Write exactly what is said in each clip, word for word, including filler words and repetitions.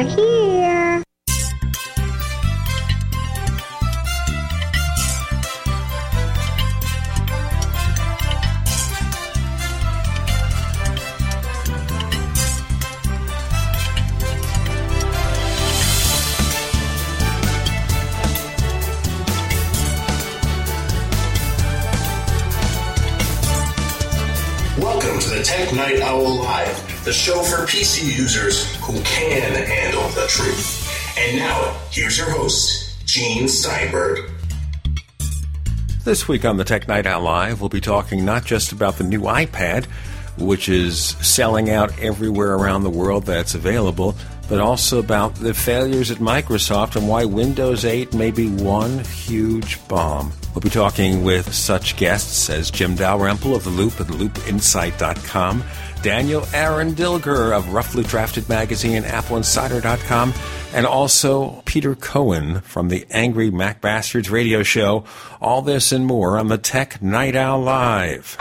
They're here. Welcome to the Tech Night Owl Live, the show for P C users who can handle the truth. And now, here's your host, Gene Steinberg. This week on the Tech Night Out Live, we'll be talking not just about the new iPad, which is selling out everywhere around the world that's available, but also about the failures at Microsoft and why Windows eight may be one huge bomb. We'll be talking with such guests as Jim Dalrymple of The Loop and Loop Insight dot com, Daniel Aaron Dilger of Roughly Drafted Magazine and Apple Insider dot com, and also Peter Cohen from the Angry Mac Bastards radio show. All this and more on the Tech Night Owl Live.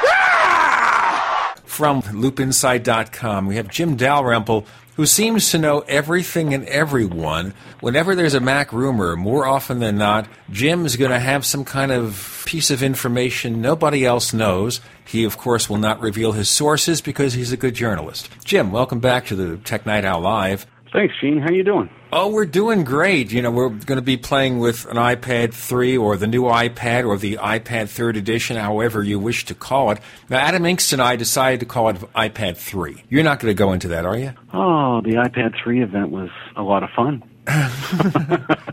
From Loop Insight dot com, we have Jim Dalrymple, who seems to know everything and everyone. Whenever there's a Mac rumor, more often than not, Jim's going to have some kind of piece of information nobody else knows. He, of course, will not reveal his sources because he's a good journalist. Jim, welcome back to the Tech Night Owl Live. Thanks, Gene. How you doing? Oh, we're doing great. You know, we're going to be playing with an iPad three or the new iPad or the iPad third edition, however you wish to call it. Now, Adam Inks and I decided to call it iPad three. You're not going to go into that, are you? Oh, the iPad three event was a lot of fun.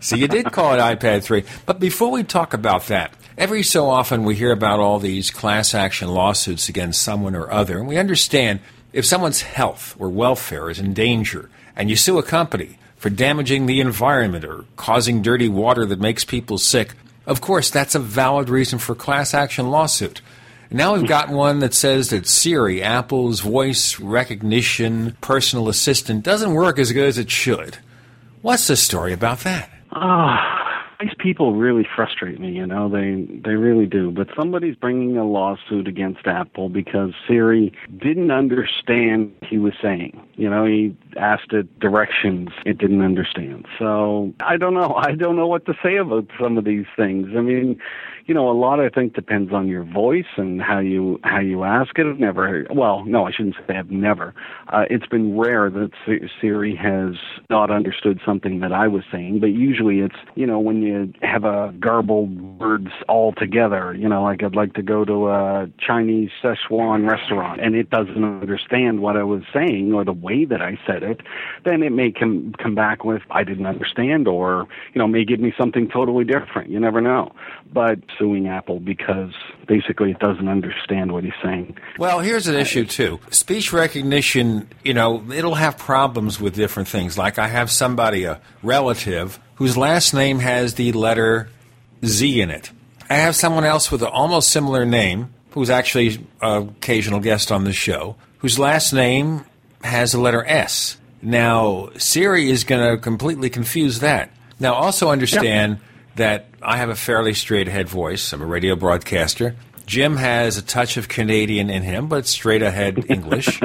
So you did call it iPad three. But before we talk about that, every so often we hear about all these class action lawsuits against someone or other, and we understand if someone's health or welfare is in danger, and you sue a company for damaging the environment or causing dirty water that makes people sick, of course, that's a valid reason for a class action lawsuit. Now we've got one that says that Siri, Apple's voice recognition personal assistant, doesn't work as good as it should. What's the story about that? Ah. Uh. These people really frustrate me, you know, they they really do. But somebody's bringing a lawsuit against Apple because Siri didn't understand what he was saying. You know, he asked it directions, it didn't understand. So I don't know. I don't know what to say about some of these things. I mean, you know, a lot I think depends on your voice and how you how you ask it. I've never, well, no, I shouldn't say I've never. Uh, it's been rare that Siri has not understood something that I was saying, but usually it's, you know, when you You have a garbled words all together, you know, like I'd like to go to a Chinese Szechuan restaurant and it doesn't understand what I was saying or the way that I said it, then it may com- come back with I didn't understand, or, you know, may give me something totally different. You never know. But suing Apple because basically it doesn't understand what he's saying. Well, here's an issue, too. Speech recognition, you know, it'll have problems with different things. Like I have somebody, a relative, whose last name has the letter Z in it. I have someone else with an almost similar name, who's actually an occasional guest on the show, whose last name has the letter S. Now, Siri is going to completely confuse that. Now, also understand yeah. that I have a fairly straight ahead voice. I'm a radio broadcaster. Jim has a touch of Canadian in him, but straight ahead English.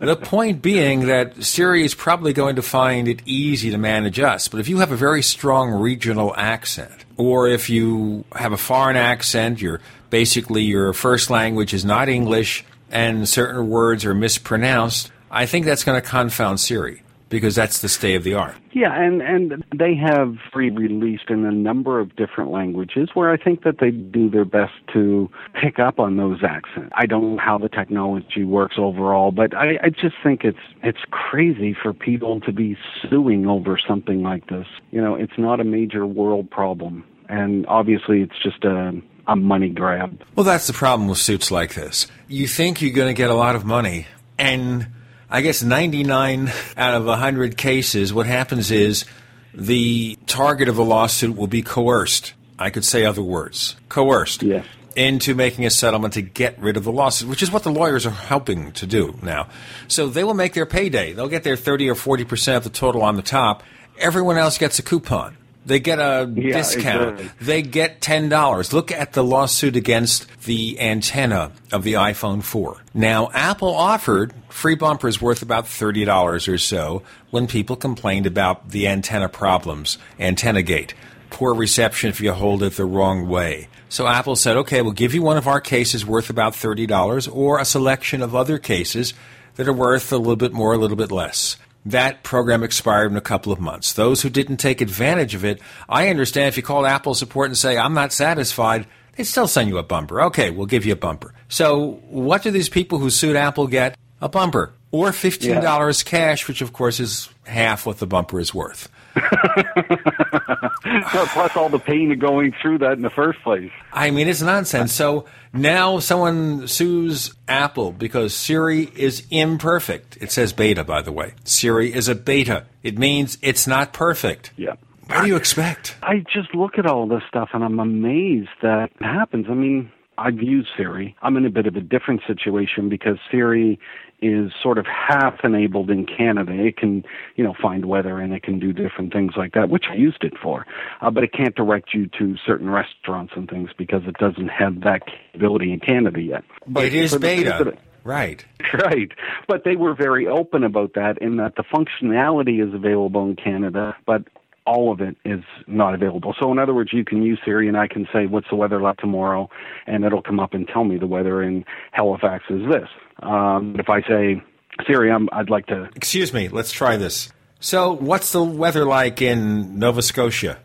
The point being that Siri is probably going to find it easy to manage us. But if you have a very strong regional accent, or if you have a foreign accent, you're basically your first language is not English, and certain words are mispronounced, I think that's going to confound Siri, because that's the state of the art. Yeah, and, and they have re-released in a number of different languages where I think that they do their best to pick up on those accents. I don't know how the technology works overall, but I, I just think it's it's crazy for people to be suing over something like this. You know, it's not a major world problem, and obviously it's just a, a money grab. Well, that's the problem with suits like this. You think you're going to get a lot of money, and I guess ninety-nine out of one hundred cases, what happens is the target of the lawsuit will be coerced. I could say other words. Coerced yeah. into making a settlement to get rid of the lawsuit, which is what the lawyers are helping to do now. So they will make their payday. They'll get their thirty or forty percent of the total on the top. Everyone else gets a coupon. They get a yeah, discount. Exactly. They get ten dollars. Look at the lawsuit against the antenna of the iPhone four. Now, Apple offered free bumpers worth about thirty dollars or so when people complained about the antenna problems, antenna gate, poor reception if you hold it the wrong way. So Apple said, okay, we'll give you one of our cases worth about thirty dollars or a selection of other cases that are worth a little bit more, a little bit less. That program expired in a couple of months. Those who didn't take advantage of it, I understand if you call Apple support and say, I'm not satisfied, they'd still send you a bumper. Okay, we'll give you a bumper. So what do these people who sued Apple get? A bumper. Or fifteen dollars yeah. cash, which, of course, is half what the bumper is worth. So, plus all the pain of going through that in the first place. I mean, it's nonsense. So now someone sues Apple because Siri is imperfect. It says beta, by the way. Siri is a beta. It means it's not perfect. Yeah. What do you expect? I just look at all this stuff and I'm amazed that it happens. I mean, I've used Siri. I'm in a bit of a different situation because Siri is sort of half enabled in Canada. It can, you know, find weather and it can do different things like that, which I used it for. Uh, but it can't direct you to certain restaurants and things because it doesn't have that capability in Canada yet. But it is beta. Right. Right. But they were very open about that in that the functionality is available in Canada, but all of it is not available. So in other words, you can use Siri and I can say, what's the weather like tomorrow? And it'll come up and tell me the weather in Halifax is this. Um, if I say, Siri, I'm, I'd like to... Excuse me, let's try this. So what's the weather like in Nova Scotia?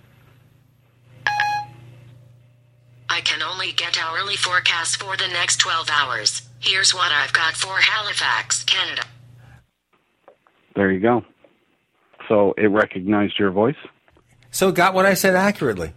I can only get hourly forecasts for the next twelve hours. Here's what I've got for Halifax, Canada. There you go. So it recognized your voice? So it got what I said accurately.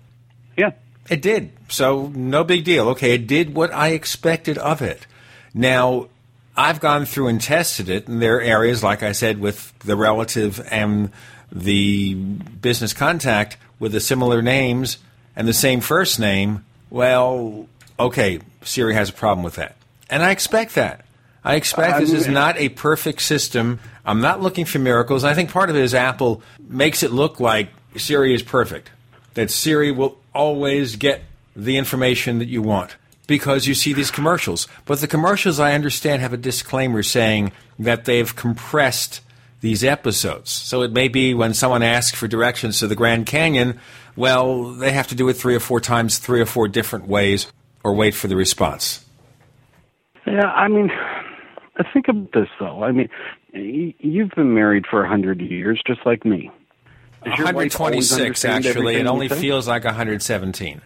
Yeah. It did. So no big deal. Okay, it did what I expected of it. Now, I've gone through and tested it, and there are areas, like I said, with the relative and the business contact with the similar names and the same first name. Well, okay, Siri has a problem with that. And I expect that. I expect this is not a perfect system. I'm not looking for miracles. I think part of it is Apple makes it look like Siri is perfect, that Siri will always get the information that you want because you see these commercials. But the commercials, I understand, have a disclaimer saying that they've compressed these episodes. So it may be when someone asks for directions to the Grand Canyon, well, they have to do it three or four times, three or four different ways, or wait for the response. Yeah, I mean... I think about this, though. I mean, you've been married for one hundred years, just like me. Does one hundred twenty-six, actually. It only feels like one hundred seventeen.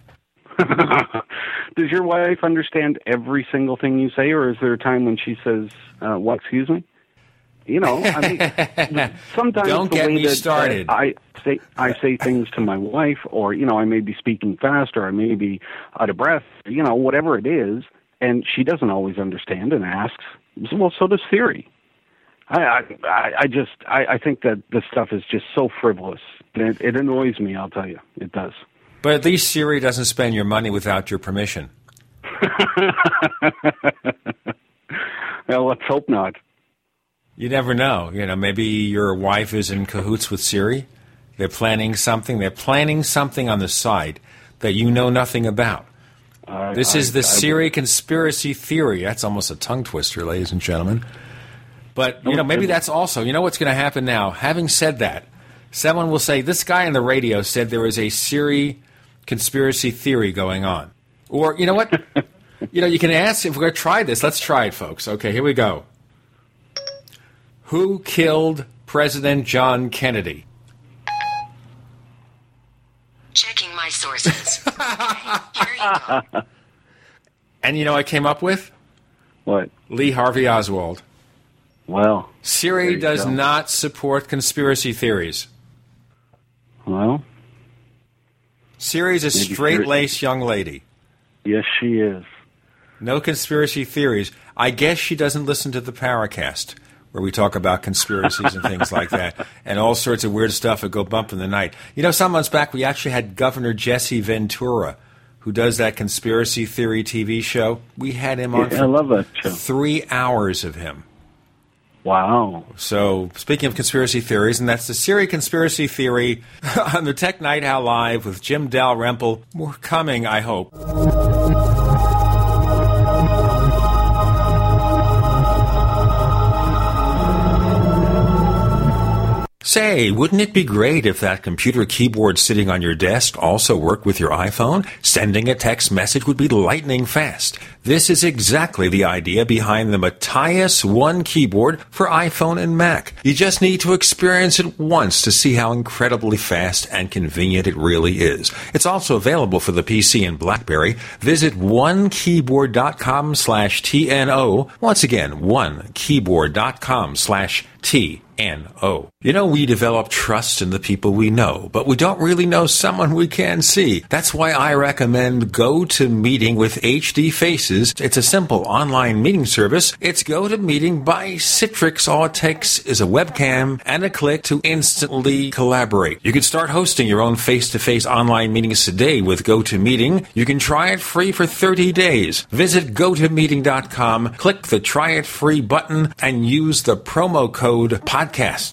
Does your wife understand every single thing you say, or is there a time when she says, uh, what, excuse me? You know, I mean, sometimes Don't the get way me that, started. That I say I say things to my wife, or, you know, I may be speaking fast, or I may be out of breath, you know, whatever it is, and she doesn't always understand and asks. Well, so does Siri. I, I, I just, I, I think that this stuff is just so frivolous. It, it annoys me, I'll tell you. It does. But at least Siri doesn't spend your money without your permission. Well, let's hope not. You never know. You know, maybe your wife is in cahoots with Siri. They're planning something. They're planning something on the side that you know nothing about. I, this is the I, I, Siri conspiracy theory. That's almost a tongue twister, ladies and gentlemen. But, you know, maybe that's also, you know what's going to happen now? Having said that, someone will say, this guy on the radio said there is a Siri conspiracy theory going on. Or, you know what? You know, you can ask if we're going to try this. Let's try it, folks. Okay, here we go. Who killed President John Kennedy? Checking my sources. Here you go. And you know I came up with? What? Lee Harvey Oswald. Well. Siri does go. not support conspiracy theories. Well. Siri's a straight-laced young lady. Yes, she is. No conspiracy theories. I guess she doesn't listen to the Paracast, where we talk about conspiracies and things like that, and all sorts of weird stuff that go bump in the night. You know, some months back, we actually had Governor Jesse Ventura, who does that conspiracy theory T V show. We had him on yeah, for I love that show. three hours of him. Wow. So speaking of conspiracy theories, and that's the Siri conspiracy theory on the Tech Night Owl Live with Jim Dalrymple. More coming, I hope. Say, wouldn't it be great if that computer keyboard sitting on your desk also worked with your iPhone? Sending a text message would be lightning fast. This is exactly the idea behind the Matthias One keyboard for iPhone and Mac. You just need to experience it once to see how incredibly fast and convenient it really is. It's also available for the P C and BlackBerry. Visit one keyboard dot com slash T N O. Once again, one keyboard dot com slash T N O. N O. You know, we develop trust in the people we know, but we don't really know someone we can see. That's why I recommend GoToMeeting with H D Faces. It's a simple online meeting service. It's GoToMeeting by Citrix. All it takes is a webcam and a click to instantly collaborate. You can start hosting your own face-to-face online meetings today with GoToMeeting. You can try it free for thirty days. Visit go to meeting dot com, click the Try It Free button, and use the promo code podcast. Podcast.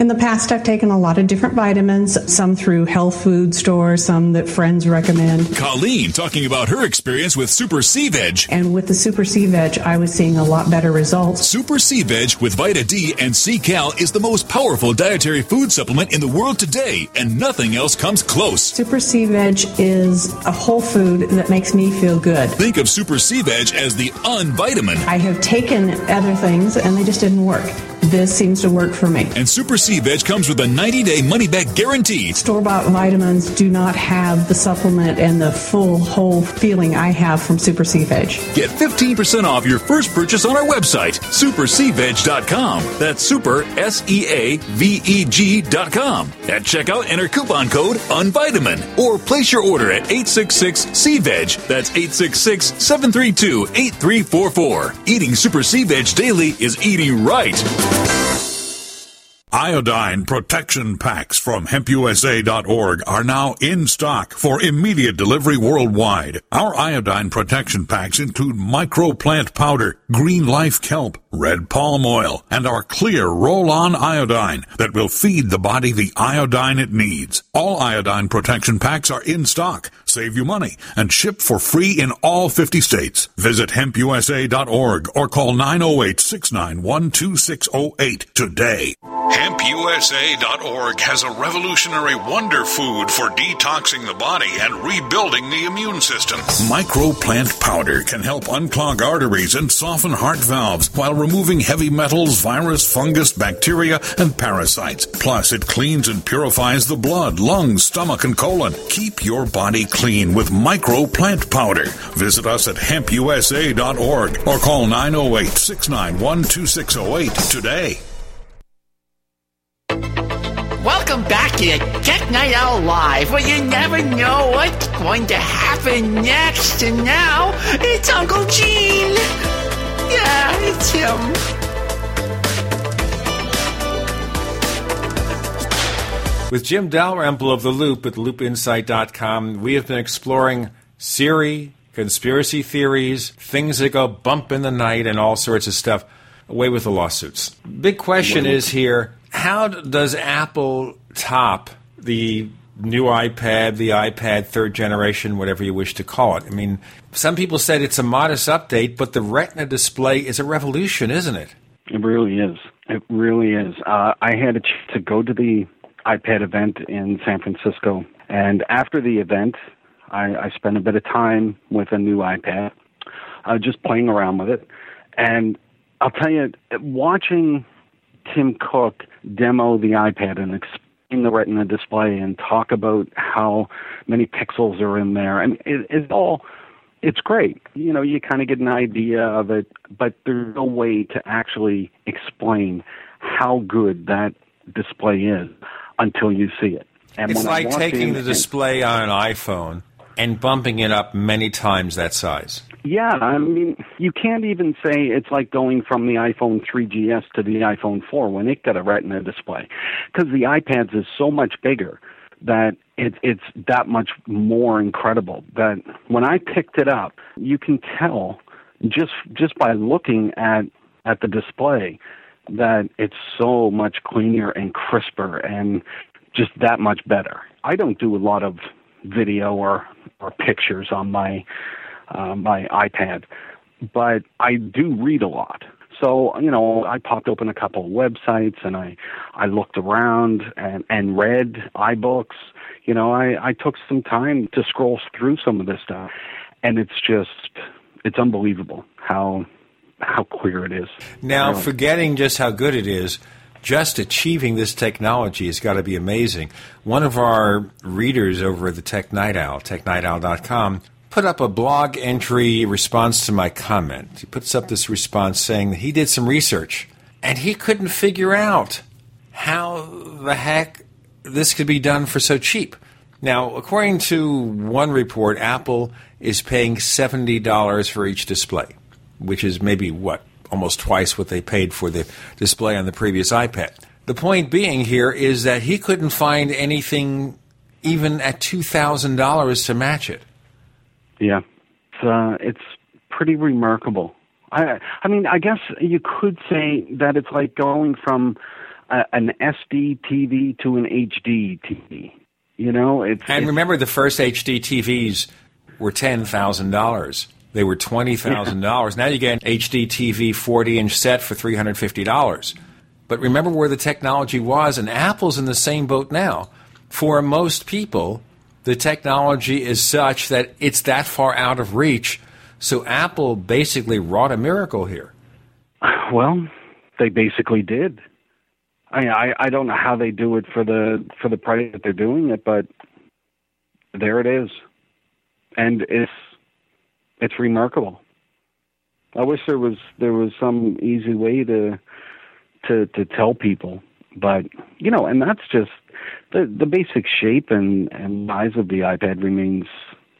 In the past, I've taken a lot of different vitamins, some through health food stores, some that friends recommend. Colleen talking about her experience with Super Sea Veg. And with the Super Sea Veg, I was seeing a lot better results. Super Sea Veg with Vita D and C-Cal is the most powerful dietary food supplement in the world today, and nothing else comes close. Super Sea Veg is a whole food that makes me feel good. Think of Super Sea Veg as the un-vitamin. I have taken other things, and they just didn't work. This seems to work for me. And Super Sea Veg comes with a ninety-day money-back guarantee. Store-bought vitamins do not have the supplement and the full, whole feeling I have from Super Sea Veg. Get fifteen percent off your first purchase on our website, super sea veg dot com. That's super, S E A V E G dot com. At checkout, enter coupon code UNVitamin or place your order at eight six six C V E G. That's eight six six, seven three two, eight three four four. Eating Super Sea Veg daily is eating right. Iodine protection packs from hemp U S A dot org are now in stock for immediate delivery worldwide. Our iodine protection packs include microplant powder, green life kelp, red palm oil, and our clear roll-on iodine that will feed the body the iodine it needs. All iodine protection packs are in stock, save you money, and ship for free in all fifty states. Visit hemp U S A dot org or call nine oh eight, six nine one, two six oh eight today. hemp U S A dot org has a revolutionary wonder food for detoxing the body and rebuilding the immune system. Microplant powder can help unclog arteries and soften heart valves while removing heavy metals, virus, fungus, bacteria, and parasites. Plus, it cleans and purifies the blood, lungs, stomach, and colon. Keep your body clean with microplant powder. Visit us at hemp U S A dot org or call nine oh eight, six nine one, two six oh eight today. Welcome back to Tech Night Owl Live, where you never know what's going to happen next. And now, it's Uncle Gene. Yeah, it's him. With Jim Dalrymple of The Loop at loop insight dot com, we have been exploring Siri, conspiracy theories, things that go bump in the night, and all sorts of stuff. Away with the lawsuits. Big question is here, how does Apple top the new iPad, the iPad third generation, whatever you wish to call it. I mean, some people said it's a modest update, but the Retina display is a revolution, isn't it? It really is. It really is. Uh, I had a chance to go to the iPad event in San Francisco, and after the event, I, I spent a bit of time with a new iPad, uh, just playing around with it. And I'll tell you, watching Tim Cook demo the iPad and explain the Retina display and talk about how many pixels are in there, I mean, it, it's all, it's great. You know, you kind of get an idea of it, but there's no way to actually explain how good that display is until you see it. And it's like taking the display on an iPhone and bumping it up many times that size. Yeah, I mean, you can't even say it's like going from the iPhone three G S to the iPhone four when it got a Retina display, because the iPads is so much bigger that it, it's that much more incredible. That when I picked it up, you can tell just just by looking at at the display that it's so much cleaner and crisper and just that much better. I don't do a lot of video or, or pictures on my uh, my iPad, but I do read a lot. So, you know, I popped open a couple of websites and I, I looked around and, and read iBooks. You know, I, I took some time to scroll through some of this stuff, and it's just, it's unbelievable how how clear it is. Now, really. Forgetting just how good it is, just achieving this technology has got to be amazing. One of our readers over at the Tech Night Owl, tech night owl dot com, put up a blog entry response to my comment. He puts up this response saying that he did some research, and he couldn't figure out how the heck this could be done for so cheap. Now, according to one report, Apple is paying seventy dollars for each display, which is maybe, what, almost twice what they paid for the display on the previous iPad. The point being here is that he couldn't find anything even at two thousand dollars to match it. Yeah, it's, uh, it's pretty remarkable. I, I mean, I guess you could say that it's like going from a, an S D T V to an H D T V. You know, it's and it's, remember the first H D T Vs were ten thousand dollars. They were twenty thousand dollars. Now you get an H D T V forty-inch set for three hundred fifty dollars. But remember where the technology was, and Apple's in the same boat now. For most people, the technology is such that it's that far out of reach, so Apple basically wrought a miracle here. Well, they basically did. I, I, I don't know how they do it for the for the price that they're doing it, but there it is. And it's... It's remarkable. I wish there was there was some easy way to to to tell people, but you know, and that's just the the basic shape and, and size of the iPad remains,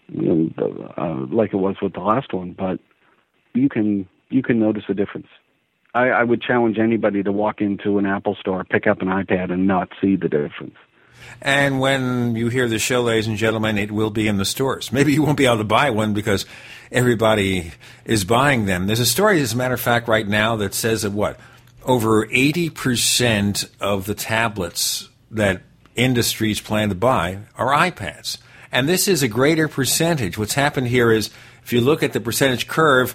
you know, uh, like it was with the last one. But you can you can notice a difference. I, I would challenge anybody to walk into an Apple store, pick up an iPad, and not see the difference. And when you hear the show, ladies and gentlemen, it will be in the stores. Maybe you won't be able to buy one because everybody is buying them. There's a story, as a matter of fact, right now that says that, what, over eighty percent of the tablets that industries plan to buy are iPads. And this is a greater percentage. What's happened here is if you look at the percentage curve,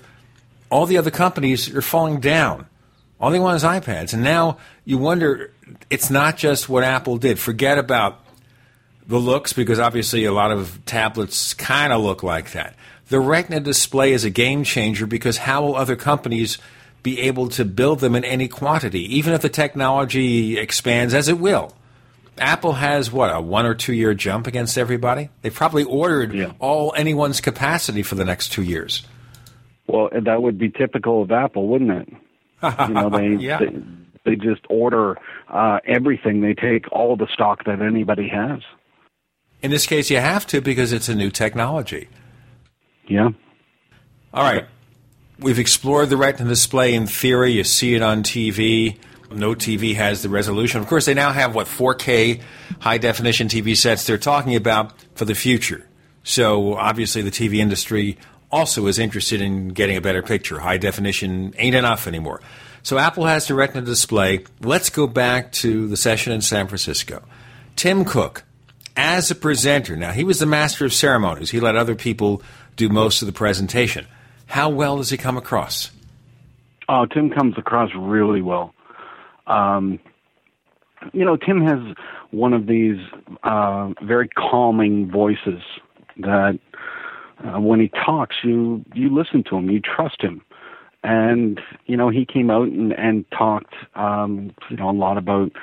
all the other companies are falling down. All they want is iPads. And now you wonder, it's not just what Apple did. Forget about the looks, because obviously a lot of tablets kind of look like that. The Retina display is a game changer, because how will other companies be able to build them in any quantity, even if the technology expands, as it will? Apple has, what, a one- or two-year jump against everybody? They probably ordered yeah. all anyone's capacity for the next two years. Well, that would be typical of Apple, wouldn't it? You know, they, yeah. they they just order uh, everything. They take all the stock that anybody has. In this case, you have to, because it's a new technology. Yeah. All right. We've explored the Retina display in theory. You see it on T V. No T V has the resolution. Of course, they now have, what, four K high-definition T V sets they're talking about for the future. So, obviously, the T V industry also is interested in getting a better picture. High definition ain't enough anymore. So Apple has the Retina display. Let's go back to the session in San Francisco. Tim Cook, as a presenter. Now, he was the master of ceremonies. He let other people do most of the presentation. How well does he come across? Oh, Tim comes across really well. Um, you know, Tim has one of these uh, very calming voices that uh, when he talks, you, you listen to him, you trust him. And, you know, he came out and, and talked, um, you know, a lot about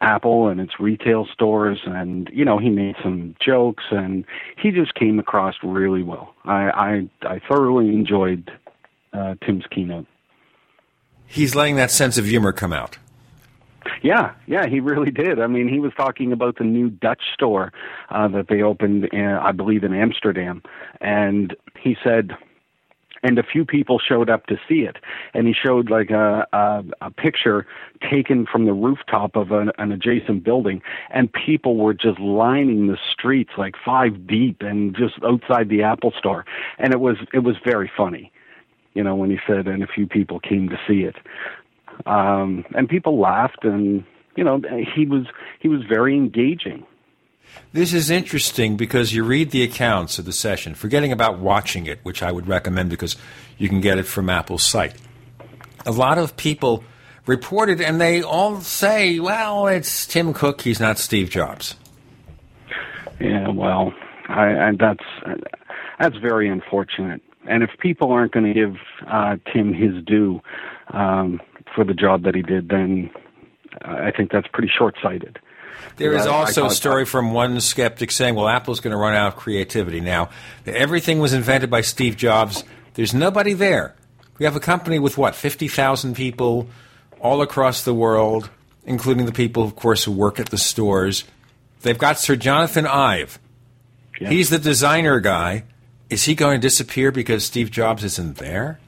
Apple and its retail stores, and, you know, he made some jokes, and he just came across really well. I, I, I thoroughly enjoyed uh, Tim's keynote. He's letting that sense of humor come out. Yeah, yeah, he really did. I mean, he was talking about the new Dutch store uh, that they opened, in, I believe, in Amsterdam, and he said... And a few people showed up to see it. And he showed like a, a, a picture taken from the rooftop of an, an adjacent building. And people were just lining the streets like five deep and just outside the Apple Store. And it was it was very funny, you know, when he said, and a few people came to see it. Um, and people laughed, and, you know, he was he was very engaging. This is interesting because you read the accounts of the session, forgetting about watching it, which I would recommend because you can get it from Apple's site. A lot of people reported, and they all say, well, it's Tim Cook, he's not Steve Jobs. Yeah, well, I, I, that's, that's very unfortunate. And if people aren't going to give uh, Tim his due um, for the job that he did, then I think that's pretty short-sighted. There is also a story from one skeptic saying, well, Apple's going to run out of creativity now. Everything was invented by Steve Jobs. There's nobody there. We have a company with, what, fifty thousand people all across the world, including the people, of course, who work at the stores. They've got Sir Jonathan Ive. Yeah. He's the designer guy. Is he going to disappear because Steve Jobs isn't there?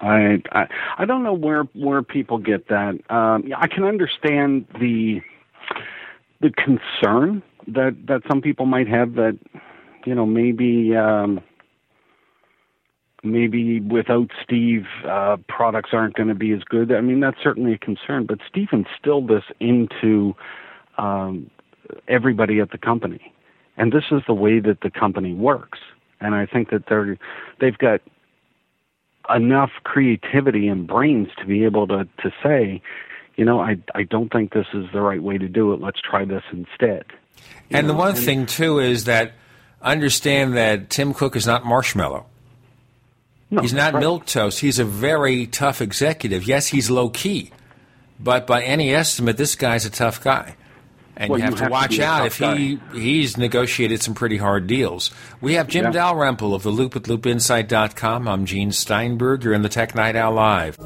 I I, I don't know where, where people get that. Um, I can understand the... the concern that, that some people might have that, you know, maybe um, maybe without Steve, uh, products aren't going to be as good. I mean, that's certainly a concern, but Steve instilled this into um, everybody at the company, and this is the way that the company works. And I think that they're, they've got enough creativity and brains to be able to, to say, you know, I, I don't think this is the right way to do it. Let's try this instead. You and know? the one and, thing, too, is that understand that Tim Cook is not marshmallow. No, he's not right. milquetoast. He's a very tough executive. Yes, he's low-key, but by any estimate, this guy's a tough guy. And well, you have you to have watch to out if he, he's negotiated some pretty hard deals. We have Jim yeah. Dalrymple of The Loop at loop insight dot com. I'm Gene Steinberg. You're in the Tech Night Owl Live.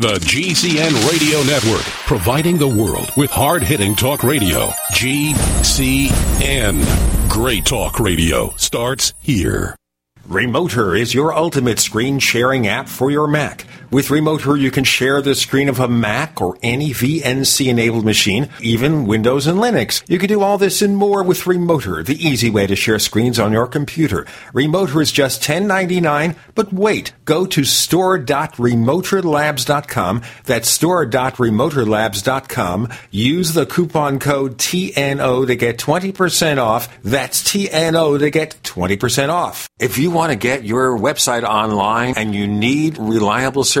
The G C N Radio Network, providing the world with hard-hitting talk radio. G C N. Great talk radio starts here. Remoter is your ultimate screen sharing app for your Mac. With Remoter, you can share the screen of a Mac or any V N C-enabled machine, even Windows and Linux. You can do all this and more with Remoter, the easy way to share screens on your computer. Remoter is just ten ninety-nine dollars, but wait. Go to store dot remoter labs dot com. That's store dot remoter labs dot com. Use the coupon code T N O to get twenty percent off. That's T N O to get twenty percent off. If you want to get your website online and you need reliable service,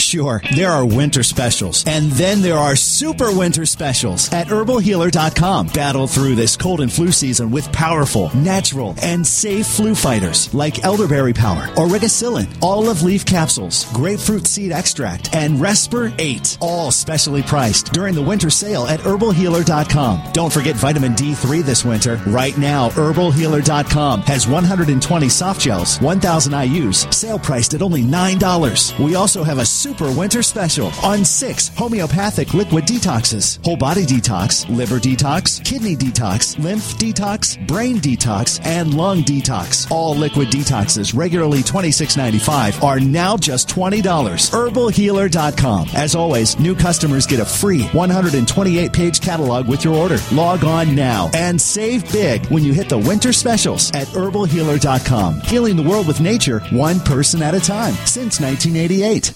Sure, there are winter specials, and then there are super winter specials at Herbal Healer dot com. Battle through this cold and flu season with powerful, natural, and safe flu fighters like elderberry power, origicillin, olive leaf capsules, grapefruit seed extract, and Respir eight, all specially priced during the winter sale at Herbal Healer dot com. Don't forget vitamin D three this winter. Right now, Herbal Healer dot com has one hundred twenty soft gels, one thousand I Us, sale priced at only nine dollars. We also have a super winter special on six homeopathic liquid detoxes: whole body detox, liver detox, kidney detox, lymph detox, brain detox, and lung detox. All liquid detoxes, regularly twenty-six ninety-five, are now just twenty dollars. Herbal Healer dot com. As always, new customers get a free one hundred twenty-eight page catalog with your order. Log on now and save big when you hit the winter specials at Herbal Healer dot com. Healing the world with nature, one person at a time, since nineteen eighty-eight.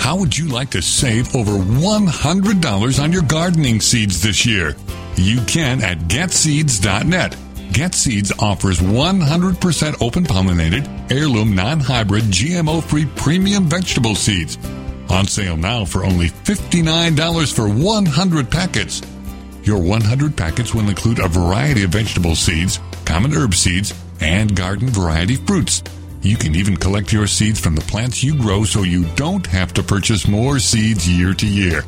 How would you like to save over one hundred dollars on your gardening seeds this year? You can at Get Seeds dot net. GetSeeds offers one hundred percent open-pollinated, heirloom, non-hybrid, G M O-free premium vegetable seeds. On sale now for only fifty-nine dollars for one hundred packets. Your one hundred packets will include a variety of vegetable seeds, common herb seeds, and garden variety fruits. You can even collect your seeds from the plants you grow so you don't have to purchase more seeds year to year.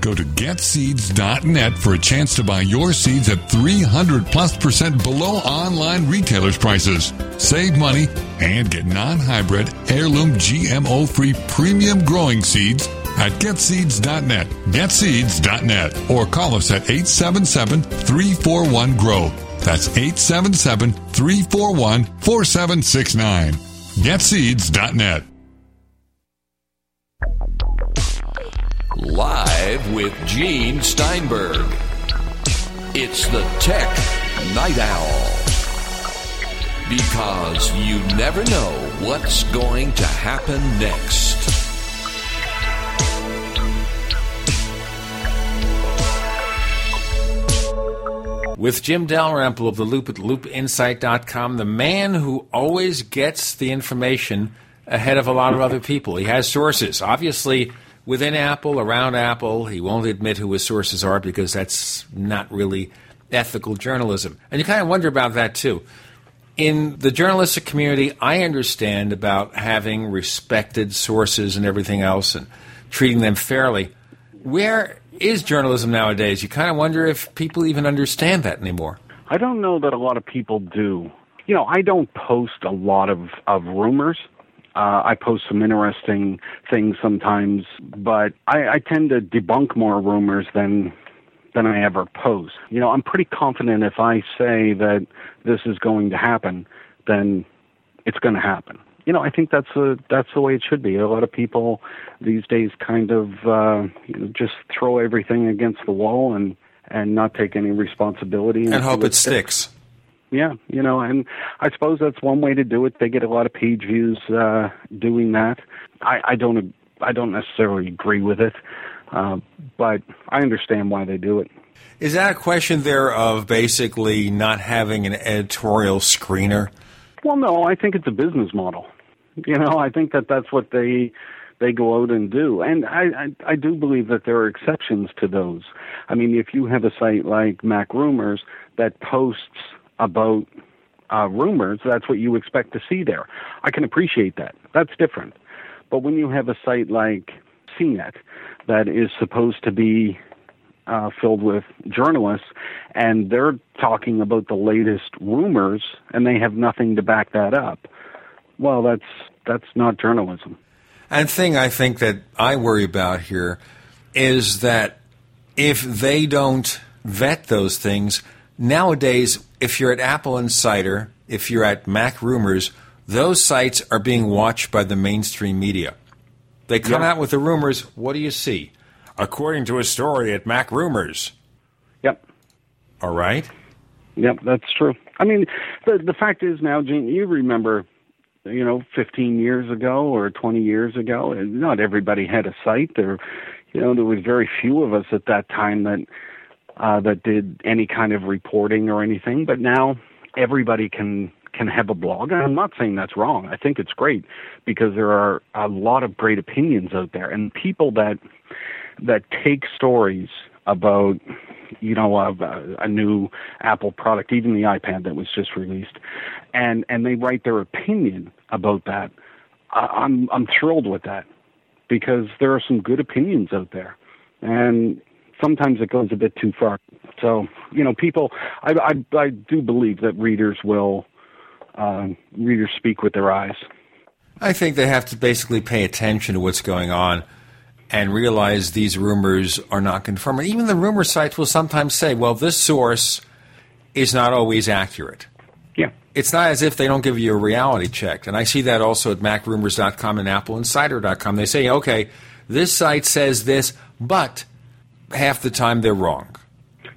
Go to Get Seeds dot net for a chance to buy your seeds at three hundred plus percent below online retailers' prices. Save money and get non-hybrid, heirloom, G M O-free premium growing seeds at Get Seeds dot net. Get Seeds dot net or call us at eight seven seven, three four one, GROW. That's eight seven seven, three four one, four seven six nine. Get Seeds dot net. Live with Gene Steinberg. It's the Tech Night Owl. Because you never know what's going to happen next. With Jim Dalrymple of The Loop at Loop Insight dot com, the man who always gets the information ahead of a lot of other people. He has sources, obviously, within Apple, around Apple. He won't admit who his sources are because that's not really ethical journalism. And you kind of wonder about that, too. In the journalistic community, I understand about having respected sources and everything else and treating them fairly. Where is journalism nowadays? You kind of wonder if people even understand that anymore. I don't know that a lot of people do. You know, I don't post a lot of, of rumors. Uh, I post some interesting things sometimes, but I, I tend to debunk more rumors than than I ever post. You know, I'm pretty confident if I say that this is going to happen, then it's going to happen. You know, I think that's a, that's the way it should be. A lot of people these days kind of uh, you know, just throw everything against the wall and, and not take any responsibility. And, and hope it sticks. sticks. Yeah, you know, and I suppose that's one way to do it. They get a lot of page views uh, doing that. I, I don't I don't necessarily agree with it, uh, but I understand why they do it. Is that a question there of basically not having an editorial screener? Well, no, I think it's a business model. You know, I think that that's what they they go out and do. And I, I, I do believe that there are exceptions to those. I mean, if you have a site like Mac Rumors that posts about uh, rumors, that's what you expect to see there. I can appreciate that. That's different. But when you have a site like C net that is supposed to be uh, filled with journalists, and they're talking about the latest rumors, and they have nothing to back that up. Well, that's that's not journalism. And the thing I think that I worry about here is that if they don't vet those things, nowadays, if you're at Apple Insider, if you're at Mac Rumors, those sites are being watched by the mainstream media. They come yeah. out with the rumors. What do you see? According to a story at Mac Rumors. Yep. All right. Yep, that's true. I mean, the the fact is now, Gene, you remember, you know, fifteen years ago or twenty years ago, not everybody had a site. There, you know, there was very few of us at that time that uh, that did any kind of reporting or anything. But now everybody can can have a blog. And I'm not saying that's wrong. I think it's great because there are a lot of great opinions out there and people that that take stories about, you know, a, a new Apple product, even the iPad that was just released, and, and they write their opinion about that. I, I'm I'm thrilled with that because there are some good opinions out there, and sometimes it goes a bit too far. So, you know, people, I I, I do believe that readers will, uh, readers speak with their eyes. I think they have to basically pay attention to what's going on and realize these rumors are not confirmed. And even the rumor sites will sometimes say, well, this source is not always accurate. Yeah. It's not as if they don't give you a reality check. And I see that also at Mac Rumors dot com and Apple Insider dot com. They say, okay, this site says this, but half the time they're wrong.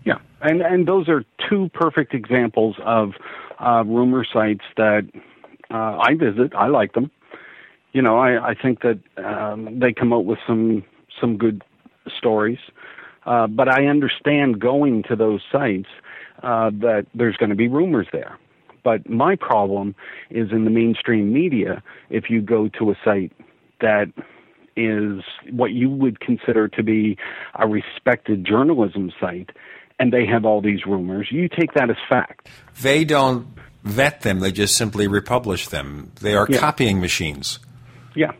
Yeah, and and those are two perfect examples of uh, rumor sites that uh, I visit. I like them. You know, I, I think that um, they come out with some some good stories, uh, but I understand going to those sites uh, that there's going to be rumors there. But my problem is in the mainstream media, if you go to a site that is what you would consider to be a respected journalism site, and they have all these rumors, you take that as fact. They don't vet them. They just simply republish them. They are yeah. copying machines. Yeah.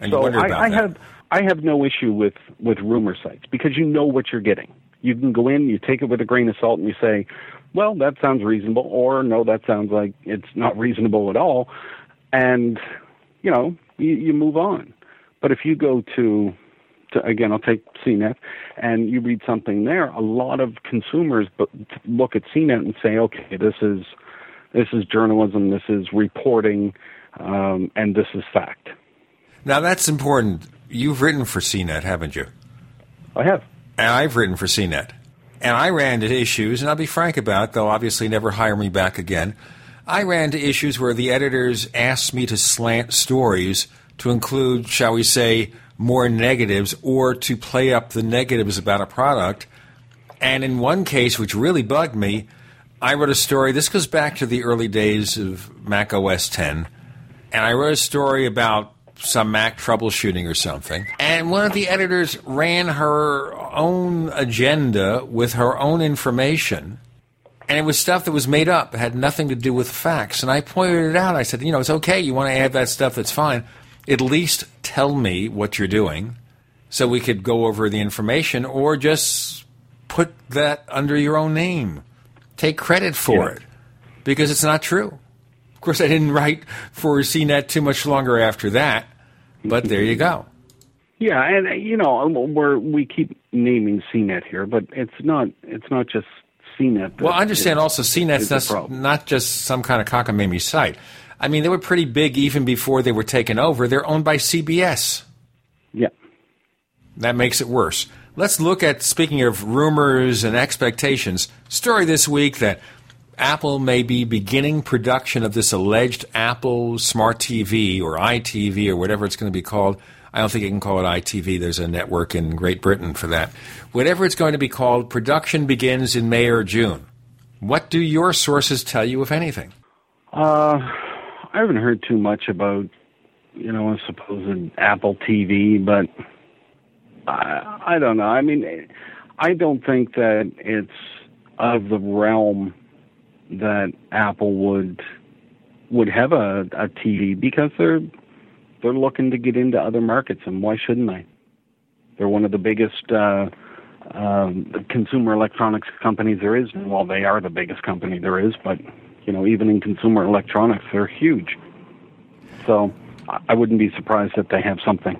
And so wonder about I, I that. have I have no issue with, with rumor sites because you know what you're getting. You can go in, you take it with a grain of salt, and you say, well, that sounds reasonable, or no, that sounds like it's not reasonable at all. And, you know, you, you move on. But if you go to, to, again, I'll take C net, and you read something there, a lot of consumers look at C net and say, okay, this is this is journalism, this is reporting, Um, and this is fact. Now, that's important. You've written for C net, haven't you? I have. And I've written for C net. And I ran into issues, and I'll be frank about it, they'll obviously never hire me back again. I ran into issues where the editors asked me to slant stories to include, shall we say, more negatives or to play up the negatives about a product. And in one case, which really bugged me, I wrote a story. This goes back to the early days of Mac O S X. And I wrote a story about some Mac troubleshooting or something. And one of the editors ran her own agenda with her own information. And it was stuff that was made up. It had nothing to do with facts. And I pointed it out. I said, you know, it's okay. You want to add that stuff, that's fine. At least tell me what you're doing so we could go over the information, or just put that under your own name. Take credit for yeah. it because it's not true. Of course, I didn't write for C net too much longer after that, but there you go. Yeah, and you know, we're, we keep naming C net here, but it's not it's not just C net. Well, I understand also C net's not, not just some kind of cockamamie site. I mean, they were pretty big even before they were taken over. They're owned by C B S. Yeah. That makes it worse. Let's look at, speaking of rumors and expectations, story this week that Apple may be beginning production of this alleged Apple Smart T V or iTV or whatever it's going to be called. I don't think you can call it I T V. There's a network in Great Britain for that. Whatever it's going to be called, production begins in May or June. What do your sources tell you, if anything? Uh, I haven't heard too much about, you know, a supposed Apple T V, but I, I don't know. I mean, I don't think that it's of the realm that Apple would would have a, a T V because they're they're looking to get into other markets, and why shouldn't they? They're one of the biggest uh, um, consumer electronics companies there is. Well, they are the biggest company there is, but you know, even in consumer electronics, they're huge. So I wouldn't be surprised if they have something.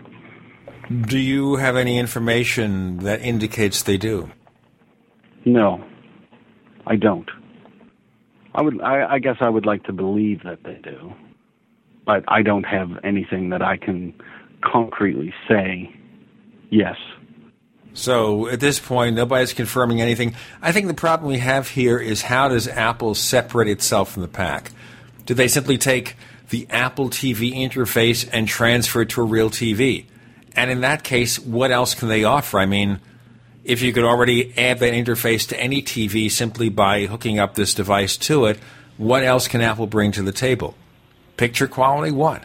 Do you have any information that indicates they do? No, I don't. I would. I, I guess I would like to believe that they do, but I don't have anything that I can concretely say yes. So at this point, nobody's confirming anything. I think the problem we have here is, how does Apple separate itself from the pack? Do they simply take the Apple T V interface and transfer it to a real T V? And in that case, what else can they offer? I mean, if you could already add that interface to any T V simply by hooking up this device to it, what else can Apple bring to the table? Picture quality, what?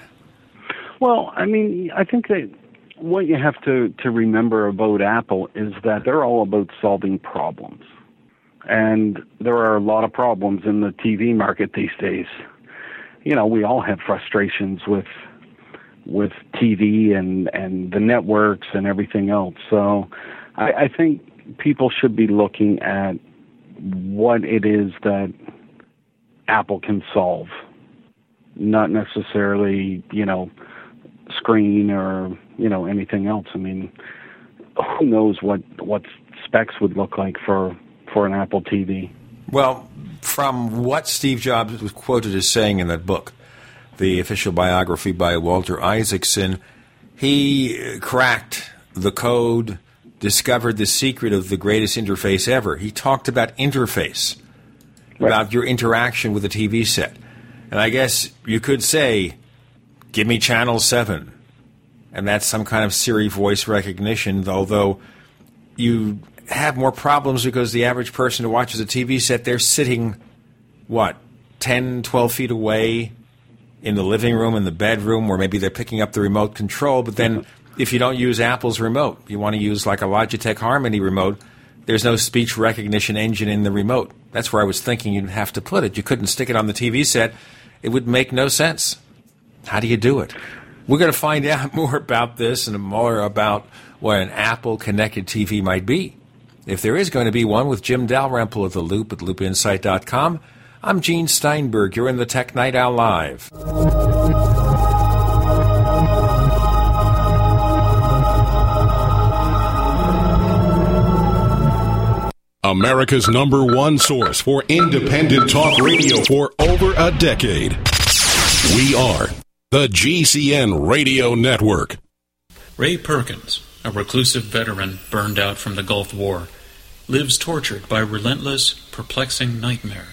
Well, I mean, I think that what you have to, to remember about Apple is that they're all about solving problems. And there are a lot of problems in the T V market these days. You know, we all have frustrations with with T V and, and the networks and everything else. So I, I think people should be looking at what it is that Apple can solve, not necessarily, you know, screen or, you know, anything else. I mean, who knows what, what specs would look like for, for an Apple T V. Well, from what Steve Jobs was quoted as saying in that book, the official biography by Walter Isaacson, he cracked the code, discovered the secret of the greatest interface ever. He talked about interface, right, about your interaction with a T V set. And I guess you could say, give me channel seven. And that's some kind of Siri voice recognition, although you have more problems because the average person who watches a T V set, they're sitting, what, ten, twelve feet away in the living room, in the bedroom, or maybe they're picking up the remote control. But then if you don't use Apple's remote, you want to use like a Logitech Harmony remote, there's no speech recognition engine in the remote. That's where I was thinking you'd have to put it. You couldn't stick it on the T V set. It would make no sense. How do you do it? We're going to find out more about this and more about what an Apple connected T V might be, if there is going to be one, with Jim Dalrymple at The Loop at loop insight dot com. I'm Gene Steinberg. You're in the Tech Night Owl Live. America's number one source for independent talk radio for over a decade. We are the G C N Radio Network. Ray Perkins, a reclusive veteran burned out from the Gulf War, lives tortured by relentless, perplexing nightmares.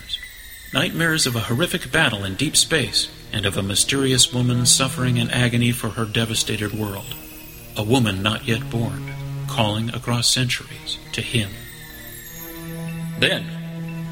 Nightmares of a horrific battle in deep space and of a mysterious woman suffering in agony for her devastated world. A woman not yet born, calling across centuries to him. Then,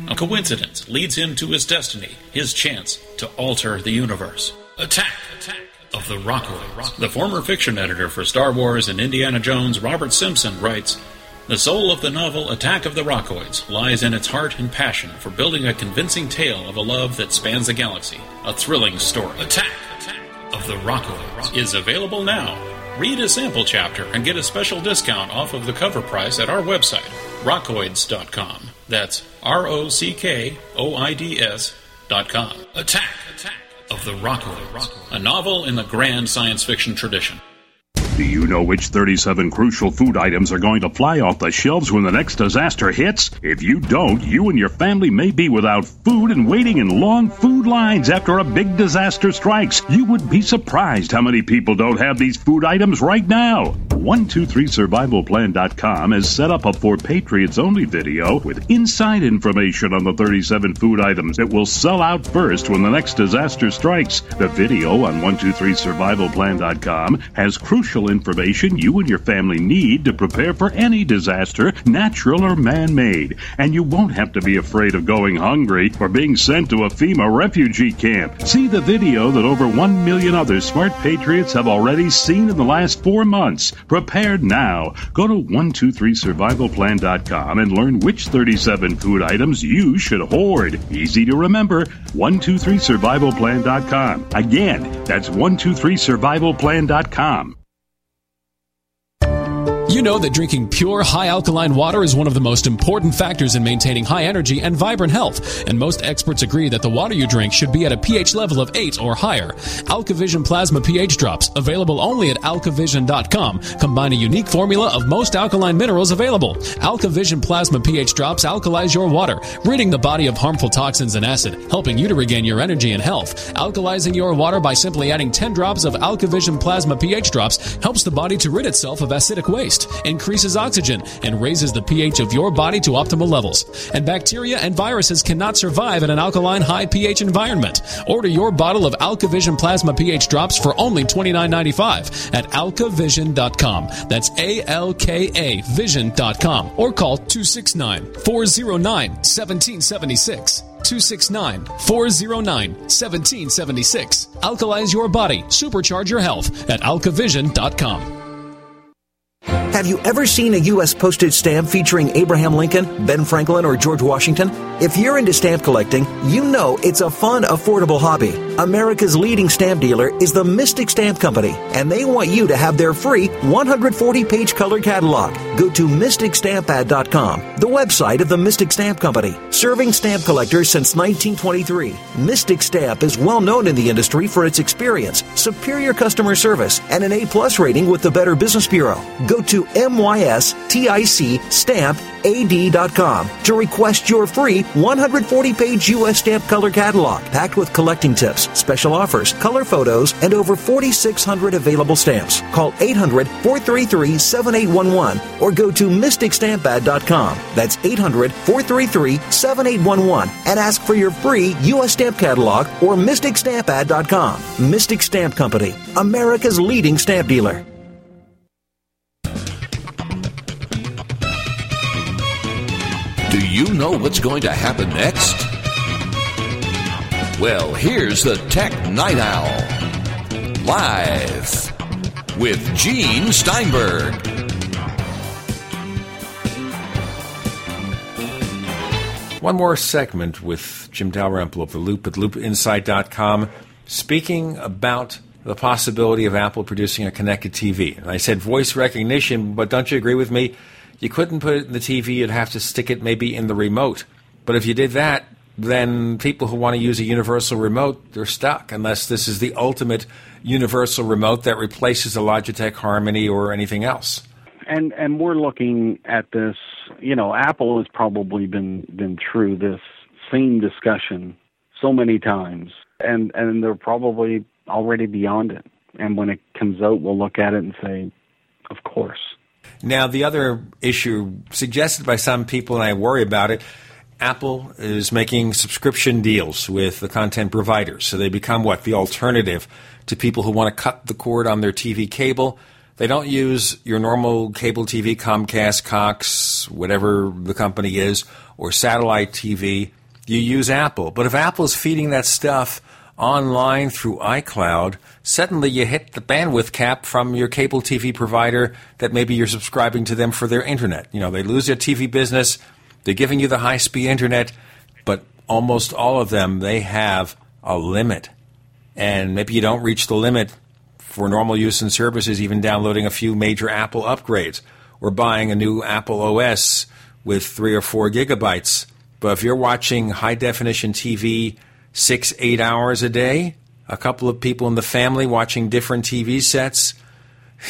a coincidence leads him to his destiny, his chance to alter the universe. Attack! Attack! Of the Rockoids. The former fiction editor for Star Wars and Indiana Jones, Robert Simpson, writes, the soul of the novel Attack of the Rockoids lies in its heart and passion for building a convincing tale of a love that spans a galaxy, a thrilling story. Attack, Attack of the Rockoids is available now. Read a sample chapter and get a special discount off of the cover price at our website, rockoids dot com. That's R O C K O I D S dot com. Attack, Attack of the Rockoids, a novel in the grand science fiction tradition. Do you know which thirty-seven crucial food items are going to fly off the shelves when the next disaster hits? If you don't, you and your family may be without food and waiting in long food lines after a big disaster strikes. You would be surprised how many people don't have these food items right now. one two three survival plan dot com has set up a For Patriots Only video with inside information on the thirty-seven food items that will sell out first when the next disaster strikes. The video on one two three survival plan dot com has crucial information you and your family need to prepare for any disaster, natural or man-made. And you won't have to be afraid of going hungry or being sent to a FEMA refugee camp. See the video that over one million other smart patriots have already seen in the last four months. Prepared now. Go to one two three survival plan dot com and learn which thirty-seven food items you should hoard. Easy to remember. one two three survival plan dot com. Again, that's one two three survival plan dot com. you know that drinking pure, high-alkaline water is one of the most important factors in maintaining high energy and vibrant health, and most experts agree that the water you drink should be at a pH level of eight or higher. AlkaVision Plasma pH Drops, available only at alka vision dot com, combine a unique formula of most alkaline minerals available. AlkaVision Plasma pH Drops alkalize your water, ridding the body of harmful toxins and acid, helping you to regain your energy and health. Alkalizing your water by simply adding ten drops of AlkaVision Plasma pH Drops helps the body to rid itself of acidic waste, increases oxygen, and raises the pH of your body to optimal levels. And bacteria and viruses cannot survive in an alkaline high pH environment. Order your bottle of AlkaVision Plasma pH Drops for only twenty-nine ninety-five at alka vision dot com. That's A L K A vision dot com. Or call two six nine, four oh nine, one seven seven six. two six nine, four oh nine, one seven seven six. Alkalize your body. Supercharge your health at alka vision dot com. Have you ever seen a U S postage stamp featuring Abraham Lincoln, Ben Franklin, or George Washington? If you're into stamp collecting, you know it's a fun, affordable hobby. America's leading stamp dealer is the Mystic Stamp Company, and they want you to have their free one hundred forty page color catalog. Go to mystic stamp ad dot com, the website of the Mystic Stamp Company, serving stamp collectors since nineteen twenty-three. Mystic Stamp is well known in the industry for its experience, superior customer service, and an A plus rating with the Better Business Bureau. Go to mystic stamp ad dot com to request your free one hundred forty page U S stamp color catalog packed with collecting tips, special offers, color photos, and over forty-six hundred available stamps. Call eight hundred, four three three, seven eight one one or go to mystic stamp ad dot com. That's eight hundred, four three three, seven eight one one and ask for your free U S stamp catalog or mystic stamp ad dot com. Mystic Stamp Company, America's leading stamp dealer. Do you know what's going to happen next? Well, here's the Tech Night Owl Live with Gene Steinberg. One more segment with Jim Dalrymple of The Loop at loop insight dot com, speaking about the possibility of Apple producing a connected T V. And I said voice recognition, but don't you agree with me? You couldn't put it in the T V. You'd have to stick it maybe in the remote. But if you did that, then people who want to use a universal remote, they're stuck, unless this is the ultimate universal remote that replaces a Logitech Harmony or anything else. And and we're looking at this, you know, Apple has probably been, been through this same discussion so many times, and, and they're probably already beyond it. And when it comes out, we'll look at it and say, of course. Now, the other issue suggested by some people, and I worry about it, Apple is making subscription deals with the content providers. So they become, what, the alternative to people who want to cut the cord on their T V cable. They don't use your normal cable T V, Comcast, Cox, whatever the company is, or satellite T V. You use Apple. But if Apple's feeding that stuff online through iCloud, suddenly you hit the bandwidth cap from your cable T V provider that maybe you're subscribing to them for their internet. You know, they lose their T V business, they're giving you the high-speed internet, but almost all of them, they have a limit. And maybe you don't reach the limit for normal use and services, even downloading a few major Apple upgrades or buying a new Apple O S with three or four gigabytes. But if you're watching high-definition T V Six, eight hours a day, a couple of people in the family watching different T V sets,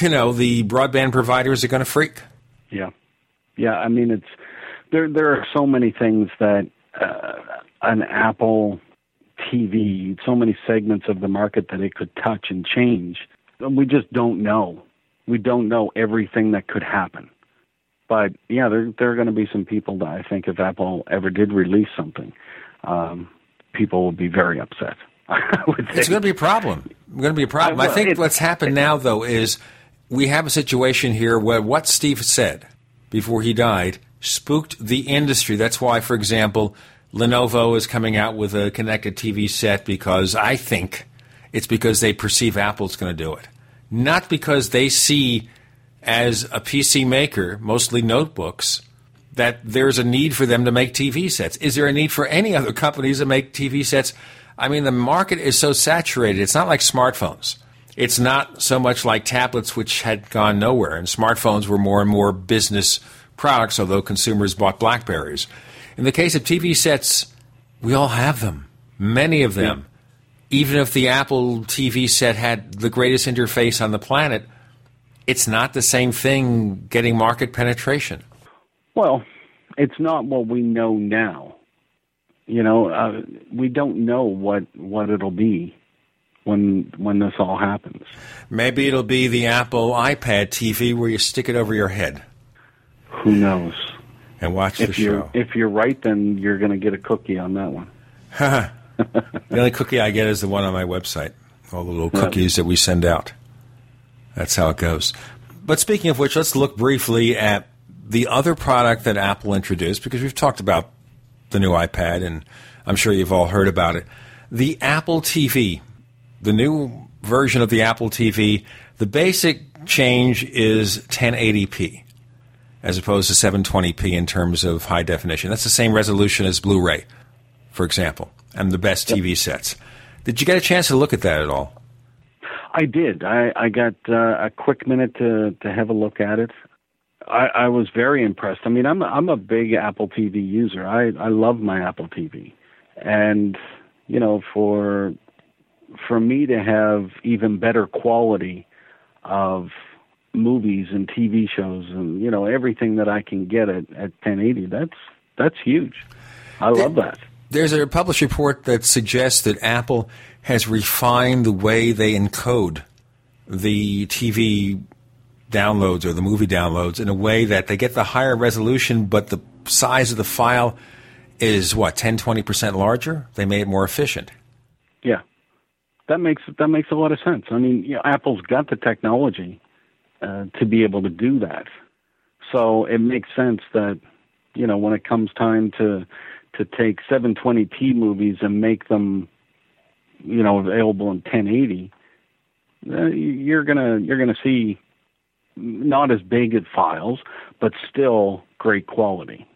you know, the broadband providers are going to freak. Yeah. Yeah, I mean, it's there there are so many things that uh, an Apple T V, so many segments of the market that it could touch and change. We just don't know. We don't know everything that could happen. But, yeah, there, there are going to be some people that I think if Apple ever did release something, um people will be very upset. I would think. It's going to be a problem. It's going to be a problem. I, well, I think it, what's happened it, now, though, is we have a situation here where what Steve said before he died spooked the industry. That's why, for example, Lenovo is coming out with a connected T V set because I think it's because they perceive Apple's going to do it. Not because they see, as a P C maker, mostly notebooks, that there's a need for them to make T V sets. Is there a need for any other companies to make T V sets? I mean, the market is so saturated. It's not like smartphones. It's not so much like tablets, which had gone nowhere, and smartphones were more and more business products, although consumers bought BlackBerries. In the case of T V sets, we all have them, many of them. Yeah. Even if the Apple T V set had the greatest interface on the planet, it's not the same thing getting market penetration. Well, it's not what we know now. You know, uh, we don't know what, what it'll be when when this all happens. Maybe it'll be the Apple iPad T V where you stick it over your head. Who knows? And watch if the show. If you're right, then you're going to get a cookie on that one. The only cookie I get is the one on my website, all the little cookies that we send out. That's how it goes. But speaking of which, let's look briefly at the other product that Apple introduced, because we've talked about the new iPad, and I'm sure you've all heard about it. The Apple T V, the new version of the Apple T V, the basic change is ten eighty p. As opposed to seven twenty p in terms of high definition. That's the same resolution as Blu-ray, for example, and the best T V sets. Did you get a chance to look at that at all? I did. I, I got uh, a quick minute to, to have a look at it. I, I was very impressed. I mean, I'm I'm a big Apple T V user. I, I love my Apple T V. And, you know, for for me to have even better quality of movies and T V shows and, you know, everything that I can get at, at ten eighty, that's that's huge. I love there, that. There's a published report that suggests that Apple has refined the way they encode the T V downloads or the movie downloads in a way that they get the higher resolution, but the size of the file is, what, ten, twenty percent larger? They made it more efficient. Yeah. That makes, that makes a lot of sense. I mean, you know, Apple's got the technology Uh, to be able to do that. So it makes sense that, you know, when it comes time to to take seven twenty p movies and make them, you know, available in ten eighty, uh, you're gonna you're gonna see not as big of files, but still great quality.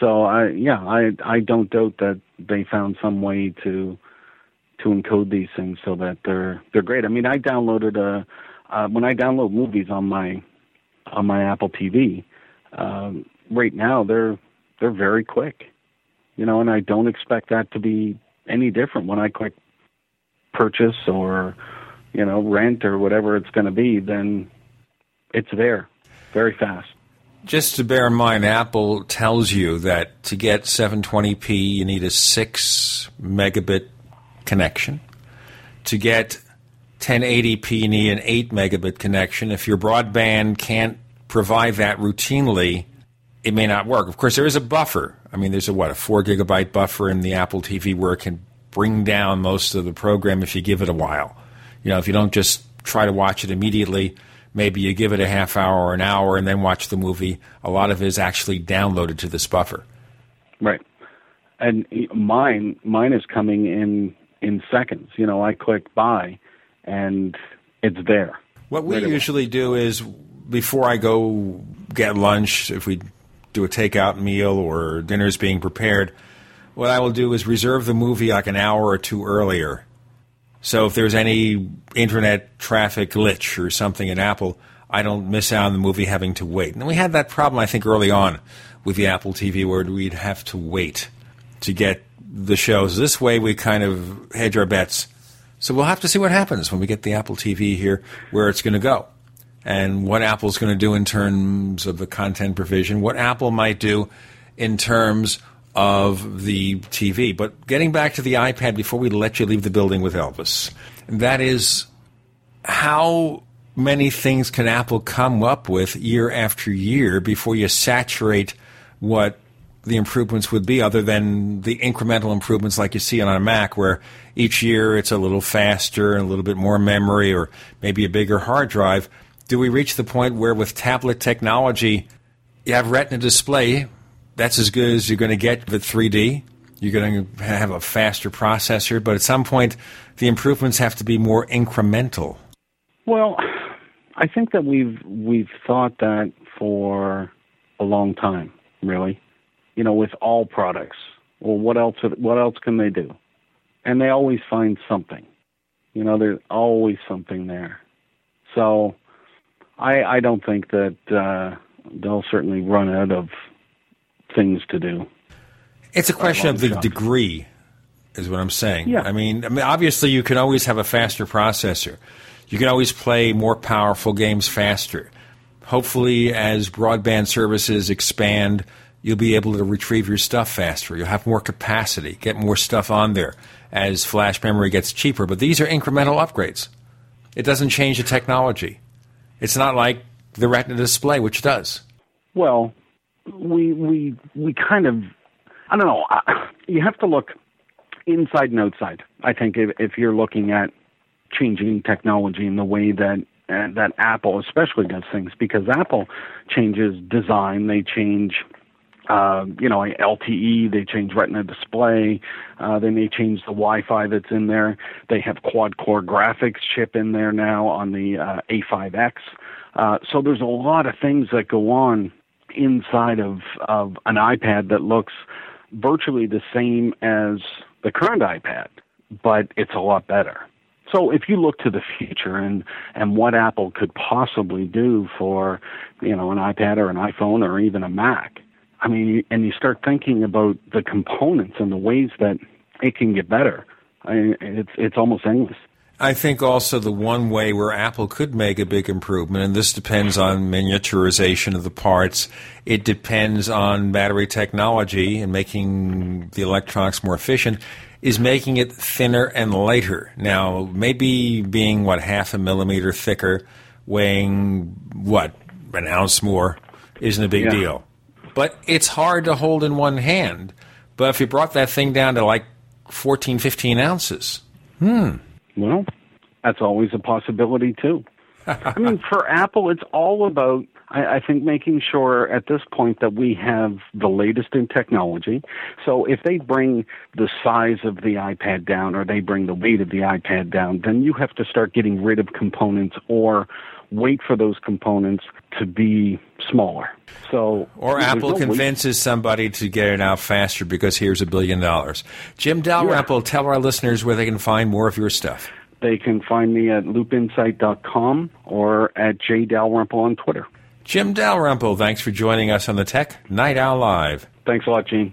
So I yeah I I don't doubt that they found some way to to encode these things so that they're they're great. I mean, I downloaded a. Uh, when I download movies on my on my Apple T V, um, right now they're they're very quick, you know, and I don't expect that to be any different when I click purchase or, you know, rent or whatever it's going to be. Then it's there, very fast. Just to bear in mind, Apple tells you that to get seven twenty p, you need a six megabit connection. To get ten eighty p, you need an eight megabit connection. If your broadband can't provide that routinely, it may not work. Of course, there is a buffer. I mean, there's a, what, a four gigabyte buffer in the Apple T V where it can bring down most of the program if you give it a while. You know, if you don't just try to watch it immediately, maybe you give it a half hour or an hour and then watch the movie. A lot of it is actually downloaded to this buffer. Right. And mine mine is coming in in seconds. You know, I click buy, and it's there. What we right usually do is, before I go get lunch, if we do a takeout meal or dinner's being prepared, what I will do is reserve the movie like an hour or two earlier. So if there's any internet traffic glitch or something in Apple, I don't miss out on the movie having to wait. And we had that problem, I think, early on with the Apple T V where we'd have to wait to get the shows. This way we kind of hedge our bets. So we'll have to see what happens when we get the Apple T V here, where it's going to go, and what Apple's going to do in terms of the content provision, what Apple might do in terms of the T V. But getting back to the iPad before we let you leave the building with Elvis, that is, how many things can Apple come up with year after year before you saturate what the improvements would be, other than the incremental improvements like you see on a Mac, where each year it's a little faster and a little bit more memory or maybe a bigger hard drive. Do we reach the point where with tablet technology, you have Retina display, that's as good as you're going to get with three D. You're going to have a faster processor, but at some point the improvements have to be more incremental. Well, I think that we've we've thought that for a long time, really. You know, with all products. Well, what else, what else can they do? And they always find something. You know, there's always something there. So I, I don't think that uh, they'll certainly run out of things to do. It's a question of the degree is what I'm saying. Yeah. I mean, I mean, obviously you can always have a faster processor. You can always play more powerful games faster. Hopefully, as broadband services expand, you'll be able to retrieve your stuff faster. You'll have more capacity, get more stuff on there as flash memory gets cheaper. But these are incremental upgrades. It doesn't change the technology. It's not like the Retina display, which does. Well, we we we kind of, I don't know, you have to look inside and outside, I think, if, if you're looking at changing technology in the way that uh, that Apple especially does things, because Apple changes design, they change, uh, you know, L T E, they change Retina display, uh, they may change the Wi-Fi that's in there. They have quad-core graphics chip in there now on the uh, A five X. Uh, so there's a lot of things that go on inside of, of an iPad that looks virtually the same as the current iPad, but it's a lot better. So if you look to the future and, and what Apple could possibly do for, you know, an iPad or an iPhone or even a Mac, I mean, and you start thinking about the components and the ways that it can get better, I mean, it's it's almost endless. I think also the one way where Apple could make a big improvement, and this depends on miniaturization of the parts, it depends on battery technology and making the electronics more efficient, is making it thinner and lighter. Now, maybe being, what, half a millimeter thicker, weighing, what, an ounce more, isn't a big yeah. deal. But it's hard to hold in one hand. But if you brought that thing down to like fourteen, fifteen ounces, hmm. well, that's always a possibility, too. I mean, for Apple, it's all about, I, I think, making sure at this point that we have the latest in technology. So if they bring the size of the iPad down or they bring the weight of the iPad down, then you have to start getting rid of components or wait for those components to be smaller. So, or Apple no convinces weight. somebody to get it out faster because here's a billion dollars. Jim Dalrymple, yeah. tell our listeners where they can find more of your stuff. They can find me at loop insight dot com or at j dalrymple on Twitter. Jim Dalrymple, thanks for joining us on the Tech Night Owl Live. Thanks a lot, Gene.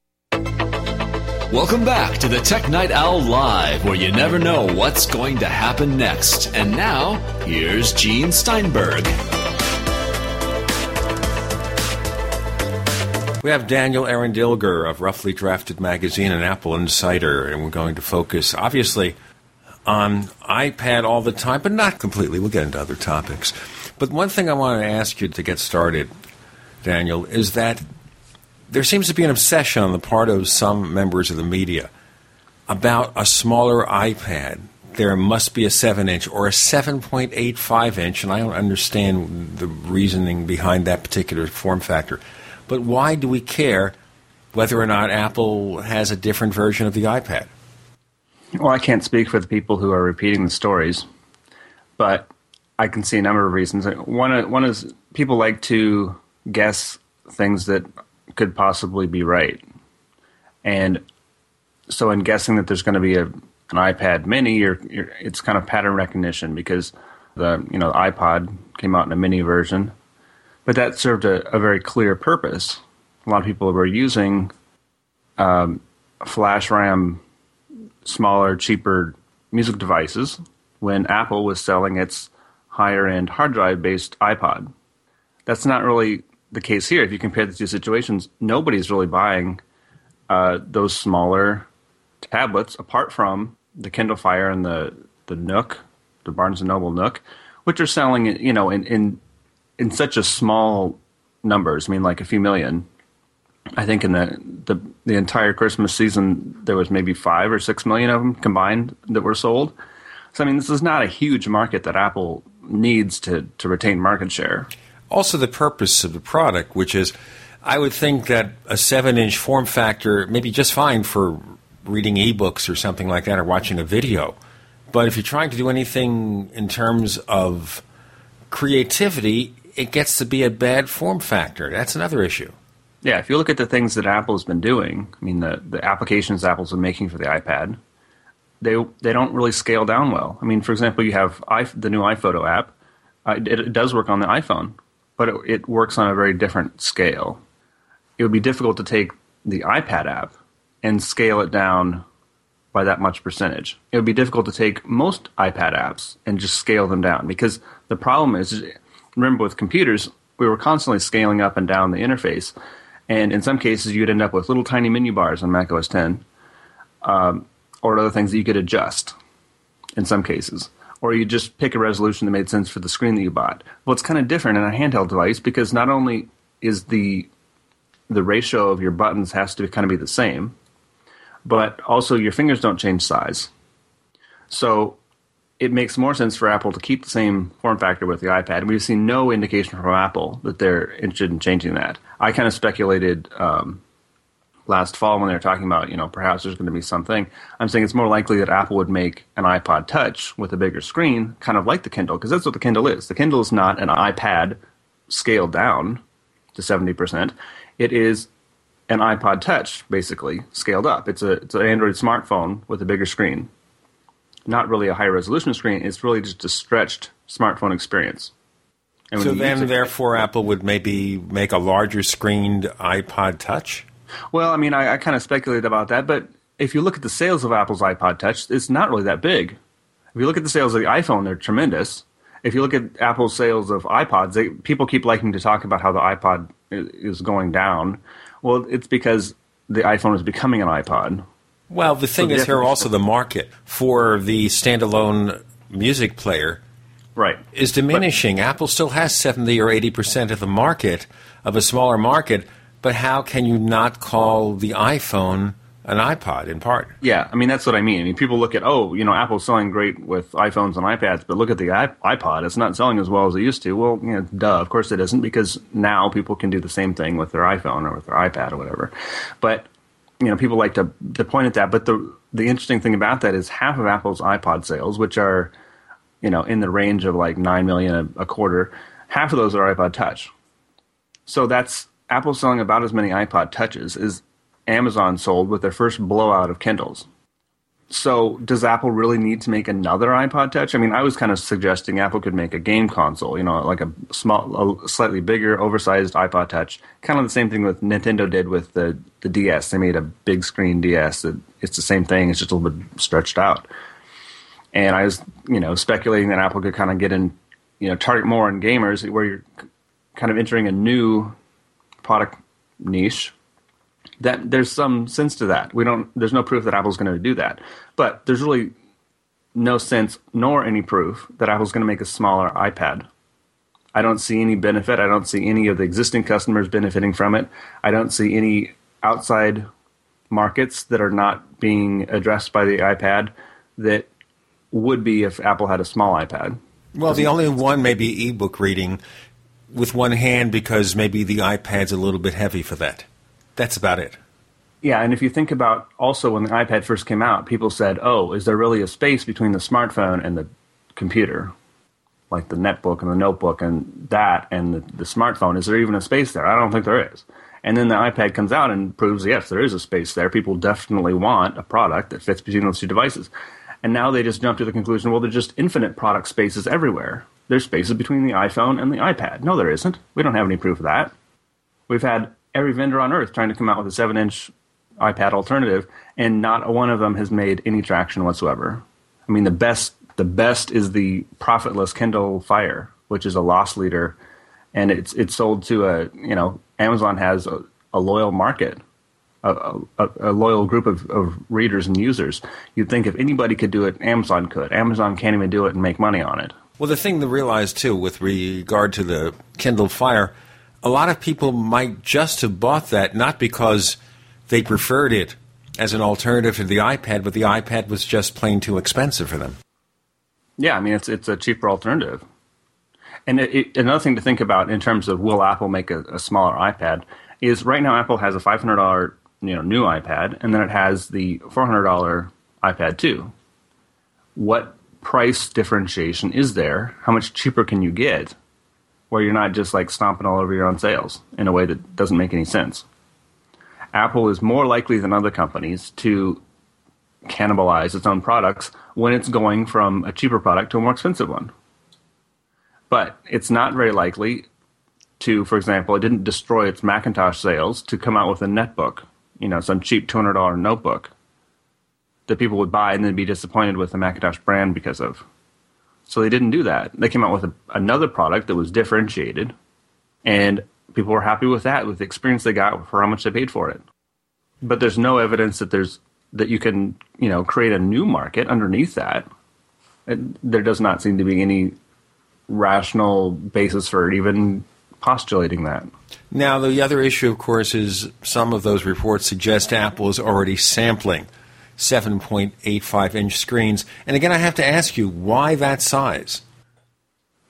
Welcome back to the Tech Night Owl Live, where you never know what's going to happen next. And now, here's Gene Steinberg. We have Daniel Aaron Dilger of Roughly Drafted Magazine and Apple Insider, and we're going to focus, obviously, on iPad all the time, but not completely. We'll get into other topics. But one thing I want to ask you to get started, Daniel, is that there seems to be an obsession on the part of some members of the media about a smaller iPad. There must be a seven-inch or a seven point eight five inch, and I don't understand the reasoning behind that particular form factor. But why do we care whether or not Apple has a different version of the iPad? Well, I can't speak for the people who are repeating the stories, but I can see a number of reasons. One, one is people like to guess things that could possibly be right. And so in guessing that there's going to be a an iPad Mini, you're, you're, it's kind of pattern recognition because the you know the iPod came out in a mini version, but that served a, a very clear purpose. A lot of people were using um, flash RAM, smaller, cheaper music devices when Apple was selling its higher-end hard drive-based iPod. That's not really the case here. If you compare the two situations, nobody's really buying uh, those smaller tablets apart from the Kindle Fire and the, the Nook, the Barnes and Noble Nook, which are selling you know in, in in such a small numbers. I mean, like a few million. I think in the, the the entire Christmas season, there was maybe five or six million of them combined that were sold. So, I mean, this is not a huge market that Apple needs to, to retain market share. Also, the purpose of the product, which is, I would think that a seven-inch form factor may be just fine for reading ebooks or something like that or watching a video. But if you're trying to do anything in terms of creativity, it gets to be a bad form factor. That's another issue. Yeah, if you look at the things that Apple's been doing, I mean, the, the applications Apple's been making for the iPad, they they don't really scale down well. I mean, for example, you have I, the new iPhoto app. Uh, it, it does work on the iPhone, but it, it works on a very different scale. It would be difficult to take the iPad app and scale it down by that much percentage. It would be difficult to take most iPad apps and just scale them down because the problem is, remember with computers, we were constantly scaling up and down the interface. And in some cases, you'd end up with little tiny menu bars on Mac O S ten um, or other things that you could adjust in some cases. Or you just pick a resolution that made sense for the screen that you bought. Well, it's kind of different in a handheld device because not only is the the ratio of your buttons has to kind of be the same, but also your fingers don't change size. So it makes more sense for Apple to keep the same form factor with the iPad. And we've seen no indication from Apple that they're interested in changing that. I kind of speculated um, last fall when they were talking about, you know, perhaps there's going to be something. I'm saying it's more likely that Apple would make an iPod Touch with a bigger screen, kind of like the Kindle, because that's what the Kindle is. The Kindle is not an iPad scaled down to seventy percent. It is an iPod Touch, basically, scaled up. It's a it's an Android smartphone with a bigger screen. Not really a high-resolution screen. It's really just a stretched smartphone experience. And so then, therefore, Apple would maybe make a larger-screened iPod Touch? Well, I mean, I, I kind of speculated about that, but if you look at the sales of Apple's iPod Touch, it's not really that big. If you look at the sales of the iPhone, they're tremendous. If you look at Apple's sales of iPods, they, people keep liking to talk about how the iPod is going down. Well, it's because the iPhone is becoming an iPod. Well, the thing so is here also the market for the standalone music player right. is diminishing. But Apple still has seventy or eighty percent of the market, of a smaller market, but how can you not call the iPhone an iPod in part? Yeah, I mean, that's what I mean. I mean, people look at, oh, you know, Apple's selling great with iPhones and iPads, but look at the iPod. It's not selling as well as it used to. Well, you know, duh, of course it isn't because now people can do the same thing with their iPhone or with their iPad or whatever. But you know, people like to, to point at that, but the the interesting thing about that is half of Apple's iPod sales, which are, you know, in the range of like nine million a, a quarter, half of those are iPod Touch. So that's Apple selling about as many iPod Touches as Amazon sold with their first blowout of Kindles. So does Apple really need to make another iPod Touch? I mean, I was kind of suggesting Apple could make a game console, you know, like a small, a slightly bigger, oversized iPod Touch. Kind of the same thing with Nintendo did with the, the D S. They made a big screen D S. It's the same thing. It's just a little bit stretched out. And I was, you know, speculating that Apple could kind of get in, you know, target more on gamers where you're kind of entering a new product niche. That there's some sense to that. We don't. There's no proof that Apple's going to do that, but there's really no sense nor any proof that Apple's going to make a smaller iPad. I don't see any benefit. I don't see any of the existing customers benefiting from it. I don't see any outside markets that are not being addressed by the iPad that would be if Apple had a small iPad. Well, the only one may be ebook reading with one hand because maybe the iPad's a little bit heavy for that. That's about it. Yeah, and if you think about also when the iPad first came out, people said, oh, is there really a space between the smartphone and the computer? Like the netbook and the notebook and that and the, the smartphone, is there even a space there? I don't think there is. And then the iPad comes out and proves, yes, there is a space there. People definitely want a product that fits between those two devices. And now they just jump to the conclusion, well, there's just infinite product spaces everywhere. There's spaces between the iPhone and the iPad. No, there isn't. We don't have any proof of that. We've had every vendor on earth trying to come out with a seven-inch iPad alternative, and not one of them has made any traction whatsoever. I mean, the best the best is the profitless Kindle Fire, which is a loss leader, and it's it's sold to a, you know, Amazon has a, a loyal market, a, a, a loyal group of, of readers and users. You'd think if anybody could do it, Amazon could. Amazon can't even do it and make money on it. Well, the thing to realize, too, with regard to the Kindle Fire, a lot of people might just have bought that not because they preferred it as an alternative to the iPad, but the iPad was just plain too expensive for them. Yeah, I mean, it's it's a cheaper alternative. And it, it, another thing to think about in terms of will Apple make a, a smaller iPad is right now Apple has a five hundred dollars you know, new iPad, and then it has the four hundred dollars iPad two. What price differentiation is there? How much cheaper can you get where you're not just like stomping all over your own sales in a way that doesn't make any sense? Apple is more likely than other companies to cannibalize its own products when it's going from a cheaper product to a more expensive one. But it's not very likely to, for example, it didn't destroy its Macintosh sales to come out with a netbook, you know, some cheap two hundred dollars notebook that people would buy and then be disappointed with the Macintosh brand because of. So they didn't do that. They came out with a, another product that was differentiated, and people were happy with that, with the experience they got for how much they paid for it. But there's no evidence that there's that you can, you know, create a new market underneath that. And there does not seem to be any rational basis for even postulating that. Now, the other issue, of course, is some of those reports suggest Apple is already sampling seven point eight five inch screens. And again, I have to ask you, why that size?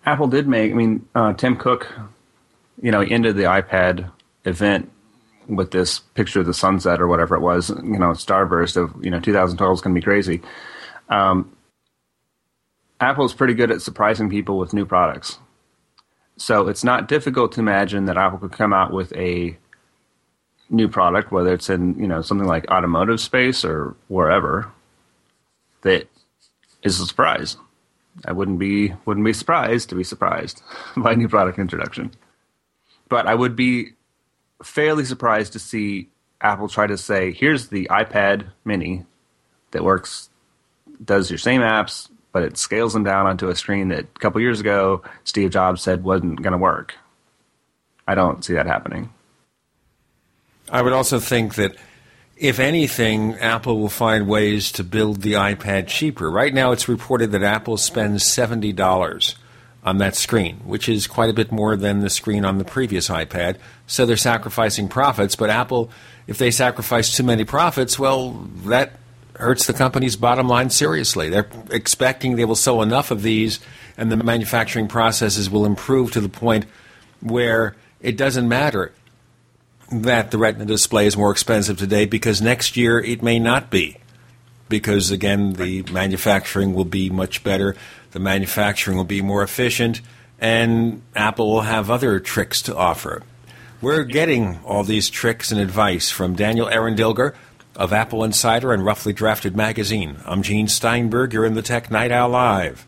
Apple did make, I mean, uh, Tim Cook, you know, he ended the iPad event with this picture of the sunset or whatever it was, you know, starburst of, you know, two thousand twelve is going to be crazy. Um, Apple's pretty good at surprising people with new products. So it's not difficult to imagine that Apple could come out with a new product, whether it's in, you know, something like automotive space or wherever, that is a surprise. I wouldn't be wouldn't be surprised to be surprised by a new product introduction. But I would be fairly surprised to see Apple try to say, here's the iPad mini that works, does your same apps, but it scales them down onto a screen that a couple years ago Steve Jobs said wasn't going to work. I don't see that happening. I would also think that, if anything, Apple will find ways to build the iPad cheaper. Right now it's reported that Apple spends seventy dollars on that screen, which is quite a bit more than the screen on the previous iPad. So they're sacrificing profits, but Apple, if they sacrifice too many profits, well, that hurts the company's bottom line seriously. They're expecting they will sell enough of these and the manufacturing processes will improve to the point where it doesn't matter that the Retina display is more expensive today, because next year it may not be, because, again, the manufacturing will be much better, the manufacturing will be more efficient, and Apple will have other tricks to offer. We're getting all these tricks and advice from Daniel Aaron Dilger of Apple Insider and Roughly Drafted magazine. I'm Gene Steinberg. You're in the Tech Night Owl Live.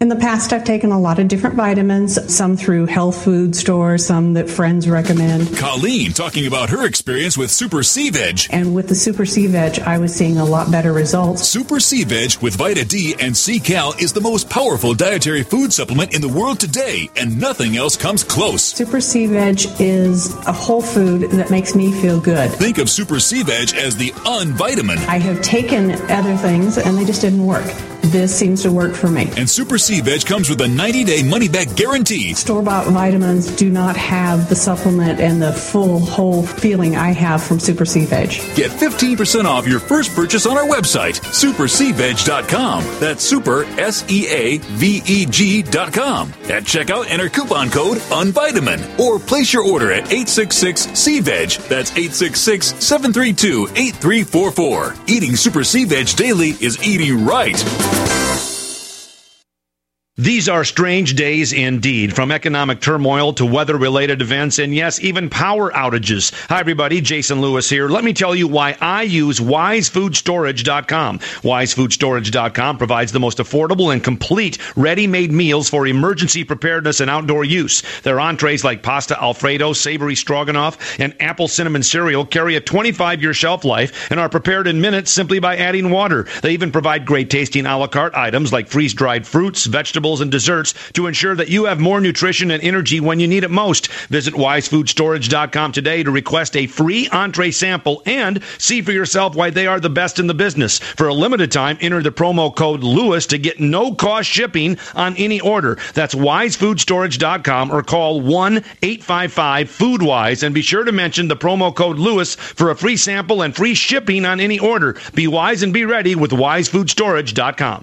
In the past, I've taken a lot of different vitamins, some through health food stores, some that friends recommend. Colleen talking about her experience with Super Sea Veg. And with the Super Sea Veg, I was seeing a lot better results. Super Sea Veg with Vita D and C-Cal is the most powerful dietary food supplement in the world today, and nothing else comes close. Super Sea Veg is a whole food that makes me feel good. Think of Super Sea Veg as the un-vitamin. I have taken other things, and they just didn't work. This seems to work for me. And Super Sea Veg comes with a ninety-day money-back guarantee. Store-bought vitamins do not have the supplement and the full, whole feeling I have from Super Sea Veg. Get fifteen percent off your first purchase on our website, super sea veg dot com. That's super, S E A V E G dot com. At checkout, enter coupon code UNVitamin, or place your order at eight six six, C-VEG. That's eight six six, seven three two, eight three four four. Eating Super Sea Veg daily is eating right. These are strange days indeed, from economic turmoil to weather-related events, and yes, even power outages. Hi, everybody. Jason Lewis here. Let me tell you why I use Wise Food Storage dot com. Wise Food Storage dot com provides the most affordable and complete ready-made meals for emergency preparedness and outdoor use. Their entrees like pasta Alfredo, savory stroganoff, and apple cinnamon cereal carry a twenty-five year shelf life and are prepared in minutes simply by adding water. They even provide great-tasting a la carte items like freeze-dried fruits, vegetables, and desserts to ensure that you have more nutrition and energy when you need it most. Visit Wise Food Storage dot com today to request a free entree sample and see for yourself why they are the best in the business. For a limited time, enter the promo code Lewis to get no-cost shipping on any order. That's Wise Food Storage dot com, or call one eight five five food wise, and be sure to mention the promo code Lewis for a free sample and free shipping on any order. Be wise and be ready with Wise Food Storage dot com.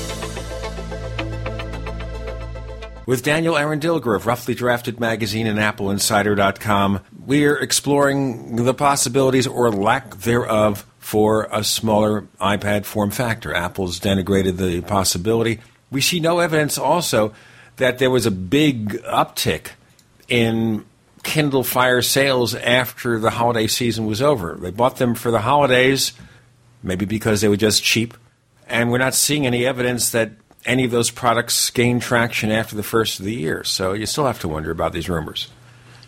With Daniel Aaron Dilger of Roughly Drafted Magazine and Apple Insider dot com, we are exploring the possibilities or lack thereof for a smaller iPad form factor. Apple's denigrated the possibility. We see no evidence also that there was a big uptick in Kindle Fire sales after the holiday season was over. They bought them for the holidays, maybe because they were just cheap, and we're not seeing any evidence that any of those products gain traction after the first of the year. So you still have to wonder about these rumors.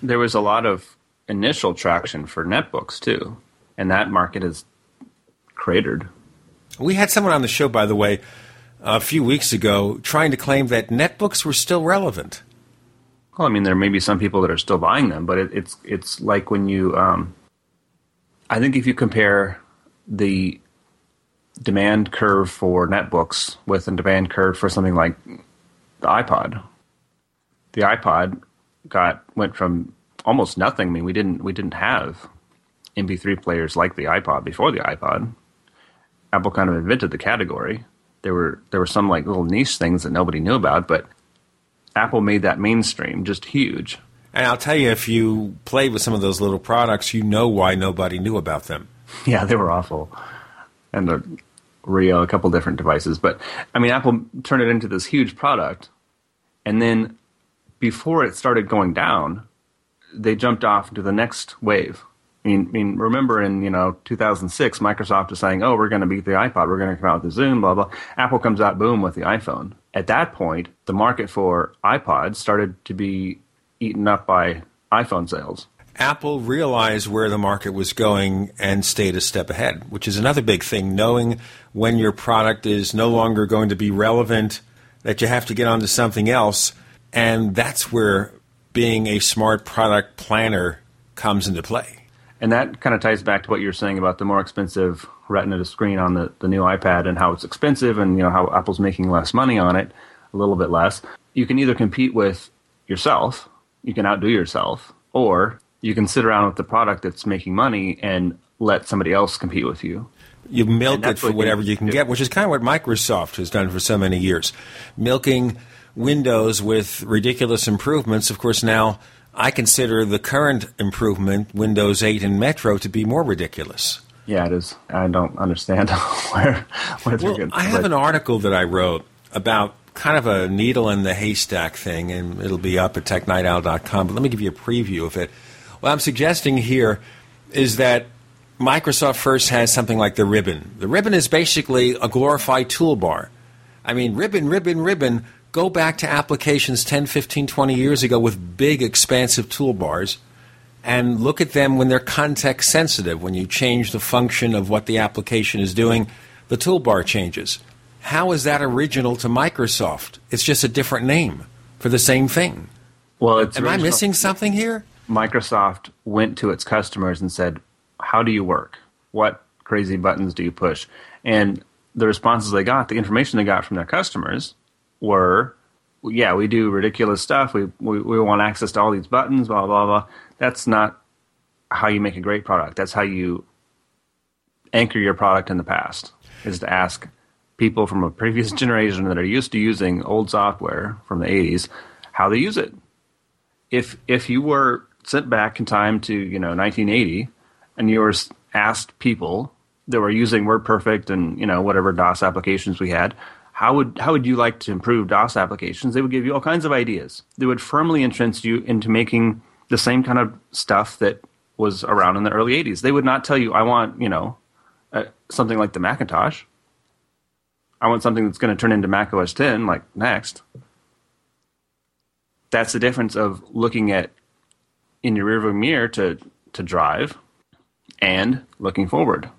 There was a lot of initial traction for netbooks, too, and that market is cratered. We had someone on the show, by the way, a few weeks ago trying to claim that netbooks were still relevant. Well, I mean, there may be some people that are still buying them, but it, it's it's like when you um, – I think if you compare the – demand curve for netbooks with a demand curve for something like the iPod. The iPod got went from almost nothing. I mean, we didn't we didn't have M P three players like the iPod before the iPod. Apple kind of invented the category. There were there were some like little niche things that nobody knew about, but Apple made that mainstream just huge. And I'll tell you, if you played with some of those little products, you know why nobody knew about them. Yeah, they were awful. And a Rio, a couple different devices. But, I mean, Apple turned it into this huge product, And then before it started going down, they jumped off into the next wave. I mean, I mean remember in, you know, two thousand six, Microsoft is saying, oh, we're going to beat the iPod. We're going to come out with the Zune, blah, blah. Apple comes out, boom, with the iPhone. At that point, the market for iPods started to be eaten up by iPhone sales. Apple realized where the market was going and stayed a step ahead, which is another big thing, knowing when your product is no longer going to be relevant, that you have to get onto something else. And that's where being a smart product planner comes into play. And that kind of ties back to what you're saying about the more expensive Retina to screen on the, the new iPad and how it's expensive and, you know, how Apple's making less money on it, a little bit less. You can either compete with yourself, you can outdo yourself, or you can sit around with the product that's making money and let somebody else compete with you. You milk it for what whatever you can do. Get, which is kind of what Microsoft has done for so many years. Milking Windows with ridiculous improvements. Of course, now I consider the current improvement, Windows eight and Metro, to be more ridiculous. Yeah, it is. I don't understand where, where they're well, good. I have but. an article that I wrote about kind of a needle in the haystack thing, and it'll be up at tech night owl dot com, but let me give you a preview of it. What I'm suggesting here is that Microsoft first has something like the ribbon. The ribbon is basically a glorified toolbar. I mean, ribbon, ribbon, ribbon. Go back to applications ten, fifteen, twenty years ago with big, expansive toolbars and look at them when they're context sensitive. When you change the function of what the application is doing, the toolbar changes. How is that original to Microsoft? It's just a different name for the same thing. Well, it's Am I missing something here? Microsoft went to its customers and said, how do you work? What crazy buttons do you push? And the responses they got, the information they got from their customers were, yeah, we do ridiculous stuff. We, we we want access to all these buttons, blah, blah, blah. That's not how you make a great product. That's how you anchor your product in the past, is to ask people from a previous generation that are used to using old software from the eighties how they use it. If if you were sent back in time to, you know, nineteen eighty, and you were asked people that were using WordPerfect and, you know, whatever DOS applications we had, How would how would you like to improve DOS applications? They would give you all kinds of ideas. They would firmly entrench you into making the same kind of stuff that was around in the early eighties. They would not tell you, I want, you know, uh, something like the Macintosh. I want something that's going to turn into Mac O S ten, like next. That's the difference of looking at in your rearview mirror to, to drive and looking forward.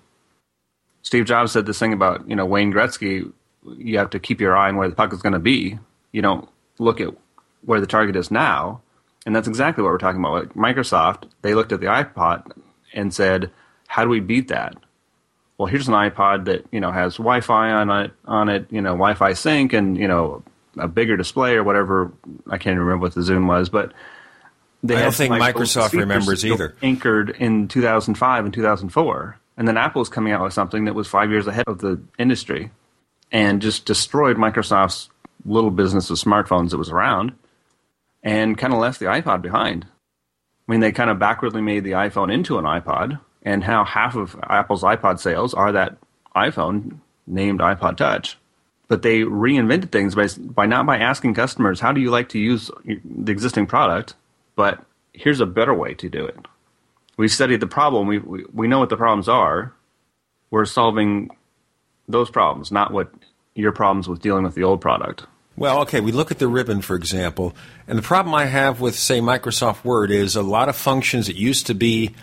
Steve Jobs said this thing about, you know, Wayne Gretzky. You have to keep your eye on where the puck is going to be. You don't look at where the target is now. And that's exactly what we're talking about. Like Microsoft, they looked at the iPod and said, how do we beat that? Well, here's an iPod that, you know, has Wi-Fi on it, on it, you know, Wi-Fi sync and, you know, a bigger display or whatever. I can't even remember what the Zoom was, but they I don't think Microsoft remembers either. Anchored in two thousand five and two thousand four. And then Apple's coming out with something that was five years ahead of the industry. And just destroyed Microsoft's little business of smartphones that was around and kind of left the iPod behind. I mean, they kind of backwardly made the iPhone into an iPod, and how half of Apple's iPod sales are that iPhone named iPod Touch. But they reinvented things by, by not by asking customers, how do you like to use the existing product, but here's a better way to do it. We studied the problem. We we, we know what the problems are. We're solving those problems, not what your problems with dealing with the old product. Well, okay, we look at the ribbon, for example, and the problem I have with, say, Microsoft Word is a lot of functions that used to be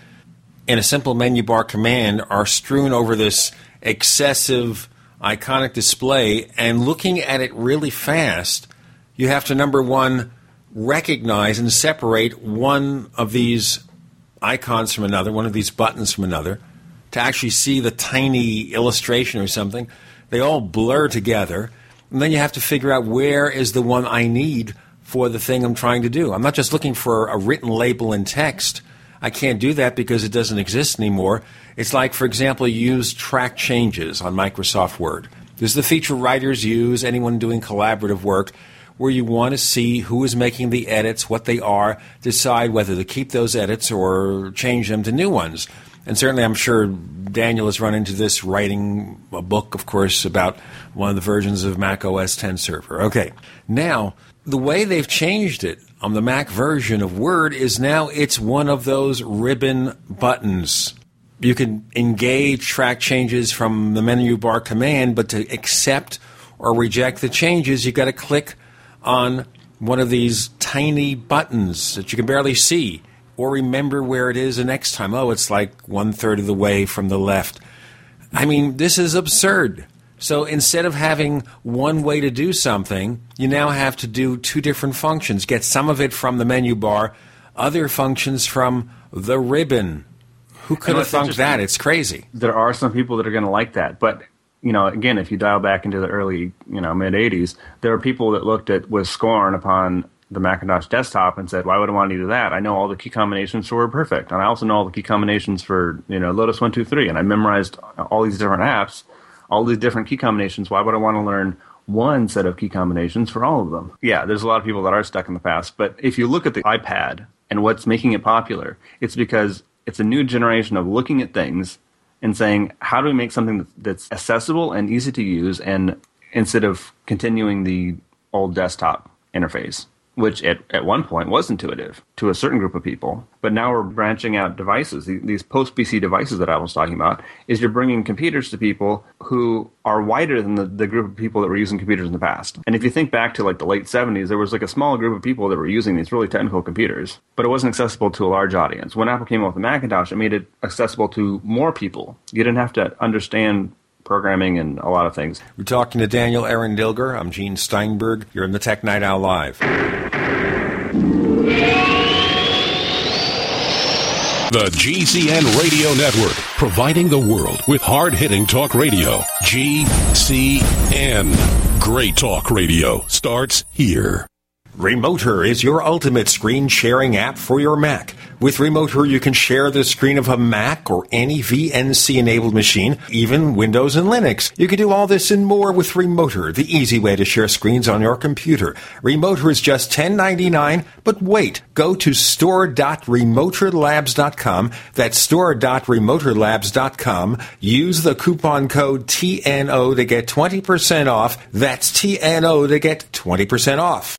in a simple menu bar command are strewn over this excessive iconic display, and looking at it really fast, you have to, number one, recognize and separate one of these icons from another, one of these buttons from another, to actually see the tiny illustration or something. They all blur together. And then you have to figure out where is the one I need for the thing I'm trying to do. I'm not just looking for a written label in text. I can't do that because it doesn't exist anymore. It's like, for example, use track changes on Microsoft Word. This is the feature writers use, anyone doing collaborative work, where you want to see who is making the edits, what they are, decide whether to keep those edits or change them to new ones. And certainly I'm sure Daniel has run into this writing a book, of course, about one of the versions of Mac O S X Server. Okay, now the way they've changed it on the Mac version of Word is now it's one of those ribbon buttons. You can engage track changes from the menu bar command, but to accept or reject the changes, you've got to click on one of these tiny buttons that you can barely see or remember where it is the next time. Oh, it's like one-third of the way from the left. I mean, this is absurd. So instead of having one way to do something, you now have to do two different functions. Get some of it from the menu bar, other functions from the ribbon. Who could have thunk that? It's crazy. There are some people that are going to like that, but... You know, again, if you dial back into the early, you know, mid eighties, there are people that looked at with scorn upon the Macintosh desktop and said, why would I want to do that? I know all the key combinations for Word Perfect, and I also know all the key combinations for, you know, Lotus one two three, and I memorized all these different apps, all these different key combinations. Why would I want to learn one set of key combinations for all of them? Yeah, there's a lot of people that are stuck in the past, but if you look at the iPad and what's making it popular, it's because it's a new generation of looking at things and saying, how do we make something that's accessible and easy to use, and instead of continuing the old desktop interface, which at, at one point was intuitive to a certain group of people, but now we're branching out devices. These post-P C devices that I was talking about is you're bringing computers to people who are wider than the, the group of people that were using computers in the past. And if you think back to like the late seventies, there was like a small group of people that were using these really technical computers, but it wasn't accessible to a large audience. When Apple came out with the Macintosh, it made it accessible to more people. You didn't have to understand programming and a lot of things. We're talking to Daniel Aaron Dilger. I'm Gene Steinberg. You're in the Tech Night Owl Live. The G C N Radio Network, providing the world with hard-hitting talk radio. G C N. Great talk radio starts here. Remoter is your ultimate screen sharing app for your Mac. With Remoter, you can share the screen of a Mac or any V N C-enabled machine, even Windows and Linux. You can do all this and more with Remoter, the easy way to share screens on your computer. Remoter is just ten dollars and ninety-nine cents, but wait. Go to store dot remoter labs dot com. That's store dot remoter labs dot com. Use the coupon code T N O to get twenty percent off. That's T N O to get twenty percent off.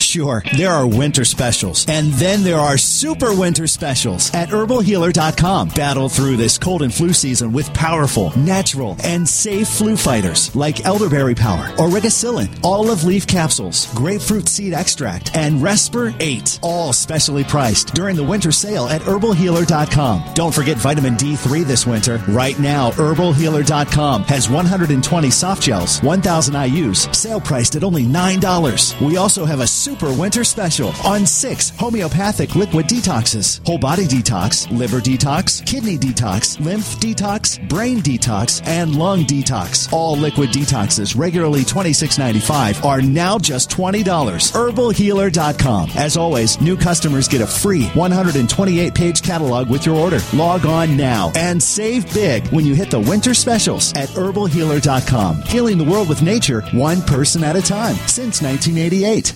Sure, there are winter specials, and then there are super winter specials at herbal healer dot com. Battle through this cold and flu season with powerful, natural, and safe flu fighters like elderberry power, origicillin, olive leaf capsules, grapefruit seed extract, and Respir eight, all specially priced during the winter sale at herbal healer dot com. Don't forget vitamin D three this winter. Right now, herbal healer dot com has one hundred twenty soft gels, one thousand I U's, sale priced at only nine dollars. We also have a super Super Winter Special on six homeopathic liquid detoxes: whole body detox, liver detox, kidney detox, lymph detox, brain detox, and lung detox. All liquid detoxes, regularly twenty-six ninety-five, are now just twenty dollars. Herbal Healer dot com. As always, new customers get a free one hundred twenty-eight page catalog with your order. Log on now and save big when you hit the winter specials at Herbal Healer dot com. Healing the world with nature, one person at a time, since nineteen eighty-eight.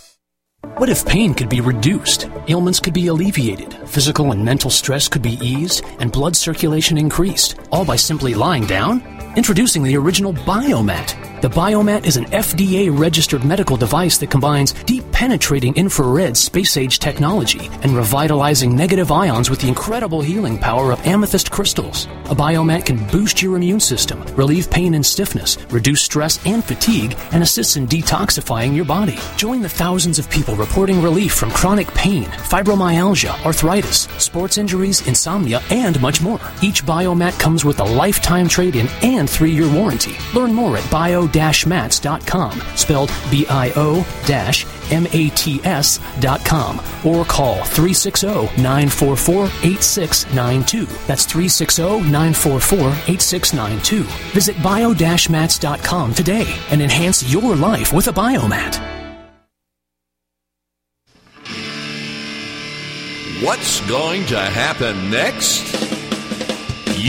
What if pain could be reduced, ailments could be alleviated, physical and mental stress could be eased, and blood circulation increased, all by simply lying down? Introducing the original Biomat. The Biomat is an F D A-registered medical device that combines deep penetrating infrared space-age technology and revitalizing negative ions with the incredible healing power of amethyst crystals. A Biomat can boost your immune system, relieve pain and stiffness, reduce stress and fatigue, and assists in detoxifying your body. Join the thousands of people reporting relief from chronic pain, fibromyalgia, arthritis, sports injuries, insomnia, and much more. Each Biomat comes with a lifetime trade-in and And three-year warranty. Learn more at bio mats dot com, spelled B I O M A T S dot com, or call three six zero nine four four eight six nine two. That's three six zero nine four four eight six nine two. Visit bio mats dot com today and enhance your life with a Biomat. What's going to happen next?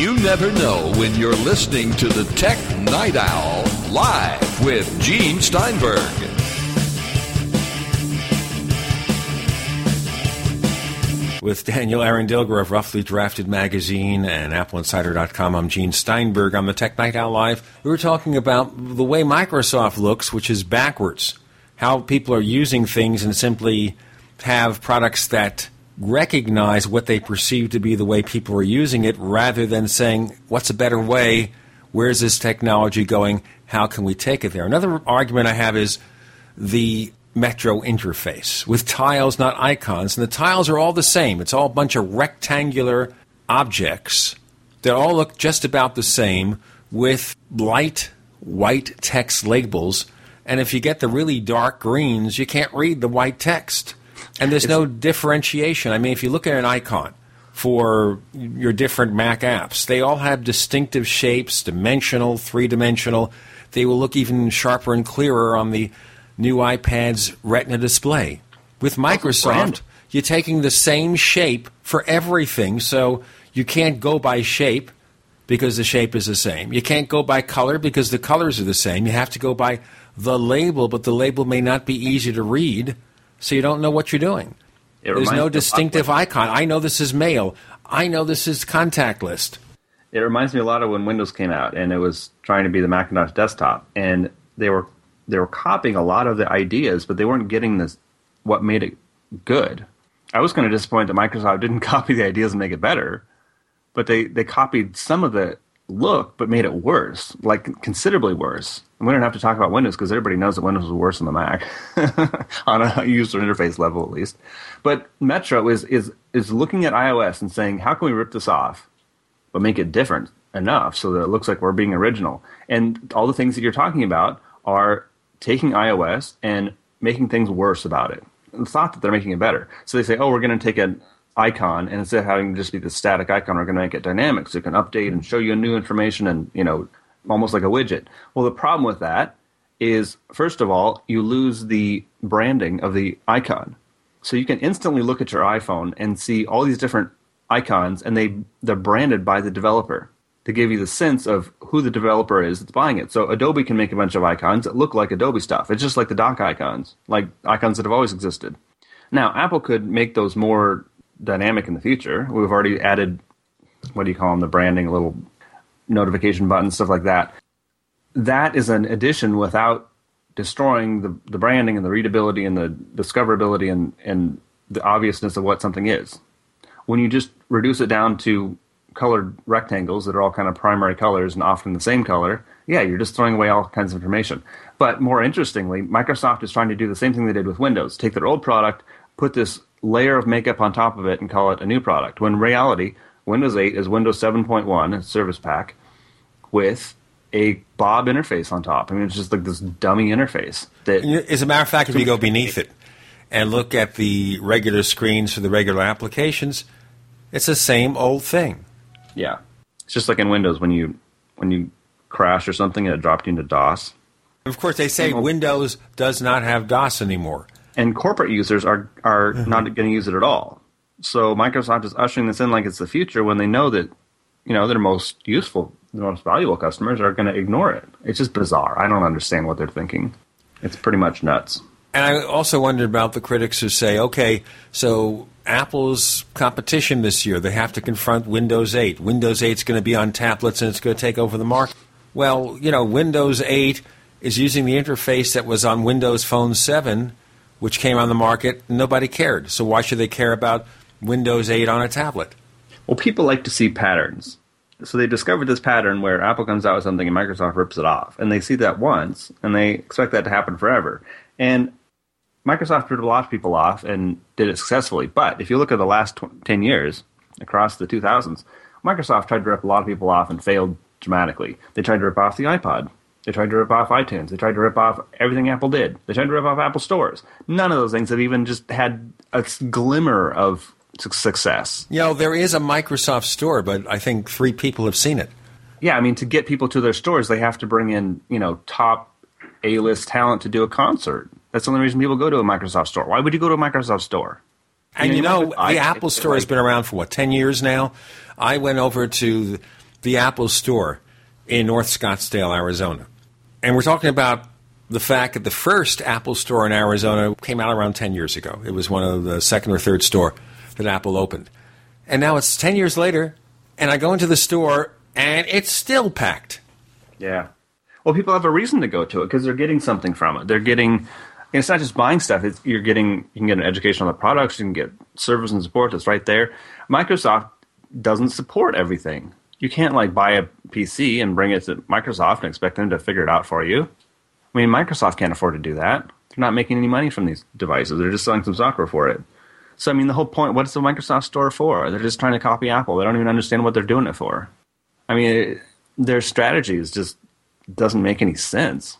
You never know when you're listening to the Tech Night Owl Live with Gene Steinberg. With Daniel Aaron Dilger of Roughly Drafted Magazine and Apple Insider dot com, I'm Gene Steinberg. I'm the Tech Night Owl Live. We were talking about the way Microsoft looks, which is backwards. How people are using things and simply have products that recognize what they perceive to be the way people are using it, rather than saying, what's a better way? Where's this technology going? How can we take it there? Another argument I have is the Metro interface with tiles, not icons. And the tiles are all the same. It's all a bunch of rectangular objects that all look just about the same with light white text labels. And if you get the really dark greens, you can't read the white text. And there's no differentiation. I mean, if you look at an icon for your different Mac apps, they all have distinctive shapes, dimensional, three-dimensional. They will look even sharper and clearer on the new iPad's Retina display. With Microsoft, you're taking the same shape for everything, so you can't go by shape because the shape is the same. You can't go by color because the colors are the same. You have to go by the label, but the label may not be easy to read, so you don't know what you're doing. It There's no distinctive icon. I know this is mail. I know this is contact list. It reminds me a lot of when Windows came out, and it was trying to be the Macintosh desktop. And they were they were copying a lot of the ideas, but they weren't getting this what made it good. I was kind of disappointed that Microsoft didn't copy the ideas and make it better, but they, they copied some of the look but made it worse, like considerably worse. And we don't have to talk about Windows because everybody knows that Windows was worse on the Mac, on a user interface level at least. But Metro is is is looking at iOS and saying, how can we rip this off but make it different enough so that it looks like we're being original? And all the things that you're talking about are taking iOS and making things worse about it. It's not that they're making it better. So they say, oh, we're going to take an icon, and instead of having just be the static icon, we're going to make it dynamic so it can update and show you new information and, you know, almost like a widget. Well, the problem with that is, first of all, you lose the branding of the icon. So you can instantly look at your iPhone and see all these different icons, and they, they're branded by the developer to give you the sense of who the developer is that's buying it. So Adobe can make a bunch of icons that look like Adobe stuff. It's just like the dock icons, like icons that have always existed. Now, Apple could make those more dynamic in the future. We've already added, what do you call them, the branding, little notification buttons, stuff like that. That is an addition without destroying the, the branding and the readability and the discoverability and, and the obviousness of what something is. When you just reduce it down to colored rectangles that are all kind of primary colors and often the same color, yeah, you're just throwing away all kinds of information. But more interestingly, Microsoft is trying to do the same thing they did with Windows. Take their old product, put this layer of makeup on top of it and call it a new product. When in reality, Windows eight is Windows seven point one Service Pack with a Bob interface on top. I mean, it's just like this dummy interface. That, as a matter of fact, if you go beneath it, and look at the regular screens for the regular applications, it's the same old thing. Yeah. It's just like in Windows when you when you crash or something and it dropped you into DOS. Of course, they say Windows does not have DOS anymore. And corporate users are, are mm-hmm. not going to use it at all. So Microsoft is ushering this in like it's the future when they know that, you know, their most useful, their most valuable customers are going to ignore it. It's just bizarre. I don't understand what they're thinking. It's pretty much nuts. And I also wondered about the critics who say, okay, so Apple's competition this year, they have to confront Windows eight. Windows eight is going to be on tablets and it's going to take over the market. Well, you know, Windows eight is using the interface that was on Windows Phone seven, which came on the market, and nobody cared. So why should they care about Windows eight on a tablet? Well, people like to see patterns. So they discovered this pattern where Apple comes out with something and Microsoft rips it off. And they see that once, and they expect that to happen forever. And Microsoft ripped a lot of people off and did it successfully. But if you look at the last ten years, across the two thousands, Microsoft tried to rip a lot of people off and failed dramatically. They tried to rip off the iPod. They tried to rip off iTunes. They tried to rip off everything Apple did. They tried to rip off Apple Stores. None of those things have even just had a glimmer of success. You know, there is a Microsoft Store, but I think three people have seen it. Yeah, I mean, to get people to their stores, they have to bring in, you know, top A-list talent to do a concert. That's the only reason people go to a Microsoft Store. Why would you go to a Microsoft Store? And, you, you know, know I, the Apple I, Store I, has been around for, what, ten years now? I went over to the Apple Store in North Scottsdale, Arizona. And we're talking about the fact that the first Apple Store in Arizona came out around ten years ago. It was one of the second or third store that Apple opened. And now it's ten years later, and I go into the store, and it's still packed. Yeah. Well, people have a reason to go to it because they're getting something from it. They're getting... And it's not just buying stuff. It's, you're getting, you can get an education on the products. You can get service and support that's right there. Microsoft doesn't support everything. You can't like buy a P C and bring it to Microsoft and expect them to figure it out for you. I mean, Microsoft can't afford to do that. They're not making any money from these devices. They're just selling some software for it. So, I mean, the whole point, what's the Microsoft Store for? They're just trying to copy Apple. They don't even understand what they're doing it for. I mean, it, their strategy is just doesn't make any sense.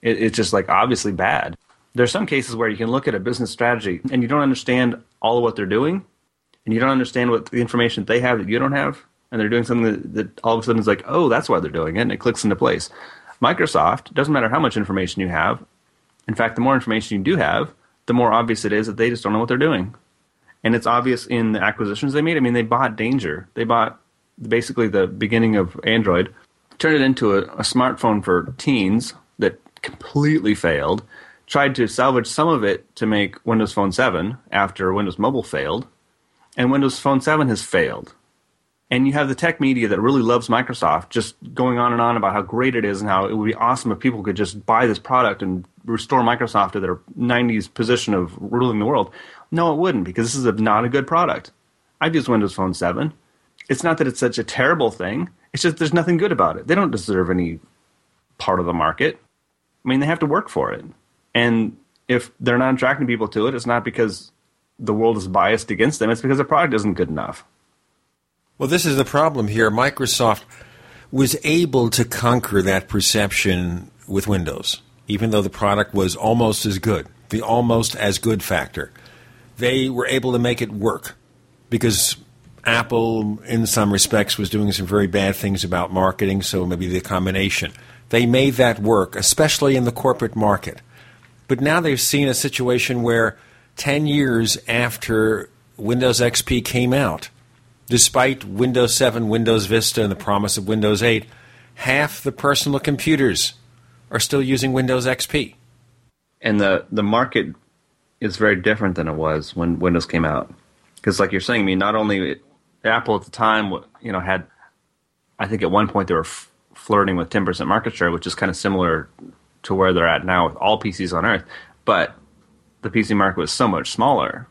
It, it's just like obviously bad. There's some cases where you can look at a business strategy and you don't understand all of what they're doing and you don't understand what the information they have that you don't have, and they're doing something that, that all of a sudden is like, oh, that's why they're doing it, and it clicks into place. Microsoft, doesn't matter how much information you have. In fact, the more information you do have, the more obvious it is that they just don't know what they're doing. And it's obvious in the acquisitions they made. I mean, they bought Danger. They bought basically the beginning of Android, turned it into a, a smartphone for teens that completely failed, tried to salvage some of it to make Windows Phone seven after Windows Mobile failed, and Windows Phone seven has failed. And you have the tech media that really loves Microsoft just going on and on about how great it is and how it would be awesome if people could just buy this product and restore Microsoft to their nineties position of ruling the world. No, it wouldn't, because this is a, not a good product. I've used Windows Phone seven. It's not that it's such a terrible thing. It's just there's nothing good about it. They don't deserve any part of the market. I mean, they have to work for it. And if they're not attracting people to it, it's not because the world is biased against them. It's because the product isn't good enough. Well, this is the problem here. Microsoft was able to conquer that perception with Windows, even though the product was almost as good, the almost as good factor. They were able to make it work because Apple, in some respects, was doing some very bad things about marketing, so maybe the combination. They made that work, especially in the corporate market. But now they've seen a situation where ten years after Windows X P came out, despite Windows seven, Windows Vista, and the promise of Windows eight, half the personal computers are still using Windows X P. And the, the market is very different than it was when Windows came out. Because like you're saying, I mean, not only it, Apple at the time, you know, had, I think at one point they were f- flirting with ten percent market share, which is kind of similar to where they're at now with all P Cs on Earth, but the P C market was so much smaller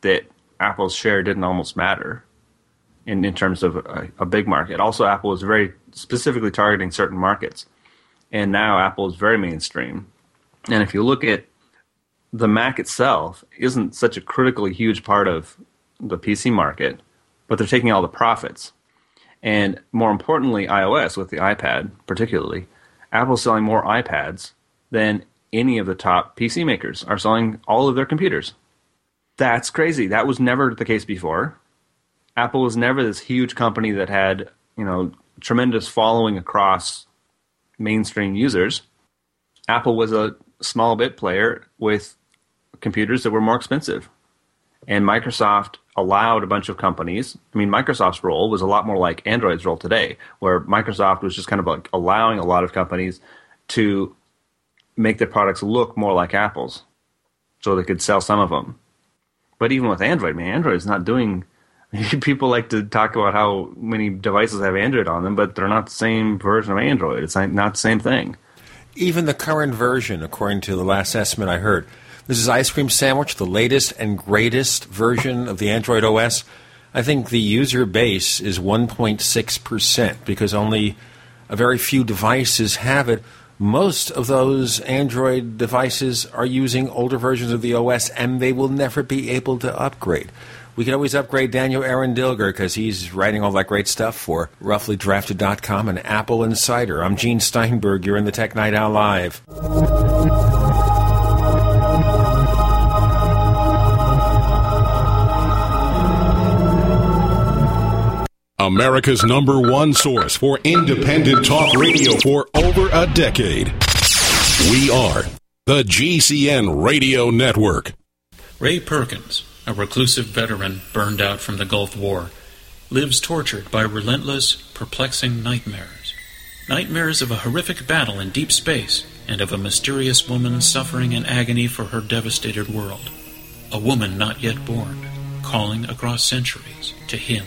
that Apple's share didn't almost matter in, in terms of a, a big market. Also, Apple was very specifically targeting certain markets, and now Apple is very mainstream. And if you look at the Mac itself, isn't such a critically huge part of the P C market, but they're taking all the profits. And more importantly, iOS with the iPad particularly, Apple's selling more iPads than any of the top P C makers are selling all of their computers. That's crazy. That was never the case before. Apple was never this huge company that had, you know, tremendous following across mainstream users. Apple was a small bit player with computers that were more expensive. And Microsoft allowed a bunch of companies. I mean, Microsoft's role was a lot more like Android's role today, where Microsoft was just kind of like allowing a lot of companies to make their products look more like Apple's so they could sell some of them. But even with Android, man, Android's not doing... People like to talk about how many devices have Android on them, but they're not the same version of Android. It's not the same thing. Even the current version, according to the last estimate I heard, this is Ice Cream Sandwich, the latest and greatest version of the Android O S. I think the user base is one point six percent because only a very few devices have it. Most of those Android devices are using older versions of the O S, and they will never be able to upgrade. We can always upgrade Daniel Aaron Dilger because he's writing all that great stuff for roughly drafted dot com and Apple Insider. I'm Gene Steinberg. You're in the Tech Night Owl Live. America's number one source for independent talk radio for over a decade. We are the G C N Radio Network. Ray Perkins, a reclusive veteran burned out from the Gulf War, lives tortured by relentless, perplexing nightmares. Nightmares of a horrific battle in deep space and of a mysterious woman suffering in agony for her devastated world. A woman not yet born, calling across centuries to him.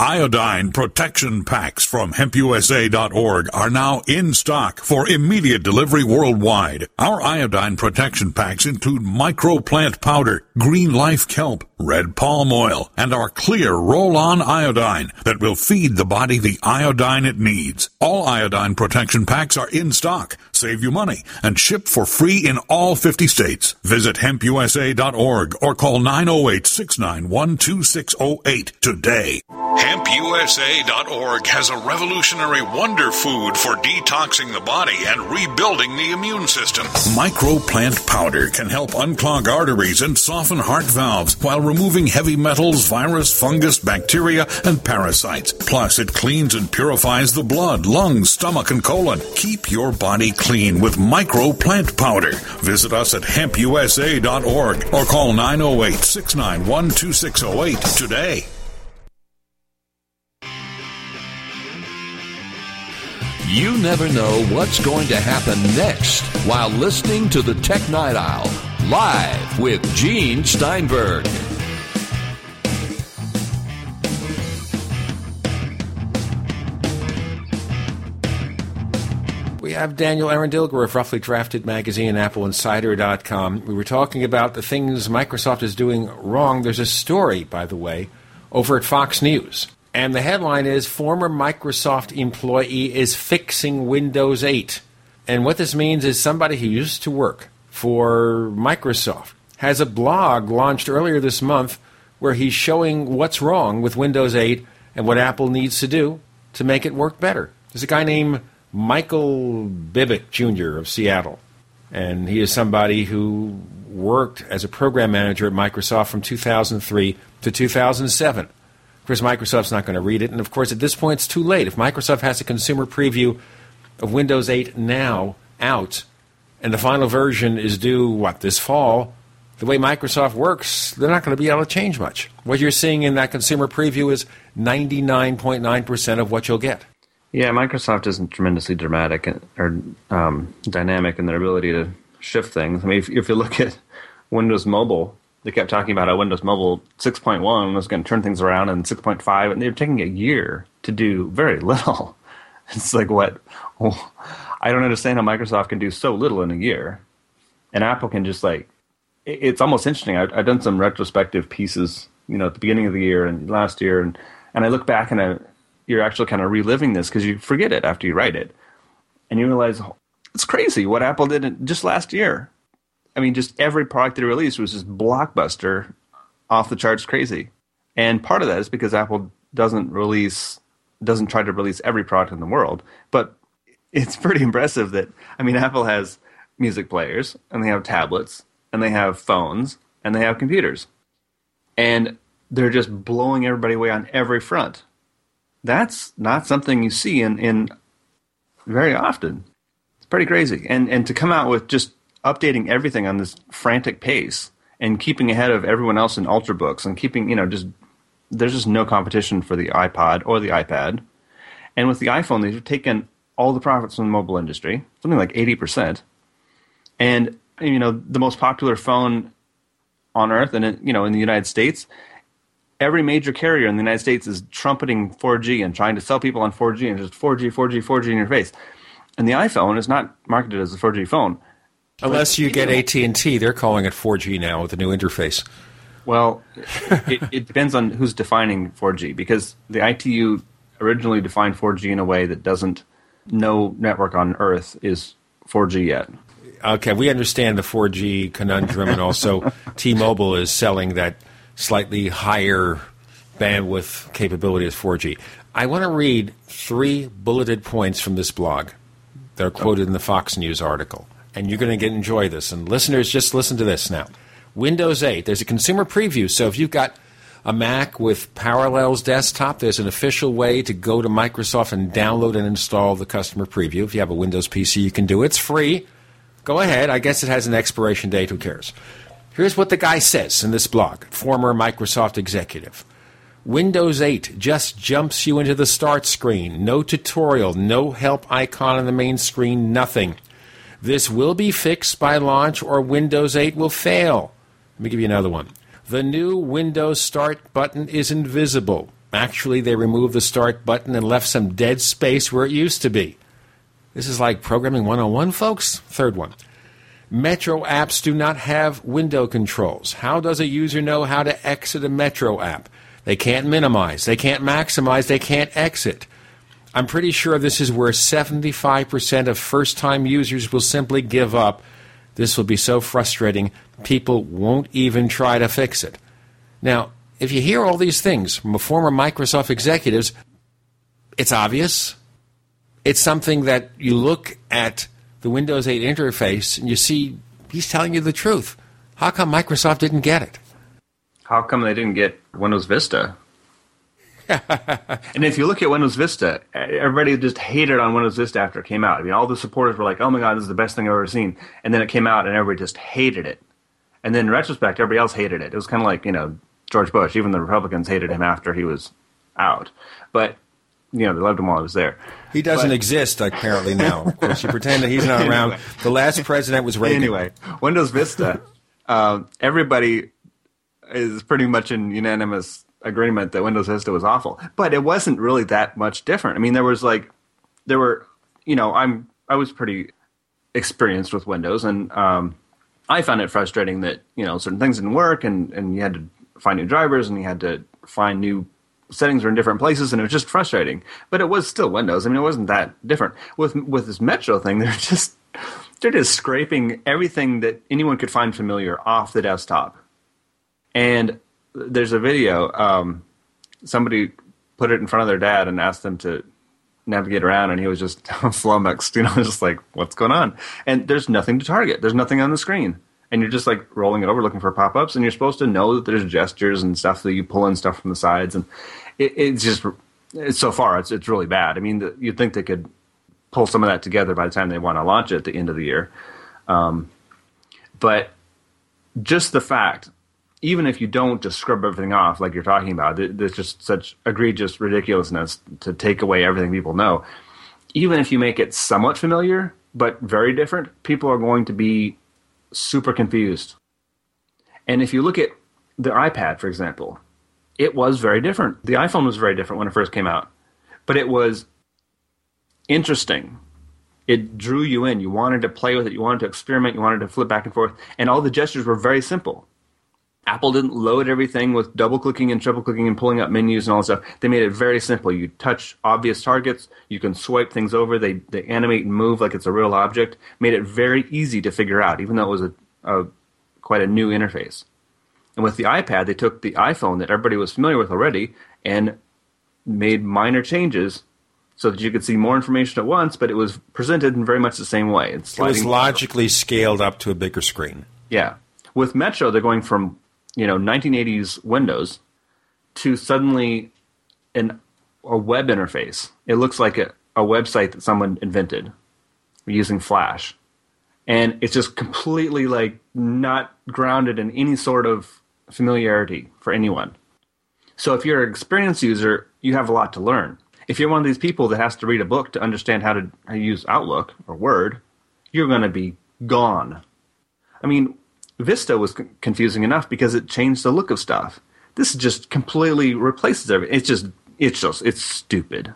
Iodine protection packs from Hemp U S A dot org are now in stock for immediate delivery worldwide. Our iodine protection packs include microplant powder, green life kelp, red palm oil, and our clear roll-on iodine that will feed the body the iodine it needs. All iodine protection packs are in stock, save you money, and ship for free in all fifty states. Visit Hemp U S A dot org or call nine oh eight, six nine one, two six oh eight today. Hemp U S A dot org has a revolutionary wonder food for detoxing the body and rebuilding the immune system. Microplant powder can help unclog arteries and soften heart valves while removing heavy metals, virus, fungus, bacteria, and parasites. Plus, it cleans and purifies the blood, lungs, stomach, and colon. Keep your body clean with microplant powder. Visit us at Hemp U S A dot org or call nine oh eight, six nine one, two six oh eight today. You never know what's going to happen next while listening to the Tech Night Owl live with Gene Steinberg. We have Daniel Aaron Dilger of Roughly Drafted Magazine and Apple Insider dot com. We were talking about the things Microsoft is doing wrong. There's a story, by the way, over at Fox News. And the headline is, former Microsoft employee is fixing Windows eight. And what this means is somebody who used to work for Microsoft has a blog launched earlier this month where he's showing what's wrong with Windows eight and what Apple needs to do to make it work better. There's a guy named Michael Bibick Junior of Seattle. And he is somebody who worked as a program manager at Microsoft from two thousand three to two thousand seven. Of course, Microsoft's not going to read it. And, of course, at this point, it's too late. If Microsoft has a consumer preview of Windows eight now out, and the final version is due, what, this fall, the way Microsoft works, they're not going to be able to change much. What you're seeing in that consumer preview is ninety-nine point nine percent of what you'll get. Yeah, Microsoft isn't tremendously dramatic or um, dynamic in their ability to shift things. I mean, if, if you look at Windows Mobile, they kept talking about how Windows Mobile six point one was going to turn things around and six point five, and they were taking a year to do very little. It's like, what? Oh, I don't understand how Microsoft can do so little in a year. And Apple can just, like, it's almost interesting. I've, I've done some retrospective pieces, you know, at the beginning of the year and last year, and, and I look back and I, you're actually kind of reliving this because you forget it after you write it. And you realize, oh, it's crazy what Apple did just last year. I mean, just every product they released was just blockbuster, off the charts crazy. And part of that is because Apple doesn't release, doesn't try to release every product in the world. But it's pretty impressive that, I mean, Apple has music players, and they have tablets, and they have phones, and they have computers. And they're just blowing everybody away on every front. That's not something you see in, in very often. It's pretty crazy. And and to come out with just updating everything on this frantic pace and keeping ahead of everyone else in Ultrabooks and keeping, you know, just there's just no competition for the iPod or the iPad. And with the iPhone, they've taken all the profits from the mobile industry, something like eighty percent. And, you know, the most popular phone on earth and, you know, in the United States, every major carrier in the United States is trumpeting four G and trying to sell people on four G and just four G, four G, four G in your face. And the iPhone is not marketed as a four G phone. Unless you get A T and T, they're calling it four G now with a new interface. Well, it, it depends on who's defining four G, because the I T U originally defined four G in a way that doesn't, no network on Earth is four G yet. Okay, we understand the four G conundrum, and also T-Mobile is selling that slightly higher bandwidth capability as four G. I want to read three bulleted points from this blog that are quoted in the Fox News article. And you're going to get enjoy this. And listeners, just listen to this now. Windows eight, there's a consumer preview. So if you've got a Mac with Parallels Desktop, there's an official way to go to Microsoft and download and install the customer preview. If you have a Windows P C, you can do it. It's free. Go ahead. I guess it has an expiration date. Who cares? Here's what the guy says in this blog, former Microsoft executive. Windows eight just jumps you into the start screen. No tutorial, no help icon on the main screen, nothing. This will be fixed by launch or Windows eight will fail. Let me give you another one. The new Windows Start button is invisible. Actually, they removed the start button and left some dead space where it used to be. This is like programming one oh one, folks. Third one. Metro apps do not have window controls. How does a user know how to exit a Metro app? They can't minimize. They can't maximize. They can't exit. I'm pretty sure this is where seventy-five percent of first-time users will simply give up. This will be so frustrating, people won't even try to fix it. Now, if you hear all these things from former Microsoft executives, it's obvious. It's something that you look at the Windows eight interface and you see he's telling you the truth. How come Microsoft didn't get it? How come they didn't get Windows Vista? And if you look at Windows Vista, everybody just hated on Windows Vista after it came out. I mean, all the supporters were like, oh my God, this is the best thing I've ever seen. And then it came out and everybody just hated it. And then in retrospect, everybody else hated it. It was kind of like, you know, George Bush. Even the Republicans hated him after he was out. But, you know, they loved him while he was there. He doesn't but, exist, apparently, now. Of course, you pretend that he's not anyway. around. The last president was Reagan. Anyway, Windows Vista, uh, everybody is pretty much in unanimous agreement that Windows Vista was awful, but it wasn't really that much different. I mean, there was like, there were, you know, I'm I was pretty experienced with Windows, and um, I found it frustrating that, you know, certain things didn't work, and, and you had to find new drivers, and you had to find new settings were in different places, and it was just frustrating. But it was still Windows. I mean, it wasn't that different. With with this Metro thing, they're just they're just scraping everything that anyone could find familiar off the desktop, and there's a video. Um, somebody put it in front of their dad and asked them to navigate around, and he was just flummoxed, you know, just like, what's going on? And there's nothing to target. There's nothing on the screen. And you're just like rolling it over looking for pop-ups, and you're supposed to know that there's gestures and stuff that you pull in stuff from the sides. And it, it's just, it's, so far, it's it's really bad. I mean, the, you'd think they could pull some of that together by the time they want to launch it at the end of the year. Um, but just the fact, even if you don't just scrub everything off like you're talking about, there's just such egregious ridiculousness to take away everything people know. Even if you make it somewhat familiar but very different, people are going to be super confused. And if you look at the iPad, for example, it was very different. The iPhone was very different when it first came out. But it was interesting. It drew you in. You wanted to play with it. You wanted to experiment. You wanted to flip back and forth. And all the gestures were very simple. Apple didn't load everything with double-clicking and triple-clicking and pulling up menus and all that stuff. They made it very simple. You touch obvious targets. You can swipe things over. They they animate and move like it's a real object. Made it very easy to figure out, even though it was a, a quite a new interface. And with the iPad, they took the iPhone that everybody was familiar with already and made minor changes so that you could see more information at once, but it was presented in very much the same way. It's it was logically control. Scaled up to a bigger screen. Yeah. With Metro, they're going from, you know, nineteen eighties Windows to suddenly an a web interface. It looks like a, a website that someone invented using Flash. And it's just completely like not grounded in any sort of familiarity for anyone. So if you're an experienced user, you have a lot to learn. If you're one of these people that has to read a book to understand how to, how to use Outlook or Word, you're going to be gone. I mean, Vista was confusing enough because it changed the look of stuff. This just completely replaces everything. It's just, it's just, it's stupid,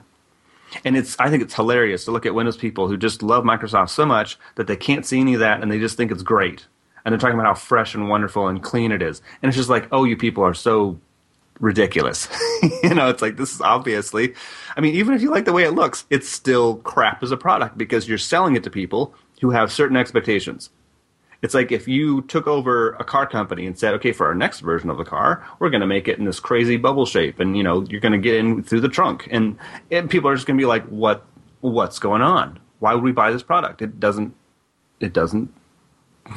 and it's. I think it's hilarious to look at Windows people who just love Microsoft so much that they can't see any of that, and they just think it's great. And they're talking about how fresh and wonderful and clean it is, and it's just like, oh, you people are so ridiculous. You know, it's like this is obviously. I mean, even if you like the way it looks, it's still crap as a product because you're selling it to people who have certain expectations. It's like if you took over a car company and said, okay, for our next version of the car, we're going to make it in this crazy bubble shape. And, you know, you're going to get in through the trunk. And, and people are just going to be like, what, what's going on? Why would we buy this product? It doesn't it doesn't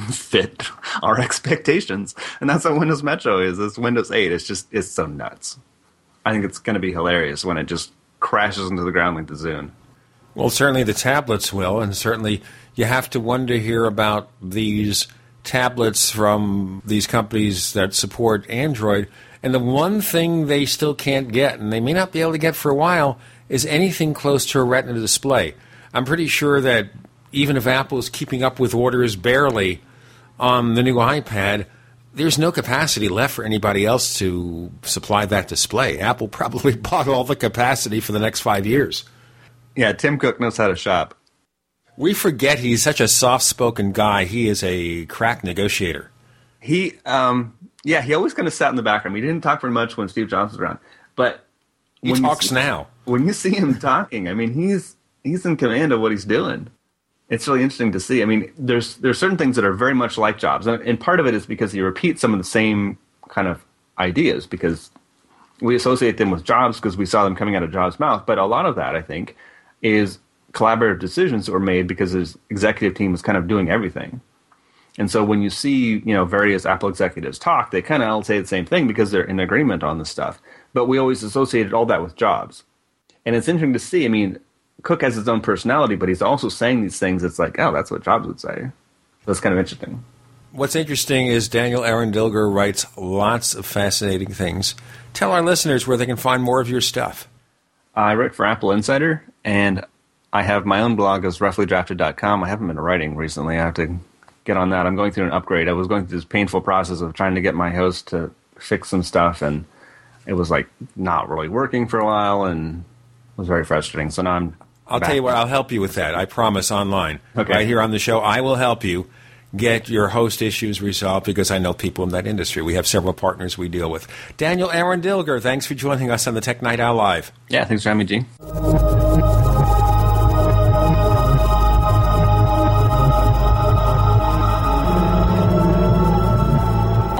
fit our expectations. And that's what Windows Metro is. It's Windows eight. It's just it's so nuts. I think it's going to be hilarious when it just crashes into the ground like the Zune. Well, certainly the tablets will, and certainly you have to wonder here about these tablets from these companies that support Android. And the one thing they still can't get, and they may not be able to get for a while, is anything close to a Retina display. I'm pretty sure that even if Apple is keeping up with orders barely on the new iPad, there's no capacity left for anybody else to supply that display. Apple probably bought all the capacity for the next five years. Yeah, Tim Cook knows how to shop. We forget he's such a soft-spoken guy. He is a crack negotiator. He, um, yeah, he always kind of sat in the background. He didn't talk very much when Steve Jobs was around, but he talks now. When you see him talking, I mean, he's he's in command of what he's doing. It's really interesting to see. I mean, there's there's certain things that are very much like Jobs, and, and part of it is because he repeats some of the same kind of ideas because we associate them with Jobs because we saw them coming out of Jobs' mouth. But a lot of that, I think, is collaborative decisions that were made because his executive team was kind of doing everything. And so when you see, you know, various Apple executives talk, they kind of all say the same thing because they're in agreement on this stuff. But we always associated all that with Jobs. And it's interesting to see. I mean, Cook has his own personality, but he's also saying these things. It's like, oh, that's what Jobs would say. That's kind of interesting. What's interesting is Daniel Aaron Dilger writes lots of fascinating things. Tell our listeners where they can find more of your stuff. I write for Apple Insider, and I have my own blog as roughly drafted dot com. I haven't been writing recently. I have to get on that. I'm going through an upgrade. I was going through this painful process of trying to get my host to fix some stuff, and it was like not really working for a while, and it was very frustrating. So now I'm I'll back. Tell you what, I'll help you with that. I promise online. Okay. Right here on the show, I will help you get your host issues resolved because I know people in that industry. We have several partners we deal with. Daniel Aaron Dilger, thanks for joining us on the Tech Night Owl Live. Yeah, thanks for having me, Gene.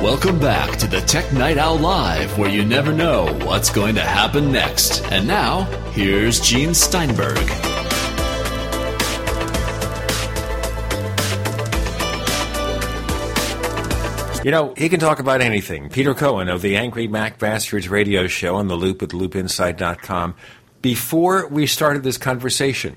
Welcome back to the Tech Night Owl Live, where you never know what's going to happen next. And now, here's Gene Steinberg. You know, he can talk about anything. Peter Cohen of the Angry Mac Bastards radio show on The Loop at loop insight dot com. Before we started this conversation,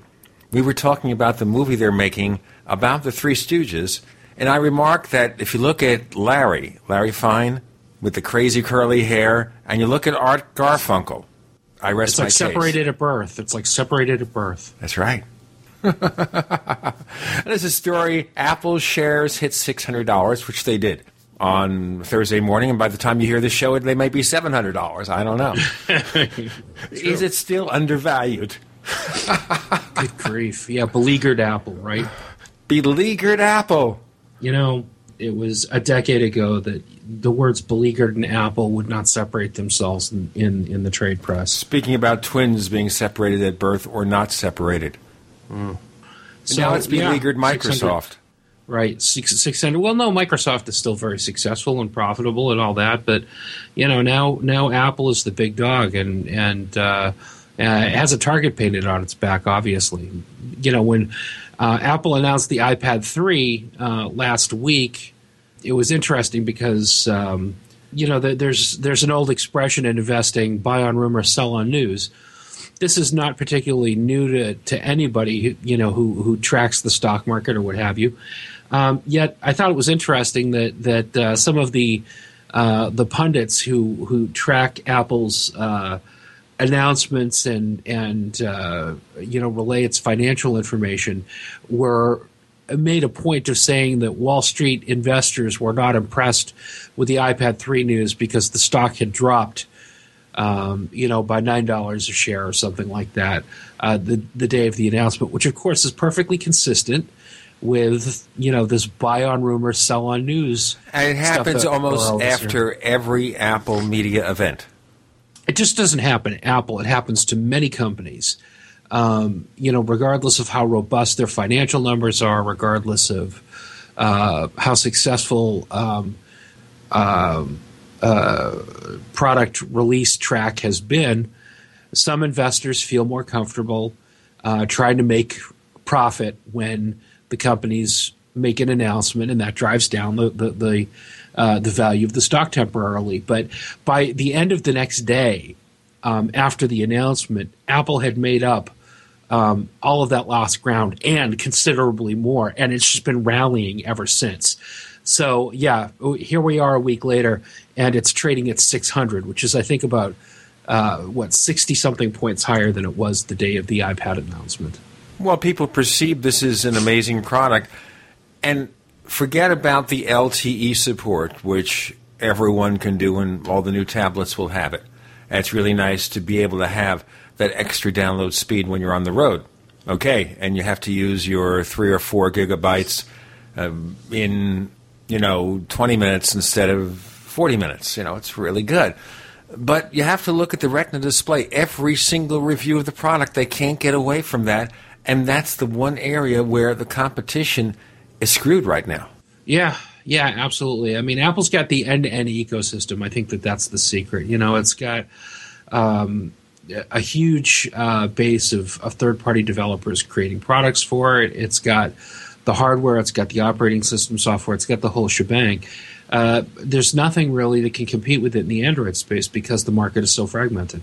we were talking about the movie they're making about the Three Stooges. And I remarked that if you look at Larry, Larry Fine, with the crazy curly hair, and you look at Art Garfunkel, I rest my case. It's like separated at birth. It's like separated at birth. That's right. There's a story, Apple shares hit six hundred dollars, which they did on Thursday morning, and by the time you hear the show, they may be seven hundred dollars. I don't know. Is it still undervalued? Good grief. Yeah, beleaguered Apple, right? Beleaguered Apple. You know, it was a decade ago that the words beleaguered and Apple would not separate themselves in, in, in the trade press. Speaking about twins being separated at birth or not separated. Mm. So, now it's beleaguered yeah, Microsoft. Right, six hundred. Well, no, Microsoft is still very successful and profitable and all that. But, you know, now now Apple is the big dog and, and uh, uh, has a target painted on its back, obviously. You know, when... Uh, Apple announced the iPad three uh, last week. It was interesting because, um, you know, th- there's there's an old expression in investing, buy on rumor, sell on news. This is not particularly new to, to anybody, who, you know, who, who tracks the stock market or what have you. Um, yet I thought it was interesting that, that uh, some of the uh, the pundits who, who track Apple's uh announcements and and uh, you know relay its financial information were made a point of saying that Wall Street investors were not impressed with the iPad three news because the stock had dropped um, you know, by nine dollars a share or something like that uh, the, the day of the announcement, which, of course, is perfectly consistent with, you know, this buy on rumor, sell on news. And it happens almost after every Apple media event. It just doesn't happen at Apple. It happens to many companies, um, you know, regardless of how robust their financial numbers are, regardless of uh, how successful um, uh, uh, product release track has been. Some investors feel more comfortable uh, trying to make profit when the companies make an announcement, and that drives down the the the, uh, the value of the stock temporarily. But by the end of the next day, um, after the announcement, Apple had made up um, all of that lost ground and considerably more, and it's just been rallying ever since. So yeah, here we are a week later, and it's trading at six hundred, which is I think about uh, what sixty something points higher than it was the day of the iPad announcement. Well, people perceive this as an amazing product, and forget about the L T E support, which everyone can do, and all the new tablets will have it. And it's really nice to be able to have that extra download speed when you're on the road. Okay, and you have to use your three or four gigabytes uh, in, you know, twenty minutes instead of forty minutes. You know, it's really good. But you have to look at the Retina display. Every single review of the product, they can't get away from that. And that's the one area where the competition is screwed right now. Yeah, yeah, absolutely. I mean, Apple's got the end-to-end ecosystem. I think that that's the secret. You know, it's got um, a huge uh, base of, of third-party developers creating products for it. It's got the hardware. It's got the operating system software. It's got the whole shebang. Uh, there's nothing really that can compete with it in the Android space because the market is so fragmented.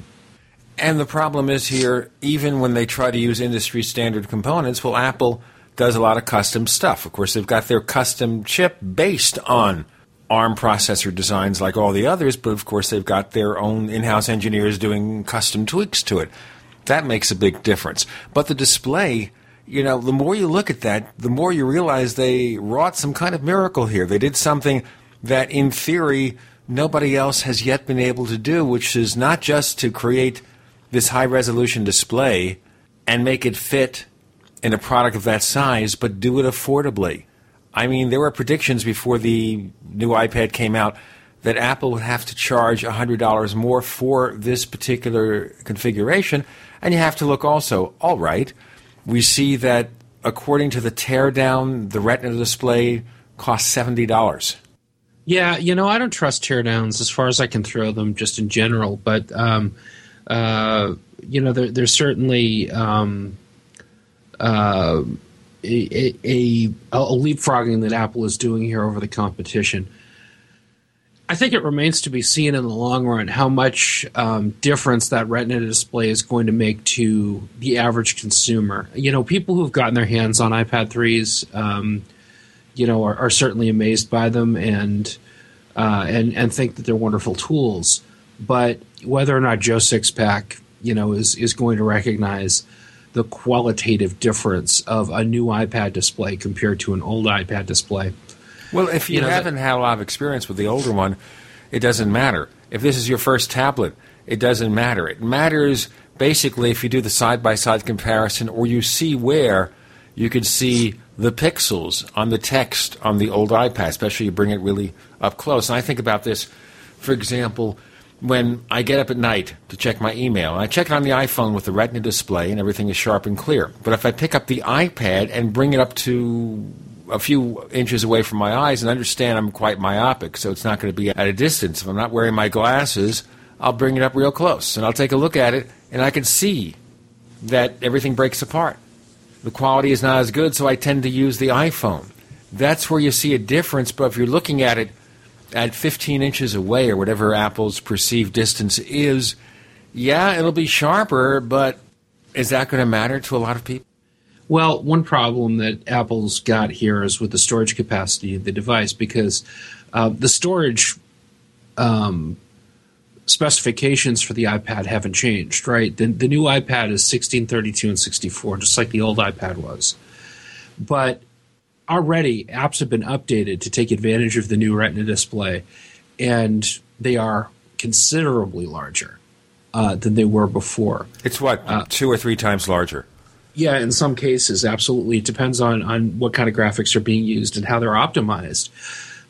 And the problem is here, even when they try to use industry-standard components, well, Apple does a lot of custom stuff. Of course, they've got their custom chip based on ARM processor designs like all the others, but of course they've got their own in-house engineers doing custom tweaks to it. That makes a big difference. But the display, you know, the more you look at that, the more you realize they wrought some kind of miracle here. They did something that, in theory, nobody else has yet been able to do, which is not just to create this high-resolution display and make it fit in a product of that size, but do it affordably. I mean, there were predictions before the new iPad came out that Apple would have to charge one hundred dollars more for this particular configuration. And you have to look also, all right, we see that according to the teardown, the Retina display costs seventy dollars. Yeah, you know, I don't trust teardowns as far as I can throw them just in general, but um, uh, you know, there, there's certainly um, uh, a, a, a leapfrogging that Apple is doing here over the competition. I think it remains to be seen in the long run how much um, difference that Retina display is going to make to the average consumer. You know, people who've gotten their hands on iPad threes um, you know, are, are certainly amazed by them and uh, and and think that they're wonderful tools. But whether or not Joe Sixpack, you know, is is going to recognize the qualitative difference of a new iPad display compared to an old iPad display. Well, if you, you know, haven't that, had a lot of experience with the older one, it doesn't matter. If this is your first tablet, it doesn't matter. It matters basically if you do the side-by-side comparison or you see where you can see the pixels on the text on the old iPad, especially you bring it really up close. And I think about this, for example, when I get up at night to check my email. I check it on the iPhone with the Retina display and everything is sharp and clear. But if I pick up the iPad and bring it up to a few inches away from my eyes, and understand I'm quite myopic, so it's not going to be at a distance. If I'm not wearing my glasses, I'll bring it up real close and I'll take a look at it and I can see that everything breaks apart. The quality is not as good, so I tend to use the iPhone. That's where you see a difference, but if you're looking at it at fifteen inches away or whatever Apple's perceived distance is, yeah, it'll be sharper, but is that going to matter to a lot of people? Well, one problem that Apple's got here is with the storage capacity of the device, because uh, the storage um, specifications for the iPad haven't changed, right? The, the new iPad is sixteen, thirty-two, and sixty-four, just like the old iPad was. But already, apps have been updated to take advantage of the new Retina display, and they are considerably larger. uh, than they were before. It's what, uh, two or three times larger? Yeah, in some cases, absolutely. It depends on, on what kind of graphics are being used and how they're optimized.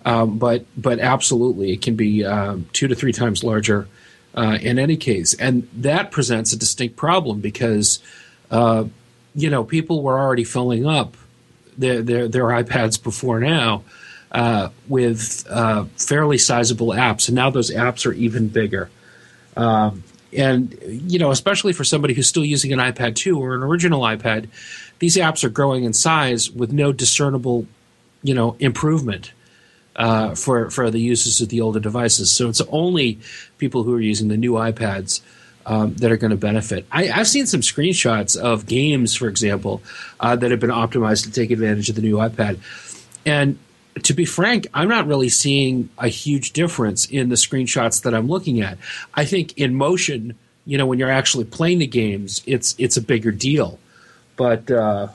Um, but but absolutely, it can be um, two to three times larger uh, in any case. And that presents a distinct problem because, uh, you know, people were already filling up their their, their iPads before now uh, with uh, fairly sizable apps. And now those apps are even bigger. Um, and, you know, especially for somebody who's still using an iPad two or an original iPad, these apps are growing in size with no discernible, you know, improvement Uh, for for the users of the older devices. So it's only people who are using the new iPads um, that are going to benefit. I, I've seen some screenshots of games, for example, uh, that have been optimized to take advantage of the new iPad. And to be frank, I'm not really seeing a huge difference in the screenshots that I'm looking at. I think in motion, you know, when you're actually playing the games, it's it's a bigger deal. But, uh,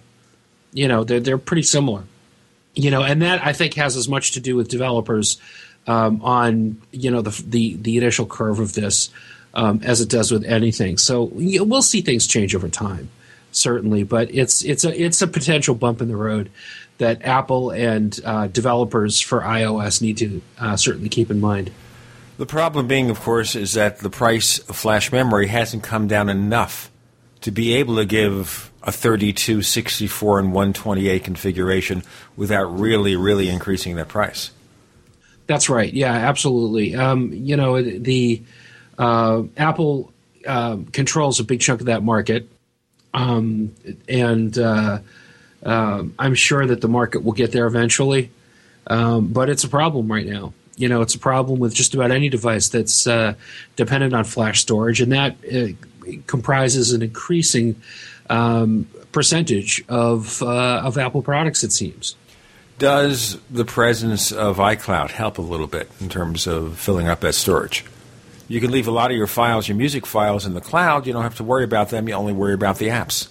you know, they're they're pretty similar. You know, and that I think has as much to do with developers um, on you know the, the the initial curve of this um, as it does with anything. So you know, we'll see things change over time, certainly. But it's it's a it's a potential bump in the road that Apple and uh, developers for iOS need to uh, certainly keep in mind. The problem being, of course, is that the price of flash memory hasn't come down enough to be able to give a thirty-two, sixty-four, and one twenty-eight configuration without really, really increasing that price. That's right. Yeah, absolutely. Um, you know, the uh, Apple uh, controls a big chunk of that market, um, and uh, uh, I'm sure that the market will get there eventually, um, but it's a problem right now. You know, it's a problem with just about any device that's uh, dependent on flash storage, and that uh, comprises an increasing Um, percentage of uh, of Apple products, it seems. Does the presence of iCloud help a little bit in terms of filling up that storage? You can leave a lot of your files, your music files, in the cloud. You don't have to worry about them. You only worry about the apps.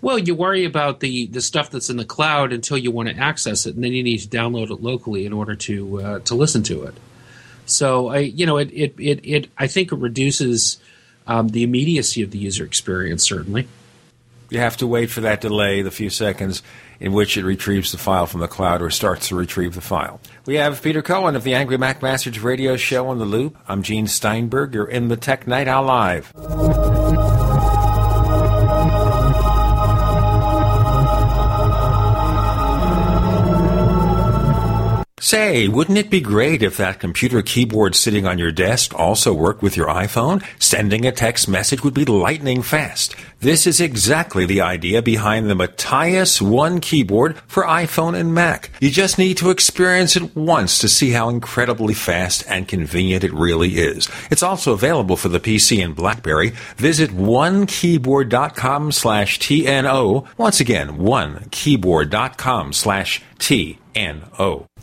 Well, you worry about the, the stuff that's in the cloud until you want to access it, and then you need to download it locally in order to uh, to listen to it. So, I you know, it it it, it I think it reduces um, the immediacy of the user experience, certainly. You have to wait for that delay, the few seconds in which it retrieves the file from the cloud or starts to retrieve the file. We have Peter Cohen of the Angry Mac Masters radio show on The Loop. I'm Gene Steinberg. You're in the Tech Night Owl Live. Say, wouldn't it be great if that computer keyboard sitting on your desk also worked with your iPhone? Sending a text message would be lightning fast. This is exactly the idea behind the Matthias One keyboard for iPhone and Mac. You just need to experience it once to see how incredibly fast and convenient it really is. It's also available for the P C and BlackBerry. Visit one keyboard dot com slash T N O. Once again, one keyboard dot com slash T N O.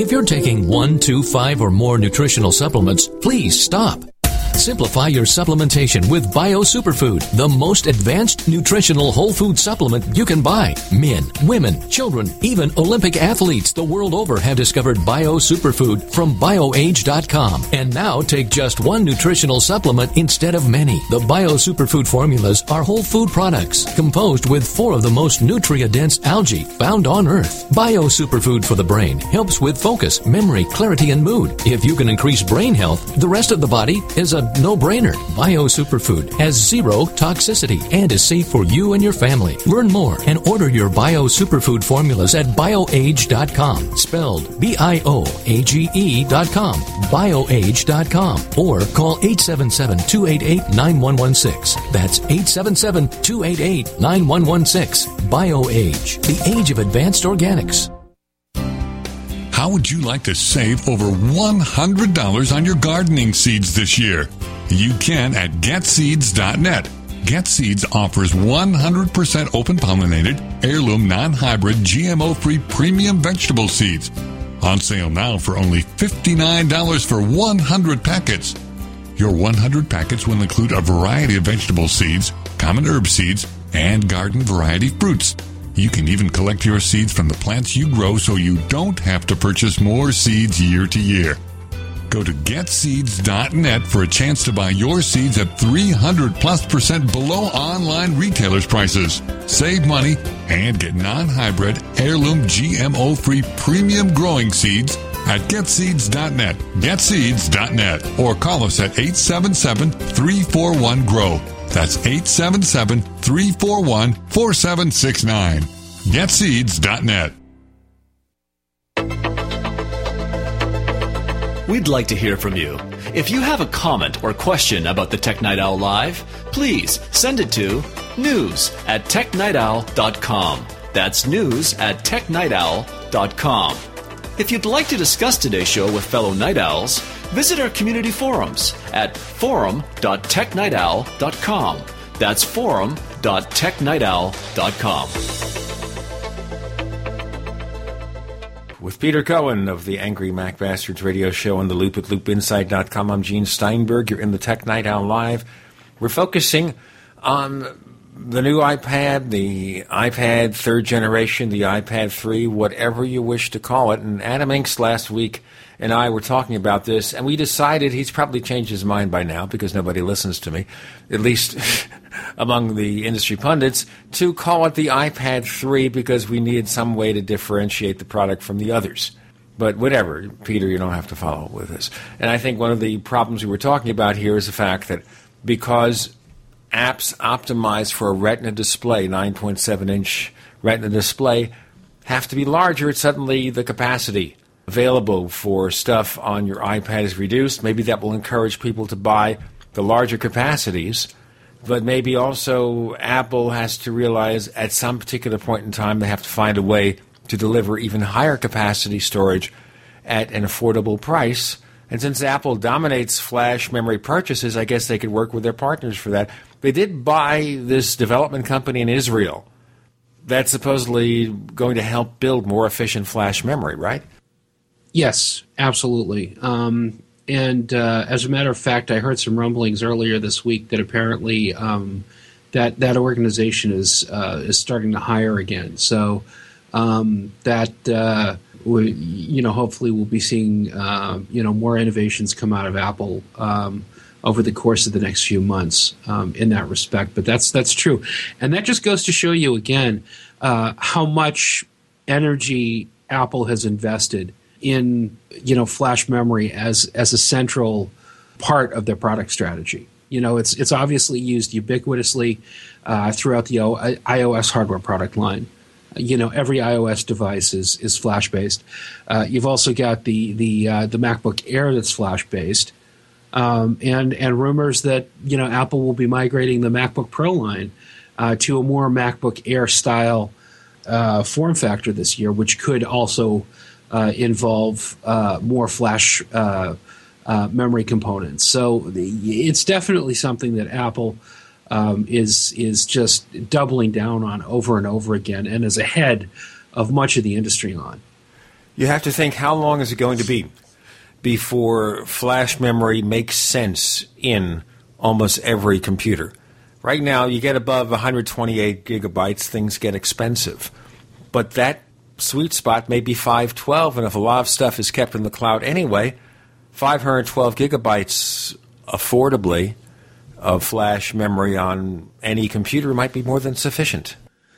If you're taking one, two, five, or more nutritional supplements, please stop. Simplify your supplementation with Bio Superfood, the most advanced nutritional whole food supplement you can buy. Men, women, children, even Olympic athletes the world over have discovered Bio Superfood from bio age dot com. And now take just one nutritional supplement instead of many. The Bio Superfood formulas are whole food products composed with four of the most nutrient-dense algae found on Earth. Bio Superfood for the brain helps with focus, memory, clarity, and mood. If you can increase brain health, the rest of the body is a no-brainer. Bio Superfood has zero toxicity and is safe for you and your family. Learn more and order your Bio Superfood formulas at bio age dot com, spelled B I O A G E dot com, bio age dot com, or call eight seven seven, two eight eight, nine one one six. That's eight seven seven, two eight eight, nine one one six. BioAge, the age of advanced organics. How would you like to save over one hundred dollars on your gardening seeds this year? You can at Get Seeds dot net. GetSeeds offers one hundred percent open-pollinated, heirloom, non-hybrid, G M O-free premium vegetable seeds. On sale now for only fifty-nine dollars for one hundred packets. Your one hundred packets will include a variety of vegetable seeds, common herb seeds, and garden variety fruits. You can even collect your seeds from the plants you grow so you don't have to purchase more seeds year to year. Go to Get Seeds dot net for a chance to buy your seeds at three hundred plus percent below online retailers' prices. Save money and get non-hybrid, heirloom, G M O-free premium growing seeds at Get Seeds dot net. Get Seeds dot net or call us at eight seven seven, three four one, GROW. That's eight seven seven, three four one, four seven six nine. Get Seeds dot net. We'd like to hear from you. If you have a comment or question about the Tech Night Owl Live, please send it to news at tech night owl dot com. That's news at tech night owl dot com. If you'd like to discuss today's show with fellow night owls, visit our community forums at forum dot tech night owl dot com. That's forum dot tech night owl dot com. With Peter Cohen of the Angry Mac Bastards radio show on The Loop at loop insight dot com, I'm Gene Steinberg. You're in the Tech Night Owl Live. We're focusing on the new iPad, the iPad third generation, the iPad three, whatever you wish to call it. And Adam Inks last week and I were talking about this, and we decided he's probably changed his mind by now because nobody listens to me, at least among the industry pundits, to call it the iPad three because we needed some way to differentiate the product from the others. But whatever, Peter, you don't have to follow up with this. And I think one of the problems we were talking about here is the fact that because apps optimized for a Retina display, nine point seven inch Retina display, have to be larger. Suddenly the capacity available for stuff on your iPad is reduced. Maybe that will encourage people to buy the larger capacities. But maybe also Apple has to realize at some particular point in time they have to find a way to deliver even higher capacity storage at an affordable price. And since Apple dominates flash memory purchases, I guess they could work with their partners for that. They did buy this development company in Israel that's supposedly going to help build more efficient flash memory, right? Yes, absolutely. Um, and uh, as a matter of fact, I heard some rumblings earlier this week that apparently um, that that organization is uh, is starting to hire again. So um, that. Uh, We, you know, hopefully we'll be seeing, uh, you know, more innovations come out of Apple um, over the course of the next few months um, in that respect. But that's that's true. And that just goes to show you, again, uh, how much energy Apple has invested in, you know, flash memory as as a central part of their product strategy. You know, it's it's obviously used ubiquitously uh, throughout the o- iOS hardware product line. You know, every iOS device is is flash-based. Uh, you've also got the the uh, the MacBook Air that's flash-based, um, and and rumors that you know Apple will be migrating the MacBook Pro line uh, to a more MacBook Air style uh, form factor this year, which could also uh, involve uh, more flash uh, uh, memory components. So the, it's definitely something that Apple Um, is is just doubling down on over and over again and is ahead of much of the industry on. you have to think, how long is it going to be before flash memory makes sense in almost every computer? Right now, you get above one hundred twenty-eight gigabytes, things get expensive. But that sweet spot may be five twelve, and if a lot of stuff is kept in the cloud anyway, five hundred twelve gigabytes affordably of flash memory on any computer might be more than sufficient.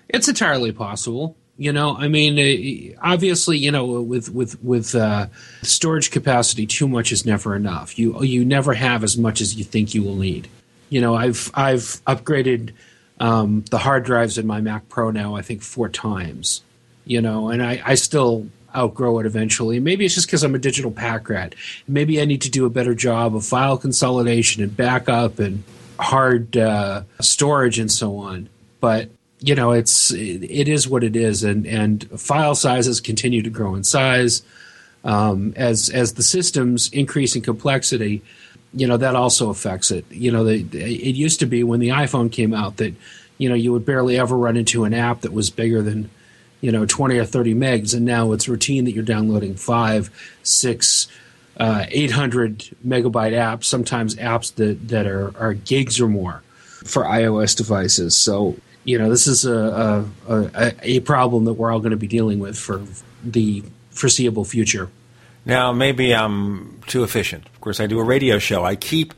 It's entirely possible. You know, I mean, obviously, you know, with with with uh, storage capacity, too much is never enough. You you never have as much as you think you will need. You know, I've I've upgraded um, the hard drives in my Mac Pro now, I think, four times. You know, and I, I still outgrow it eventually. Maybe it's just because I'm a digital pack rat. Maybe I need to do a better job of file consolidation and backup and hard uh, storage and so on. But, you know, it's it, it is what it is, and, and file sizes continue to grow in size. Um, as as the systems increase in complexity, you know, that also affects it. You know, the, it used to be when the iPhone came out that, you know, you would barely ever run into an app that was bigger than, you know, twenty or thirty megs, and now it's routine that you're downloading five, six, uh, eight hundred megabyte apps, sometimes apps that, that are, are gigs or more for iOS devices. So, you know, this is a a, a problem that we're all going to be dealing with for the foreseeable future. Now, maybe I'm too efficient. Of course, I do a radio show. I keep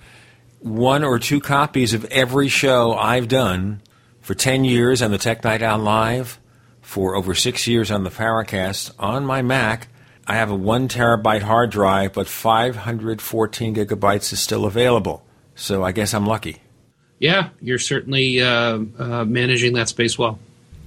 one or two copies of every show I've done for ten years on the Tech Night Owl Live, for over six years on the Paracast. On my Mac, I have a one terabyte hard drive, but five hundred fourteen gigabytes is still available. So I guess I'm lucky. Yeah, you're certainly uh, uh, managing that space well.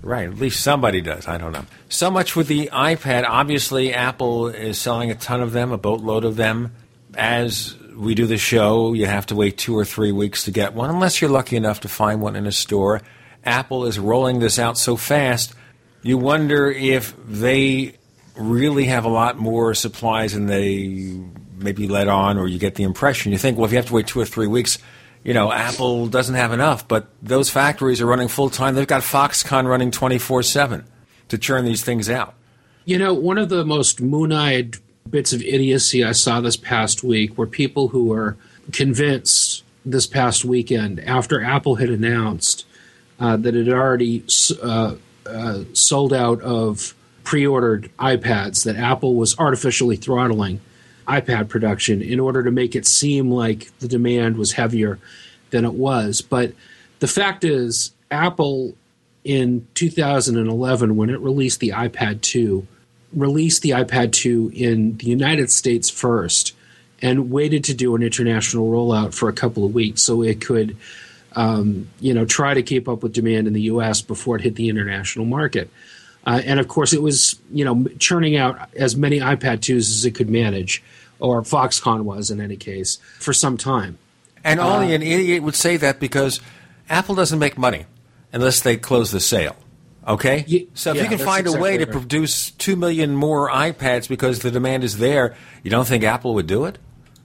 Right, at least somebody does. I don't know. So much with the iPad. Obviously, Apple is selling a ton of them, a boatload of them. As we do the show, you have to wait two or three weeks to get one, unless you're lucky enough to find one in a store. Apple is rolling this out so fast, you wonder if they really have a lot more supplies than they maybe let on, or you get the impression. You think, well, if you have to wait two or three weeks, you know, Apple doesn't have enough. But those factories are running full-time. They've got Foxconn running twenty-four seven to churn these things out. You know, one of the most moon-eyed bits of idiocy I saw this past week were people who were convinced this past weekend, after Apple had announced uh, that it had already uh, – Uh, sold out of pre-ordered iPads, that Apple was artificially throttling iPad production in order to make it seem like the demand was heavier than it was. But the fact is, Apple in two thousand eleven, when it released the iPad two, released the iPad two in the United States first and waited to do an international rollout for a couple of weeks so it could Um, you know, try to keep up with demand in the U S before it hit the international market. Uh, and, of course, it was, you know, churning out as many iPad twos as it could manage, or Foxconn was in any case, for some time. And only uh, an idiot would say that, because Apple doesn't make money unless they close the sale, okay? Y- so if yeah, you can find exactly a way right. to produce two million more iPads because the demand is there, you don't think Apple would do it?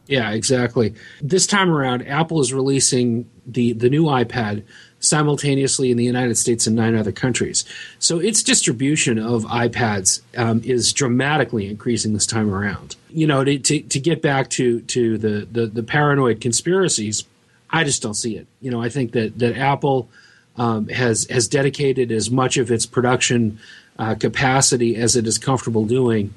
Yeah, exactly. This time around, Apple is releasing the, the new iPad simultaneously in the United States and nine other countries. So its distribution of iPads um, is dramatically increasing this time around. You know, to to, to get back to, to the, the, the paranoid conspiracies, I just don't see it. You know, I think that, that Apple um, has, has dedicated as much of its production uh, capacity as it is comfortable doing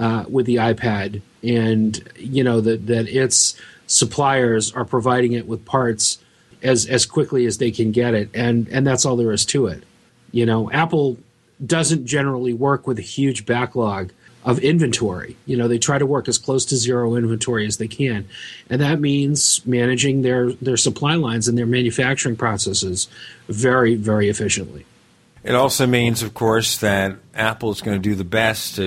Uh, with the iPad, and you know that that its suppliers are providing it with parts as as quickly as they can get it, and and that's all there is to it. You know, Apple doesn't generally work with a huge backlog of inventory. You know, they try to work as close to zero inventory as they can, and that means managing their their supply lines and their manufacturing processes very, very efficiently. It also means, of course, that Apple is going to do the best to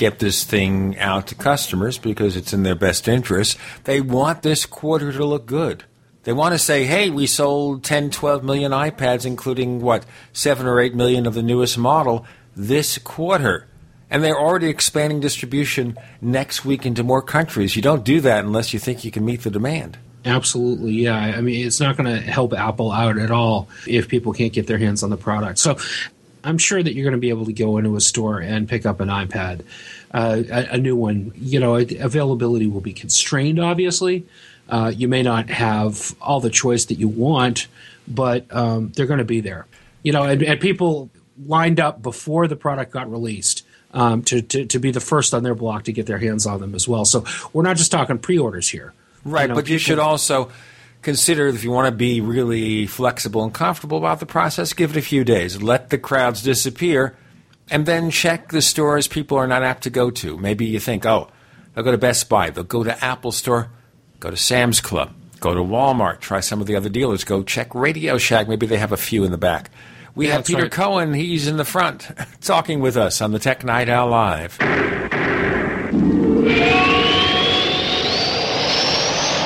get this thing out to customers because it's in their best interest. They want this quarter to look good. They want to say, hey, we sold ten, twelve million iPads, including, what, seven or eight million of the newest model this quarter. And they're already expanding distribution next week into more countries. You don't do that unless you think you can meet the demand. Absolutely, yeah. I mean, it's not going to help Apple out at all if people can't get their hands on the product. So I'm sure that you're going to be able to go into a store and pick up an iPad, uh, a, a new one. You know, availability will be constrained, obviously. Uh, you may not have all the choice that you want, but um, they're going to be there. You know, and, and people lined up before the product got released um, to, to, to be the first on their block to get their hands on them as well. So we're not just talking pre-orders here. Right, you know, but people, you should also consider, if you want to be really flexible and comfortable about the process, give it a few days. Let the crowds disappear, and then check the stores people are not apt to go to. Maybe you think, oh, they'll go to Best Buy. They'll go to Apple Store. Go to Sam's Club. Go to Walmart. Try some of the other dealers. Go check Radio Shack. Maybe they have a few in the back. We yeah, have Peter right. Cohen. He's in the front talking with us on the Tech Night Owl Live.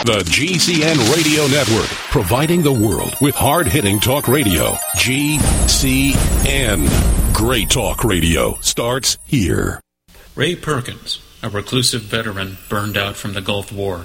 The G C N Radio Network, providing the world with hard-hitting talk radio. G C N. Great talk radio starts here. Ray Perkins, a reclusive veteran burned out from the Gulf War,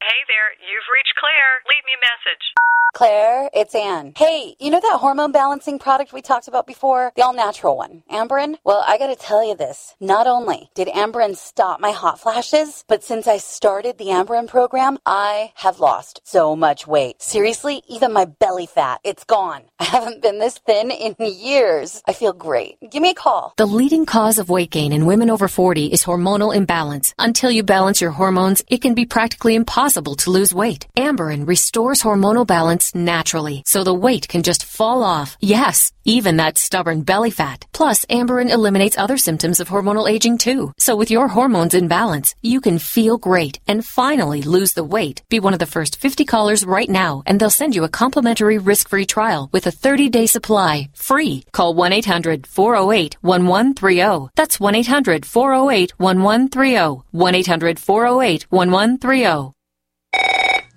Hey there, you've reached Claire. Leave me a message. Claire, it's Ann. Hey, you know that hormone balancing product we talked about before? The all-natural one, Ambrin? Well, I gotta tell you this. Not only did Ambrin stop my hot flashes, but since I started the Ambrin program, I have lost so much weight. Seriously, even my belly fat, it's gone. I haven't been this thin in years. I feel great. Give me a call. The leading cause of weight gain in women over forty is hormonal imbalance. Until you balance your hormones, it can be practically impossible to lose weight. Ambrin restores hormonal balance naturally, so the weight can just fall off. Yes, even that stubborn belly fat. Plus, Ambrin eliminates other symptoms of hormonal aging too. So with your hormones in balance, you can feel great and finally lose the weight. Be one of the first fifty callers right now, and they'll send you a complimentary risk-free trial with a thirty-day supply, free. Call one eight hundred four oh eight one one three oh. That's one eight hundred four oh eight one one three oh. one eight hundred four oh eight one one three oh.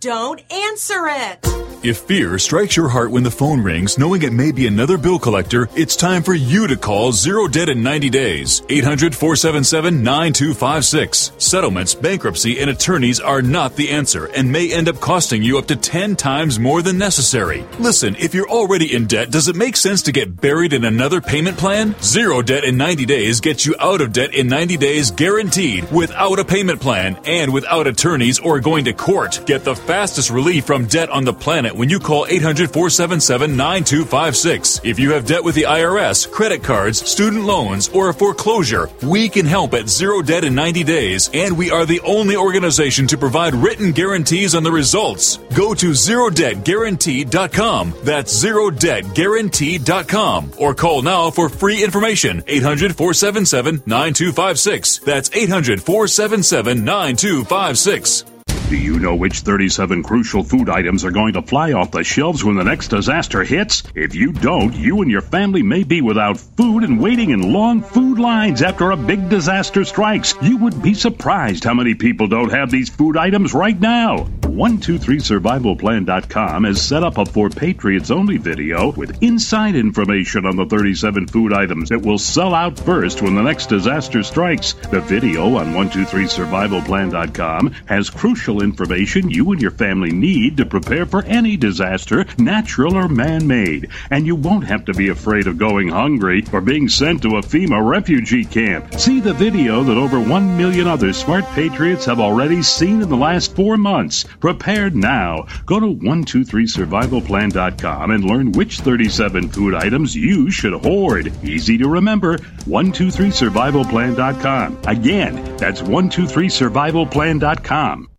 Don't answer it! If fear strikes your heart when the phone rings, knowing it may be another bill collector, it's time for you to call Zero Debt in ninety Days. eight hundred four seven seven nine two five six. Settlements, bankruptcy, and attorneys are not the answer and may end up costing you up to ten times more than necessary. Listen, if you're already in debt, does it make sense to get buried in another payment plan? Zero Debt in ninety Days gets you out of debt in ninety days guaranteed, without a payment plan and without attorneys or going to court. Get the fastest relief from debt on the planet when you call eight hundred four seven seven nine two five six. If you have debt with the I R S, credit cards, student loans, or a foreclosure, we can help at Zero Debt in ninety Days, and we are the only organization to provide written guarantees on the results. Go to zero debt guarantee dot com. That's zero debt guarantee dot com. Or call now for free information, eight hundred four seven seven nine two five six. That's eight hundred four seven seven nine two five six. Do you know which thirty-seven crucial food items are going to fly off the shelves when the next disaster hits? If you don't, you and your family may be without food and waiting in long food lines after a big disaster strikes. You would be surprised how many people don't have these food items right now. one two three survival plan dot com has set up a For Patriots Only video with inside information on the thirty-seven food items that will sell out first when the next disaster strikes. The video on one two three survival plan dot com has crucial information you and your family need to prepare for any disaster, natural or man-made. And you won't have to be afraid of going hungry or being sent to a FEMA refugee camp. See the video that over one million other smart patriots have already seen in the last four months. Prepare now. Go to one two three survival plan dot com and learn which thirty-seven food items you should hoard. Easy to remember, one two three survival plan dot com. Again, that's one two three survival plan dot com.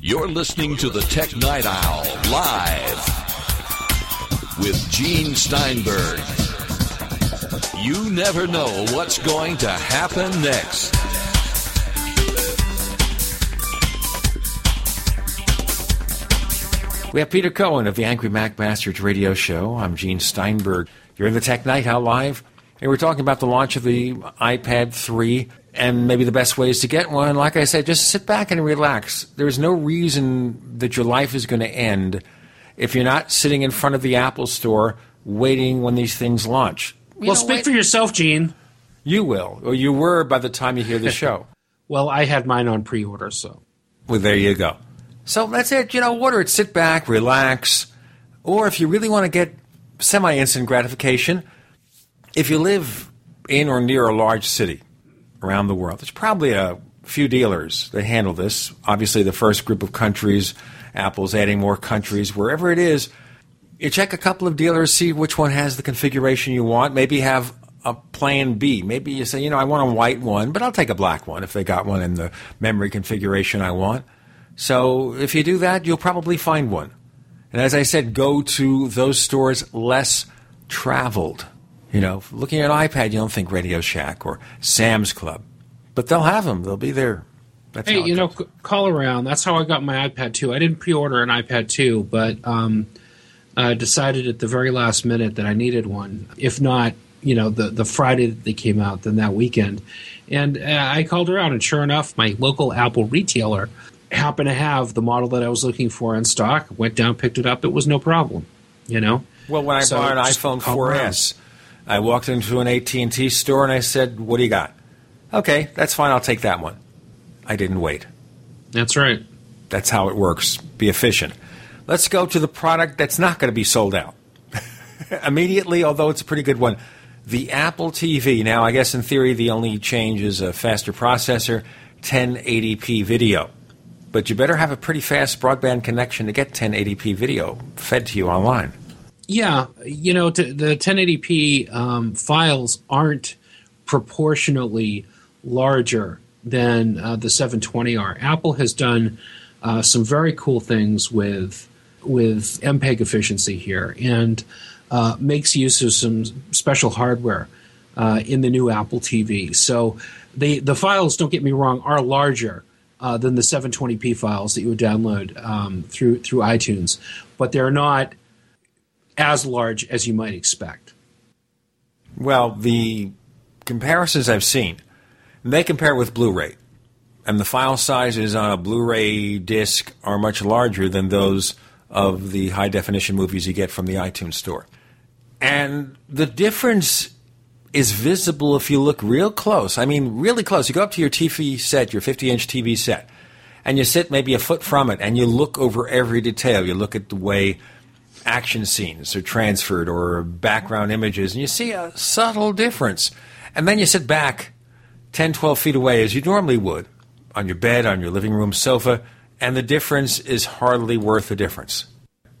You're listening to the Tech Night Owl Live with Gene Steinberg. You never know what's going to happen next. We have Peter Cohen of the Angry Mac Masters radio show. I'm Gene Steinberg. You're in the Tech Night Owl Live, and we're talking about the launch of the iPad three and maybe the best ways to get one. Like I said, just sit back and relax. There's no reason that your life is going to end if you're not sitting in front of the Apple Store waiting when these things launch. You well, speak wait. for yourself, Gene. You will, or you were by the time you hear the show. Well, I had mine on pre-order, so. Well, there you go. So that's it. You know, order it. Sit back, relax. Or if you really want to get semi-instant gratification, if you live in or near a large city around the world, there's probably a few dealers that handle this. Obviously, the first group of countries, Apple's adding more countries, wherever it is. You check a couple of dealers, see which one has the configuration you want. Maybe have a plan B. Maybe you say, you know, I want a white one, but I'll take a black one if they got one in the memory configuration I want. So if you do that, you'll probably find one. And as I said, go to those stores less traveled. You know, looking at an iPad, you don't think Radio Shack or Sam's Club. But they'll have them. They'll be there. That's hey, you know, c- call around. That's how I got my iPad two. I didn't pre-order an iPad two, but um, I decided at the very last minute that I needed one. If not, you know, the, the Friday that they came out, then that weekend. And uh, I called around, and sure enough, my local Apple retailer happened to have the model that I was looking for in stock. Went down, picked it up. It was no problem, you know. Well, when I so bought an iPhone four S, I walked into an A T and T store and I said, "What do you got?" "Okay, that's fine. I'll take that one." I didn't wait. That's right. That's how it works. Be efficient. Let's go to the product that's not going to be sold out immediately, although it's a pretty good one. The Apple T V. Now, I guess in theory, the only change is a faster processor, ten eighty p video. But you better have a pretty fast broadband connection to get ten eighty p video fed to you online. Yeah. You know, t- the ten eighty p um, files aren't proportionally larger than uh, the seven twenty are. Apple has done uh, some very cool things with, with M PEG efficiency here, and uh, makes use of some special hardware uh, in the new Apple T V. So they, the files, don't get me wrong, are larger Uh, than the seven twenty p files that you would download um, through through iTunes. But they're not as large as you might expect. Well, the comparisons I've seen, they compare with Blu-ray. And the file sizes on a Blu-ray disc are much larger than those of the high-definition movies you get from the iTunes store. And the difference is visible if you look real close. I mean, really close. You go up to your T V set, your fifty-inch T V set, and you sit maybe a foot from it, and you look over every detail. You look at the way action scenes are transferred or background images, and you see a subtle difference. And then you sit back ten, twelve feet away, as you normally would, on your bed, on your living room sofa, and the difference is hardly worth the difference.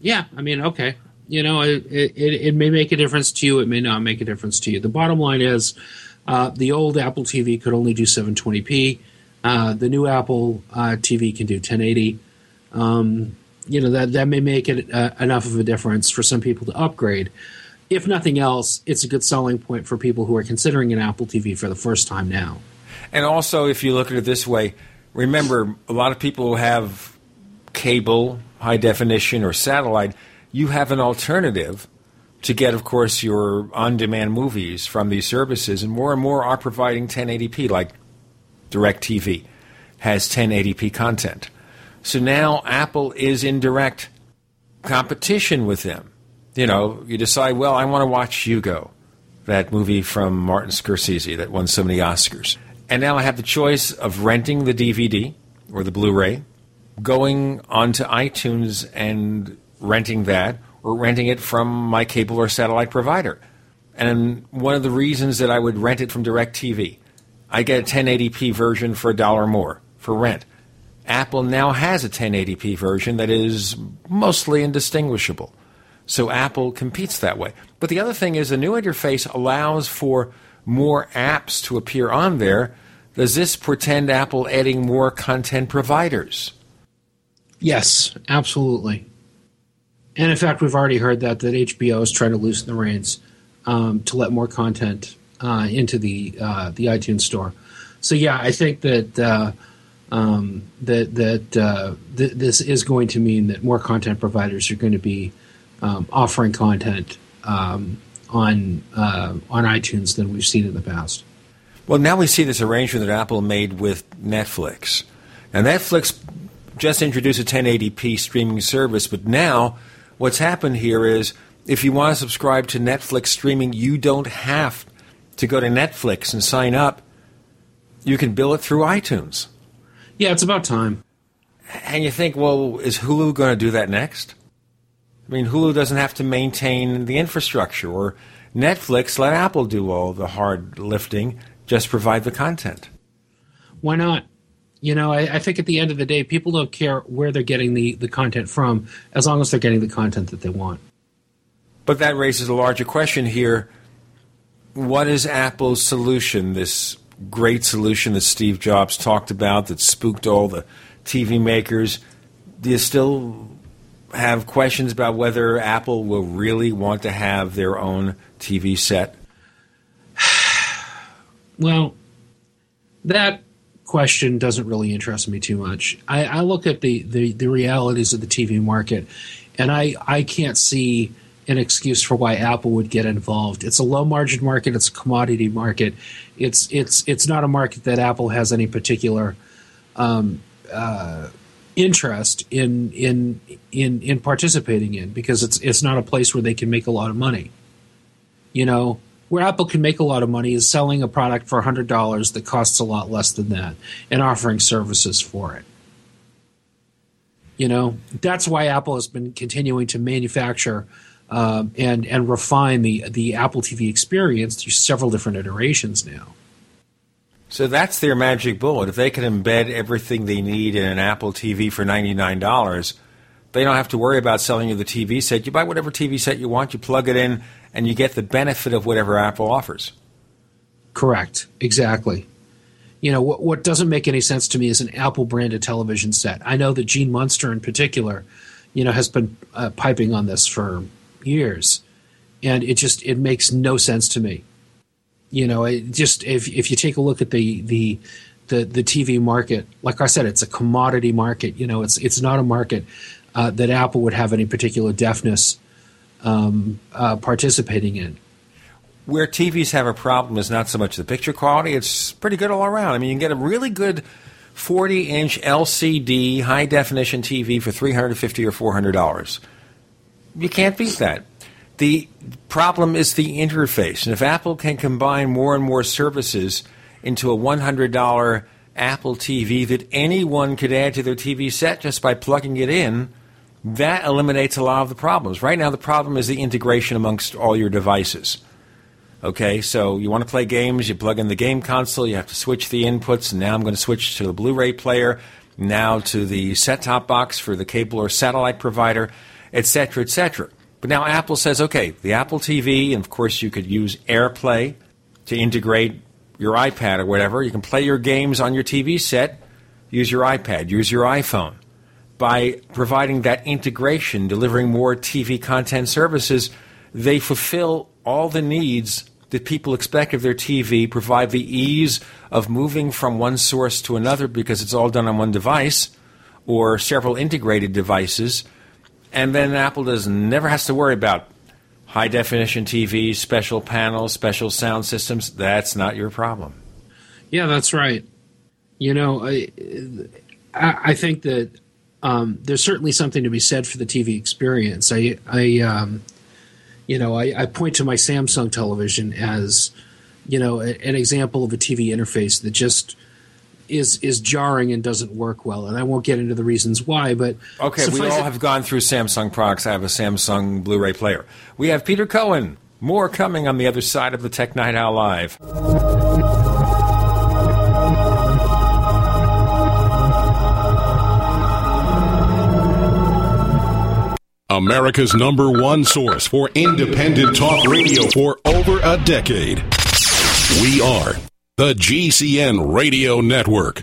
Yeah, I mean, okay. You know, it, it it may make a difference to you. It may not make a difference to you. The bottom line is uh, the old Apple T V could only do seven twenty p. Uh, the new Apple uh, T V can do ten eighty. Um, you know, that, that may make it uh, enough of a difference for some people to upgrade. If nothing else, it's a good selling point for people who are considering an Apple T V for the first time now. And also, if you look at it this way, remember, a lot of people have cable, high definition, or satellite. You have an alternative to get, of course, your on-demand movies from these services, and more and more are providing ten eighty p, like DirecTV has ten eighty p content. So now Apple is in direct competition with them. You know, you decide, well, I want to watch Hugo, that movie from Martin Scorsese that won so many Oscars. And now I have the choice of renting the D V D or the Blu-ray, going onto iTunes and renting that, or renting it from my cable or satellite provider. And one of the reasons that I would rent it from DirecTV, I get a ten eighty p version for a dollar more for rent. Apple now has a ten eighty p version that is mostly indistinguishable. So Apple competes that way. But the other thing is the new interface allows for more apps to appear on there. Does this portend Apple adding more content providers? Yes, absolutely. And in fact, we've already heard that, that H B O is trying to loosen the reins um, to let more content uh, into the uh, the iTunes store. So yeah, I think that uh, um, that that uh, th- this is going to mean that more content providers are going to be um, offering content um, on uh, on iTunes than we've seen in the past. Well, now we see this arrangement that Apple made with Netflix, and Netflix just introduced a ten eighty p streaming service, but now what's happened here is if you want to subscribe to Netflix streaming, you don't have to go to Netflix and sign up. You can bill it through iTunes. Yeah, it's about time. And you think, well, is Hulu going to do that next? I mean, Hulu doesn't have to maintain the infrastructure, or Netflix, let Apple do all the hard lifting, just provide the content. Why not? You know, I, I think at the end of the day, people don't care where they're getting the, the content from as long as they're getting the content that they want. But that raises a larger question here. What is Apple's solution, this great solution that Steve Jobs talked about that spooked all the T V makers? Do you still have questions about whether Apple will really want to have their own T V set? Well, that question doesn't really interest me too much. I, I look at the, the, the realities of the T V market, and I, I can't see an excuse for why Apple would get involved. It's a low-margin market. It's a commodity market. It's it's it's not a market that Apple has any particular um, uh, interest in in in in participating in, because it's it's not a place where they can make a lot of money. You know, where Apple can make a lot of money is selling a product for one hundred dollars that costs a lot less than that and offering services for it. You know, that's why Apple has been continuing to manufacture um, and and refine the the Apple T V experience through several different iterations now. So that's their magic bullet. If they can embed everything they need in an Apple T V for ninety-nine dollars, they don't have to worry about selling you the T V set. You buy whatever T V set you want, you plug it in, and you get the benefit of whatever Apple offers. Correct. Exactly. You know, what what doesn't make any sense to me is an Apple-branded television set. I know that Gene Munster in particular, you know, has been uh, piping on this for years, and it just it makes no sense to me. You know, it just if if you take a look at the the the, the T V market, like I said, it's a commodity market. You know, it's it's not a market uh, that Apple would have any particular deftness Um, uh, participating in. Where T Vs have a problem is not so much the picture quality. It's pretty good all around. I mean, you can get a really good forty inch L C D high-definition T V for three hundred fifty dollars or four hundred dollars. You can't beat that. The problem is the interface. And if Apple can combine more and more services into a one hundred dollars Apple T V that anyone could add to their T V set just by plugging it in, that eliminates a lot of the problems. Right now, the problem is the integration amongst all your devices. Okay, so you want to play games, you plug in the game console, you have to switch the inputs. Now I'm going to switch to the Blu-ray player, now to the set-top box for the cable or satellite provider, et cetera, et cetera. But now Apple says, okay, the Apple T V, and of course you could use AirPlay to integrate your iPad or whatever. You can play your games on your T V set, use your iPad, use your iPhone. By providing that integration, delivering more T V content services, they fulfill all the needs that people expect of their T V, provide the ease of moving from one source to another because it's all done on one device or several integrated devices. And then Apple does never has to worry about high-definition T V, special panels, special sound systems. That's not your problem. Yeah, that's right. You know, I, I think that Um, there's certainly something to be said for the T V experience. I, I um, you know, I, I point to my Samsung television as you know, a, an example of a T V interface that just is is jarring and doesn't work well. And I won't get into the reasons why, but... Okay, we all have gone through Samsung products. I have a Samsung Blu-ray player. We have Peter Cohen. More coming on the other side of the Tech Night Owl Live. America's number one source for independent talk radio for over a decade. We are the G C N Radio Network.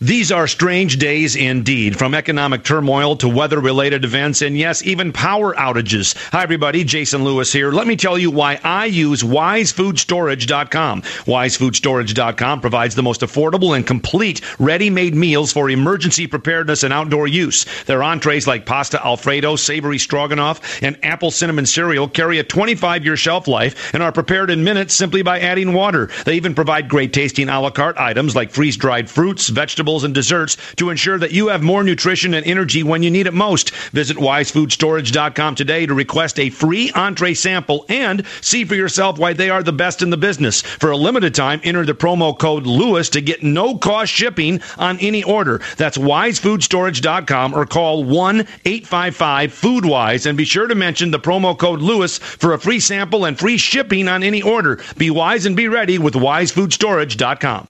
These are strange days indeed, from economic turmoil to weather-related events and, yes, even power outages. Hi, everybody. Jason Lewis here. Let me tell you why I use Wise Food Storage dot com. Wise Food Storage dot com provides the most affordable and complete ready-made meals for emergency preparedness and outdoor use. Their entrees like pasta Alfredo, savory stroganoff, and apple cinnamon cereal carry a twenty-five year shelf life and are prepared in minutes simply by adding water. They even provide great-tasting a la carte items like freeze-dried fruits, vegetables, and desserts to ensure that you have more nutrition and energy when you need it most. Visit Wise Food Storage dot com today to request a free entree sample and see for yourself why they are the best in the business. For a limited time, enter the promo code Lewis to get no-cost shipping on any order. That's Wise Food Storage dot com or call one eight five five food wise and be sure to mention the promo code Lewis for a free sample and free shipping on any order. Be wise and be ready with Wise Food Storage dot com.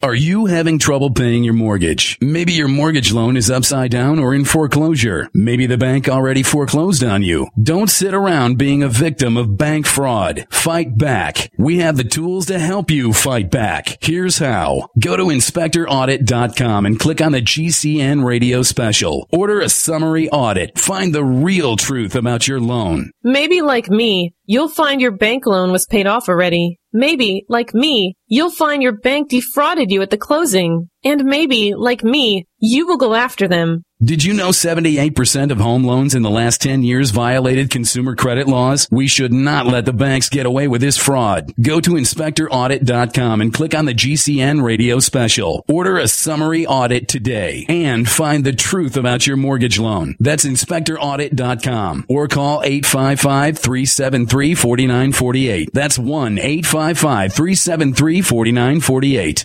Are you having trouble paying your mortgage? Maybe your mortgage loan is upside down or in foreclosure. Maybe the bank already foreclosed on you. Don't sit around being a victim of bank fraud. Fight back. We have the tools to help you fight back. Here's how. Go to inspector audit dot com and click on the G C N radio special. Order a summary audit. Find the real truth about your loan. Maybe like me, you'll find your bank loan was paid off already. Maybe, like me, you'll find your bank defrauded you at the closing. And maybe, like me, you will go after them. Did you know seventy-eight percent of home loans in the last ten years violated consumer credit laws? We should not let the banks get away with this fraud. Go to inspector audit dot com and click on the G C N radio special. Order a summary audit today and find the truth about your mortgage loan. That's inspector audit dot com or call eight five five three seven three four nine four eight. That's one eight five five three seven three four nine four eight.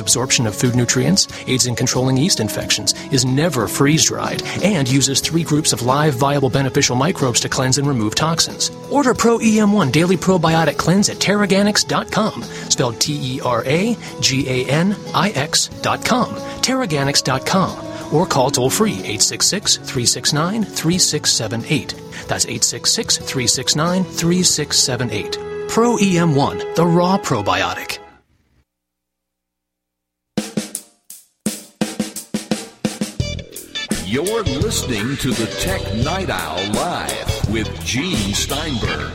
absorption. Absorption of food nutrients, aids in controlling yeast infections, is never freeze-dried, and uses three groups of live, viable, beneficial microbes to cleanse and remove toxins. Order Pro E M one Daily Probiotic Cleanse at Terraganics dot com, spelled T E R A G A N I X dot com, Terraganics dot com, or call toll-free eight six six three six nine three six seven eight. That's eight six six three six nine three six seven eight. Pro E M one, the raw probiotic. You're listening to the Tech Night Owl Live with Gene Steinberg.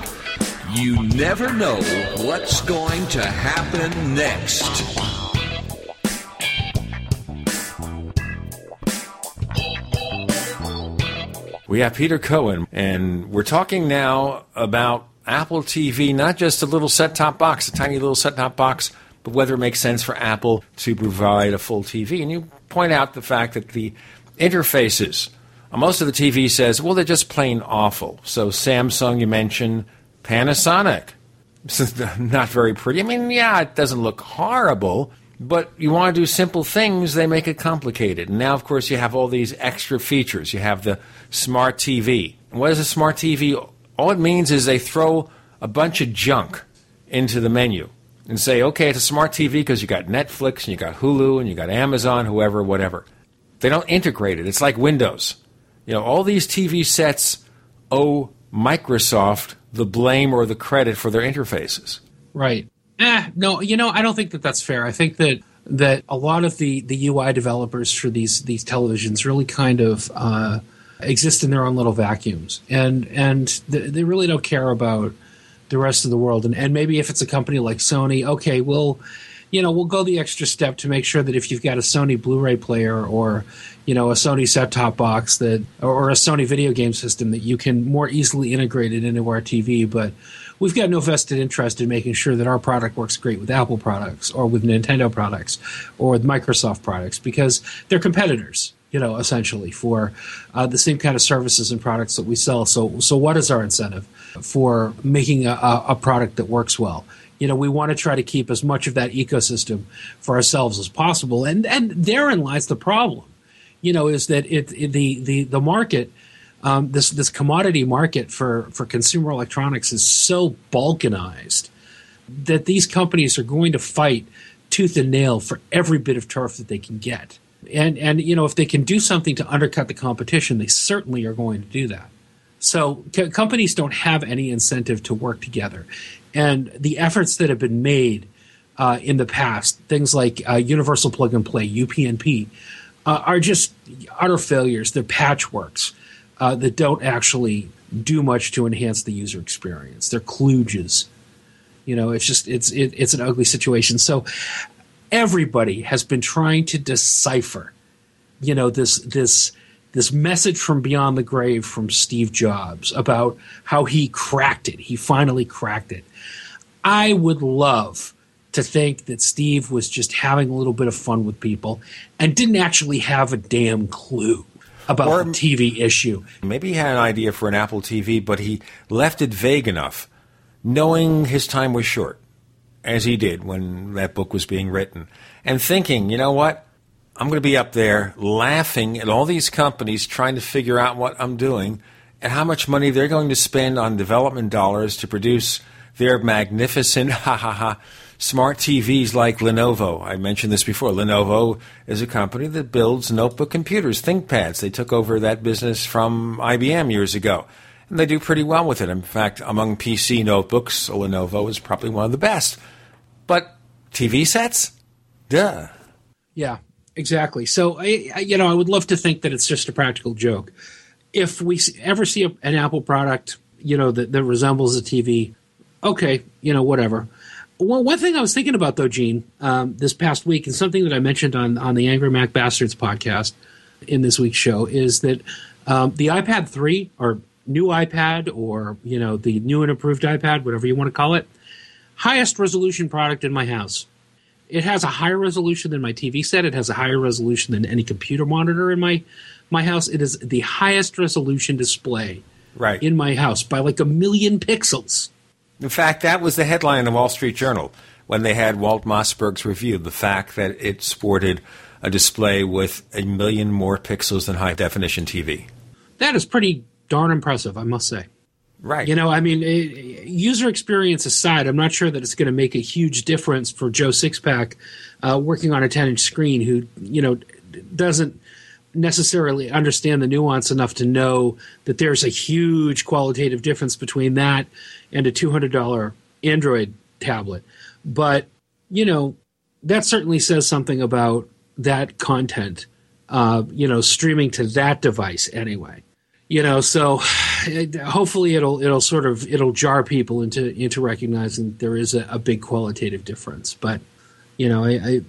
You never know what's going to happen next. We have Peter Cohen, and we're talking now about Apple T V, not just a little set-top box, a tiny little set-top box, but whether it makes sense for Apple to provide a full T V. And you point out the fact that the interfaces, most of the T V says, well, they're just plain awful. So Samsung, you mentioned, Panasonic, not very pretty. I mean, yeah, it doesn't look horrible, but you want to do simple things, they make it complicated. And now, of course, you have all these extra features. You have the smart T V. And what is a smart T V? All it means is they throw a bunch of junk into the menu and say, okay, it's a smart T V because you got Netflix and you got Hulu and you got Amazon, whoever, whatever. They don't integrate it. It's like Windows. You know, all these T V sets owe Microsoft the blame or the credit for their interfaces. Right. Eh, no, you know, I don't think that that's fair. I think that that a lot of the, the U I developers for these these televisions really kind of uh, exist in their own little vacuums. And and th- they really don't care about the rest of the world. And, and maybe if it's a company like Sony, okay, we'll, you know, we'll go the extra step to make sure that if you've got a Sony Blu-ray player or, you know, a Sony set-top box that or a Sony video game system that you can more easily integrate it into our T V. But we've got no vested interest in making sure that our product works great with Apple products or with Nintendo products or with Microsoft products because they're competitors, you know, essentially for uh, the same kind of services and products that we sell. So so what is our incentive for making a, a product that works well? You know, we want to try to keep as much of that ecosystem for ourselves as possible. And, and therein lies the problem, you know, is that it, it the, the, the market – Um, this this commodity market for, for consumer electronics is so balkanized that these companies are going to fight tooth and nail for every bit of turf that they can get. And, and you know, if they can do something to undercut the competition, they certainly are going to do that. So c- companies don't have any incentive to work together. And the efforts that have been made uh, in the past, things like uh, Universal Plug and Play, U P n P, uh, are just utter failures. They're patchworks. Uh, that don't actually do much to enhance the user experience. They're kludges. You know, it's just it's it, it's an ugly situation. So everybody has been trying to decipher, you know, this this this message from beyond the grave from Steve Jobs about how he cracked it. He finally cracked it. I would love to think that Steve was just having a little bit of fun with people and didn't actually have a damn clue about or, the T V issue. Maybe he had an idea for an Apple T V, but he left it vague enough, knowing his time was short, as he did when that book was being written, and thinking, you know what, I'm going to be up there laughing at all these companies trying to figure out what I'm doing and how much money they're going to spend on development dollars to produce their magnificent, ha ha ha, smart T Vs like Lenovo. I mentioned this before. Lenovo is a company that builds notebook computers, ThinkPads. They took over that business from I B M years ago, and they do pretty well with it. In fact, among P C notebooks, Lenovo is probably one of the best. But T V sets? Duh. Yeah, exactly. So, I, you know, I would love to think that it's just a practical joke. If we ever see an Apple product, you know, that, that resembles a T V, okay, you know, whatever. Well, one thing I was thinking about, though, Gene, um, this past week, and something that I mentioned on, on the Angry Mac Bastards podcast in this week's show, is that um, the iPad three, or new iPad, or you know the new and improved iPad, whatever you want to call it, highest resolution product in my house. It has a higher resolution than my T V set. It has a higher resolution than any computer monitor in my, my house. It is the highest resolution display right in my house by like a million pixels. In fact, that was the headline in the Wall Street Journal when they had Walt Mossberg's review, the fact that it sported a display with a million more pixels than high-definition T V. That is pretty darn impressive, I must say. Right. You know, I mean, it, user experience aside, I'm not sure that it's going to make a huge difference for Joe Sixpack uh, working on a ten-inch screen who, you know, doesn't necessarily understand the nuance enough to know that there's a huge qualitative difference between that and a two hundred dollars Android tablet. But, you know, that certainly says something about that content, uh, you know, streaming to that device anyway. You know, so it, hopefully it'll it'll sort of it'll jar people into into recognizing that there is a, a big qualitative difference. But, you know, I, I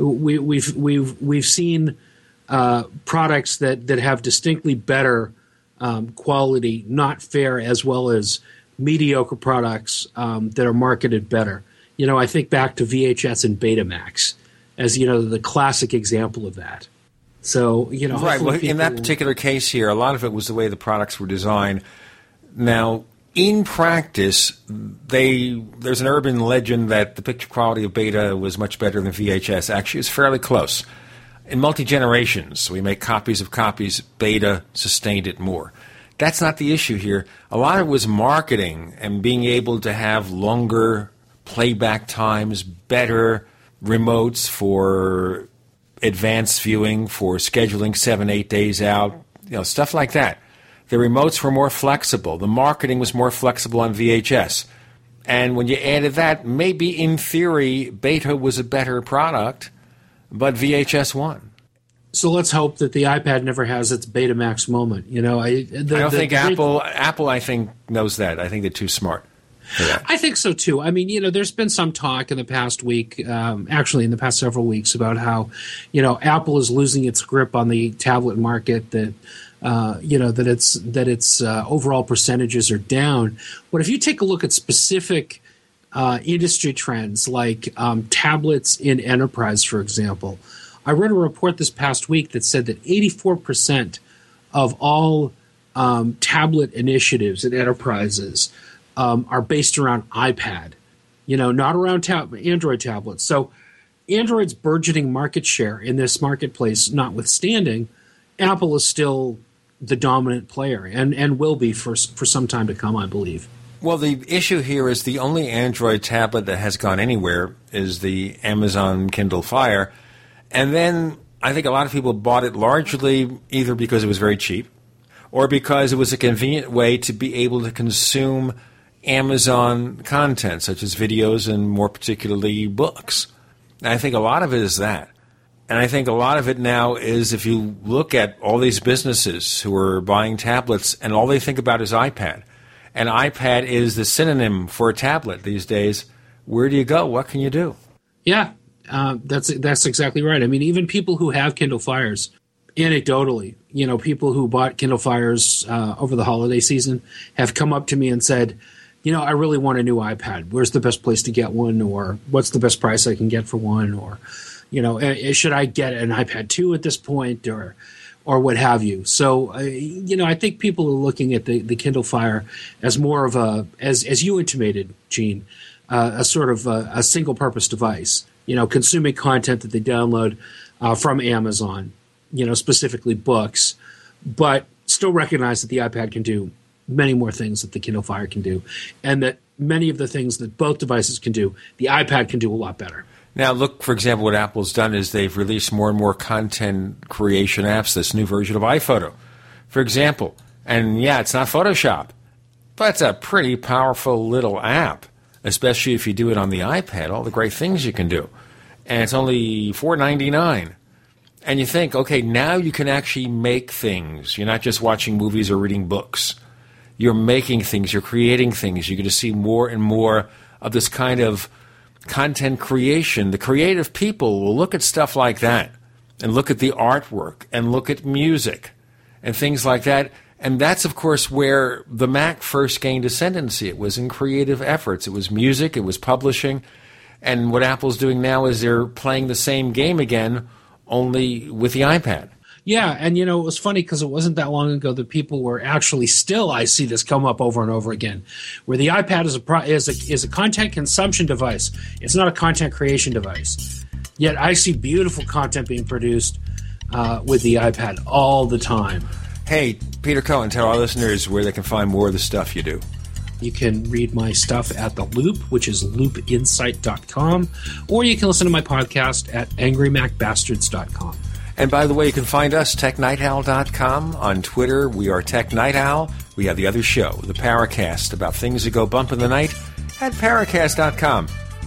we we've we've we've seen Uh, products that, that have distinctly better um, quality, not fare as well as mediocre products um, that are marketed better. You know, I think back to V H S and Betamax as, you know, the classic example of that. So, you know, right. Well, people... in that particular case here, a lot of it was the way the products were designed. Now, in practice, they there's an urban legend that the picture quality of Beta was much better than V H S. Actually, it's fairly close. In multi-generations, we make copies of copies. Beta sustained it more. That's not the issue here. A lot of it was marketing and being able to have longer playback times, better remotes for advanced viewing, for scheduling seven, eight days out, you know, stuff like that. The remotes were more flexible. The marketing was more flexible on V H S. And when you added that, maybe in theory, Beta was a better product, but V H S won. So let's hope that the iPad never has its Betamax moment. You know, I, the, I don't the, think the, Apple, Apple, I think, knows that. I think they're too smart. Yeah. I think so, too. I mean, you know, there's been some talk in the past week, um, actually in the past several weeks, about how, you know, Apple is losing its grip on the tablet market, that, uh, you know, that it's, that its uh, overall percentages are down. But if you take a look at specific uh, industry trends, like um, tablets in enterprise, for example, I read a report this past week that said that eighty-four percent of all um, tablet initiatives in enterprises Um, are based around iPad, you know, not around tab- Android tablets. So Android's burgeoning market share in this marketplace notwithstanding, Apple is still the dominant player and, and will be for for some time to come, I believe. Well, the issue here is the only Android tablet that has gone anywhere is the Amazon Kindle Fire. And then I think a lot of people bought it largely either because it was very cheap or because it was a convenient way to be able to consume Amazon content, such as videos and more particularly books. And I think a lot of it is that. And I think a lot of it now is if you look at all these businesses who are buying tablets and all they think about is iPad. And iPad is the synonym for a tablet these days. Where do you go? What can you do? Yeah, uh, that's that's exactly right. I mean, even people who have Kindle Fires, anecdotally, you know, people who bought Kindle Fires uh, over the holiday season have come up to me and said, you know, I really want a new iPad. Where's the best place to get one? Or what's the best price I can get for one? Or, you know, should I get an iPad two at this point or or what have you? So, uh, you know, I think people are looking at the, the Kindle Fire as more of a, as, as you intimated, Gene, uh, a sort of a, a single-purpose device, you know, consuming content that they download uh, from Amazon, you know, specifically books, but still recognize that the iPad can do many more things that the Kindle Fire can do, and that many of the things that both devices can do, the iPad can do a lot better. Now, look, for example, what Apple's done is they've released more and more content creation apps, this new version of iPhoto, for example. And, yeah, it's not Photoshop, but it's a pretty powerful little app, especially if you do it on the iPad, all the great things you can do. And it's only four dollars and ninety-nine cents. And you think, okay, now you can actually make things. You're not just watching movies or reading books. You're making things. You're creating things. You're going to see more and more of this kind of content creation. The creative people will look at stuff like that and look at the artwork and look at music and things like that. And that's, of course, where the Mac first gained ascendancy. It was in creative efforts. It was music. It was publishing. And what Apple's doing now is they're playing the same game again, only with the iPad. Yeah, and, you know, it was funny because it wasn't that long ago that people were actually still, I see this come up over and over again, where the iPad is a pro- is a, is a content consumption device. It's not a content creation device. Yet I see beautiful content being produced uh, with the iPad all the time. Hey, Peter Cohen, tell our listeners where they can find more of the stuff you do. You can read my stuff at The Loop, which is loop insight dot com, or you can listen to my podcast at angry mac bastards dot com. And by the way, you can find us, tech night owl dot com. On Twitter, we are Tech Night Owl. We have the other show, The Paracast, about things that go bump in the night, at paracast dot com.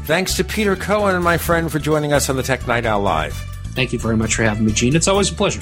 Thanks to Peter Cohen and my friend for joining us on the Tech Night Owl Live. Thank you very much for having me, Gene. It's always a pleasure.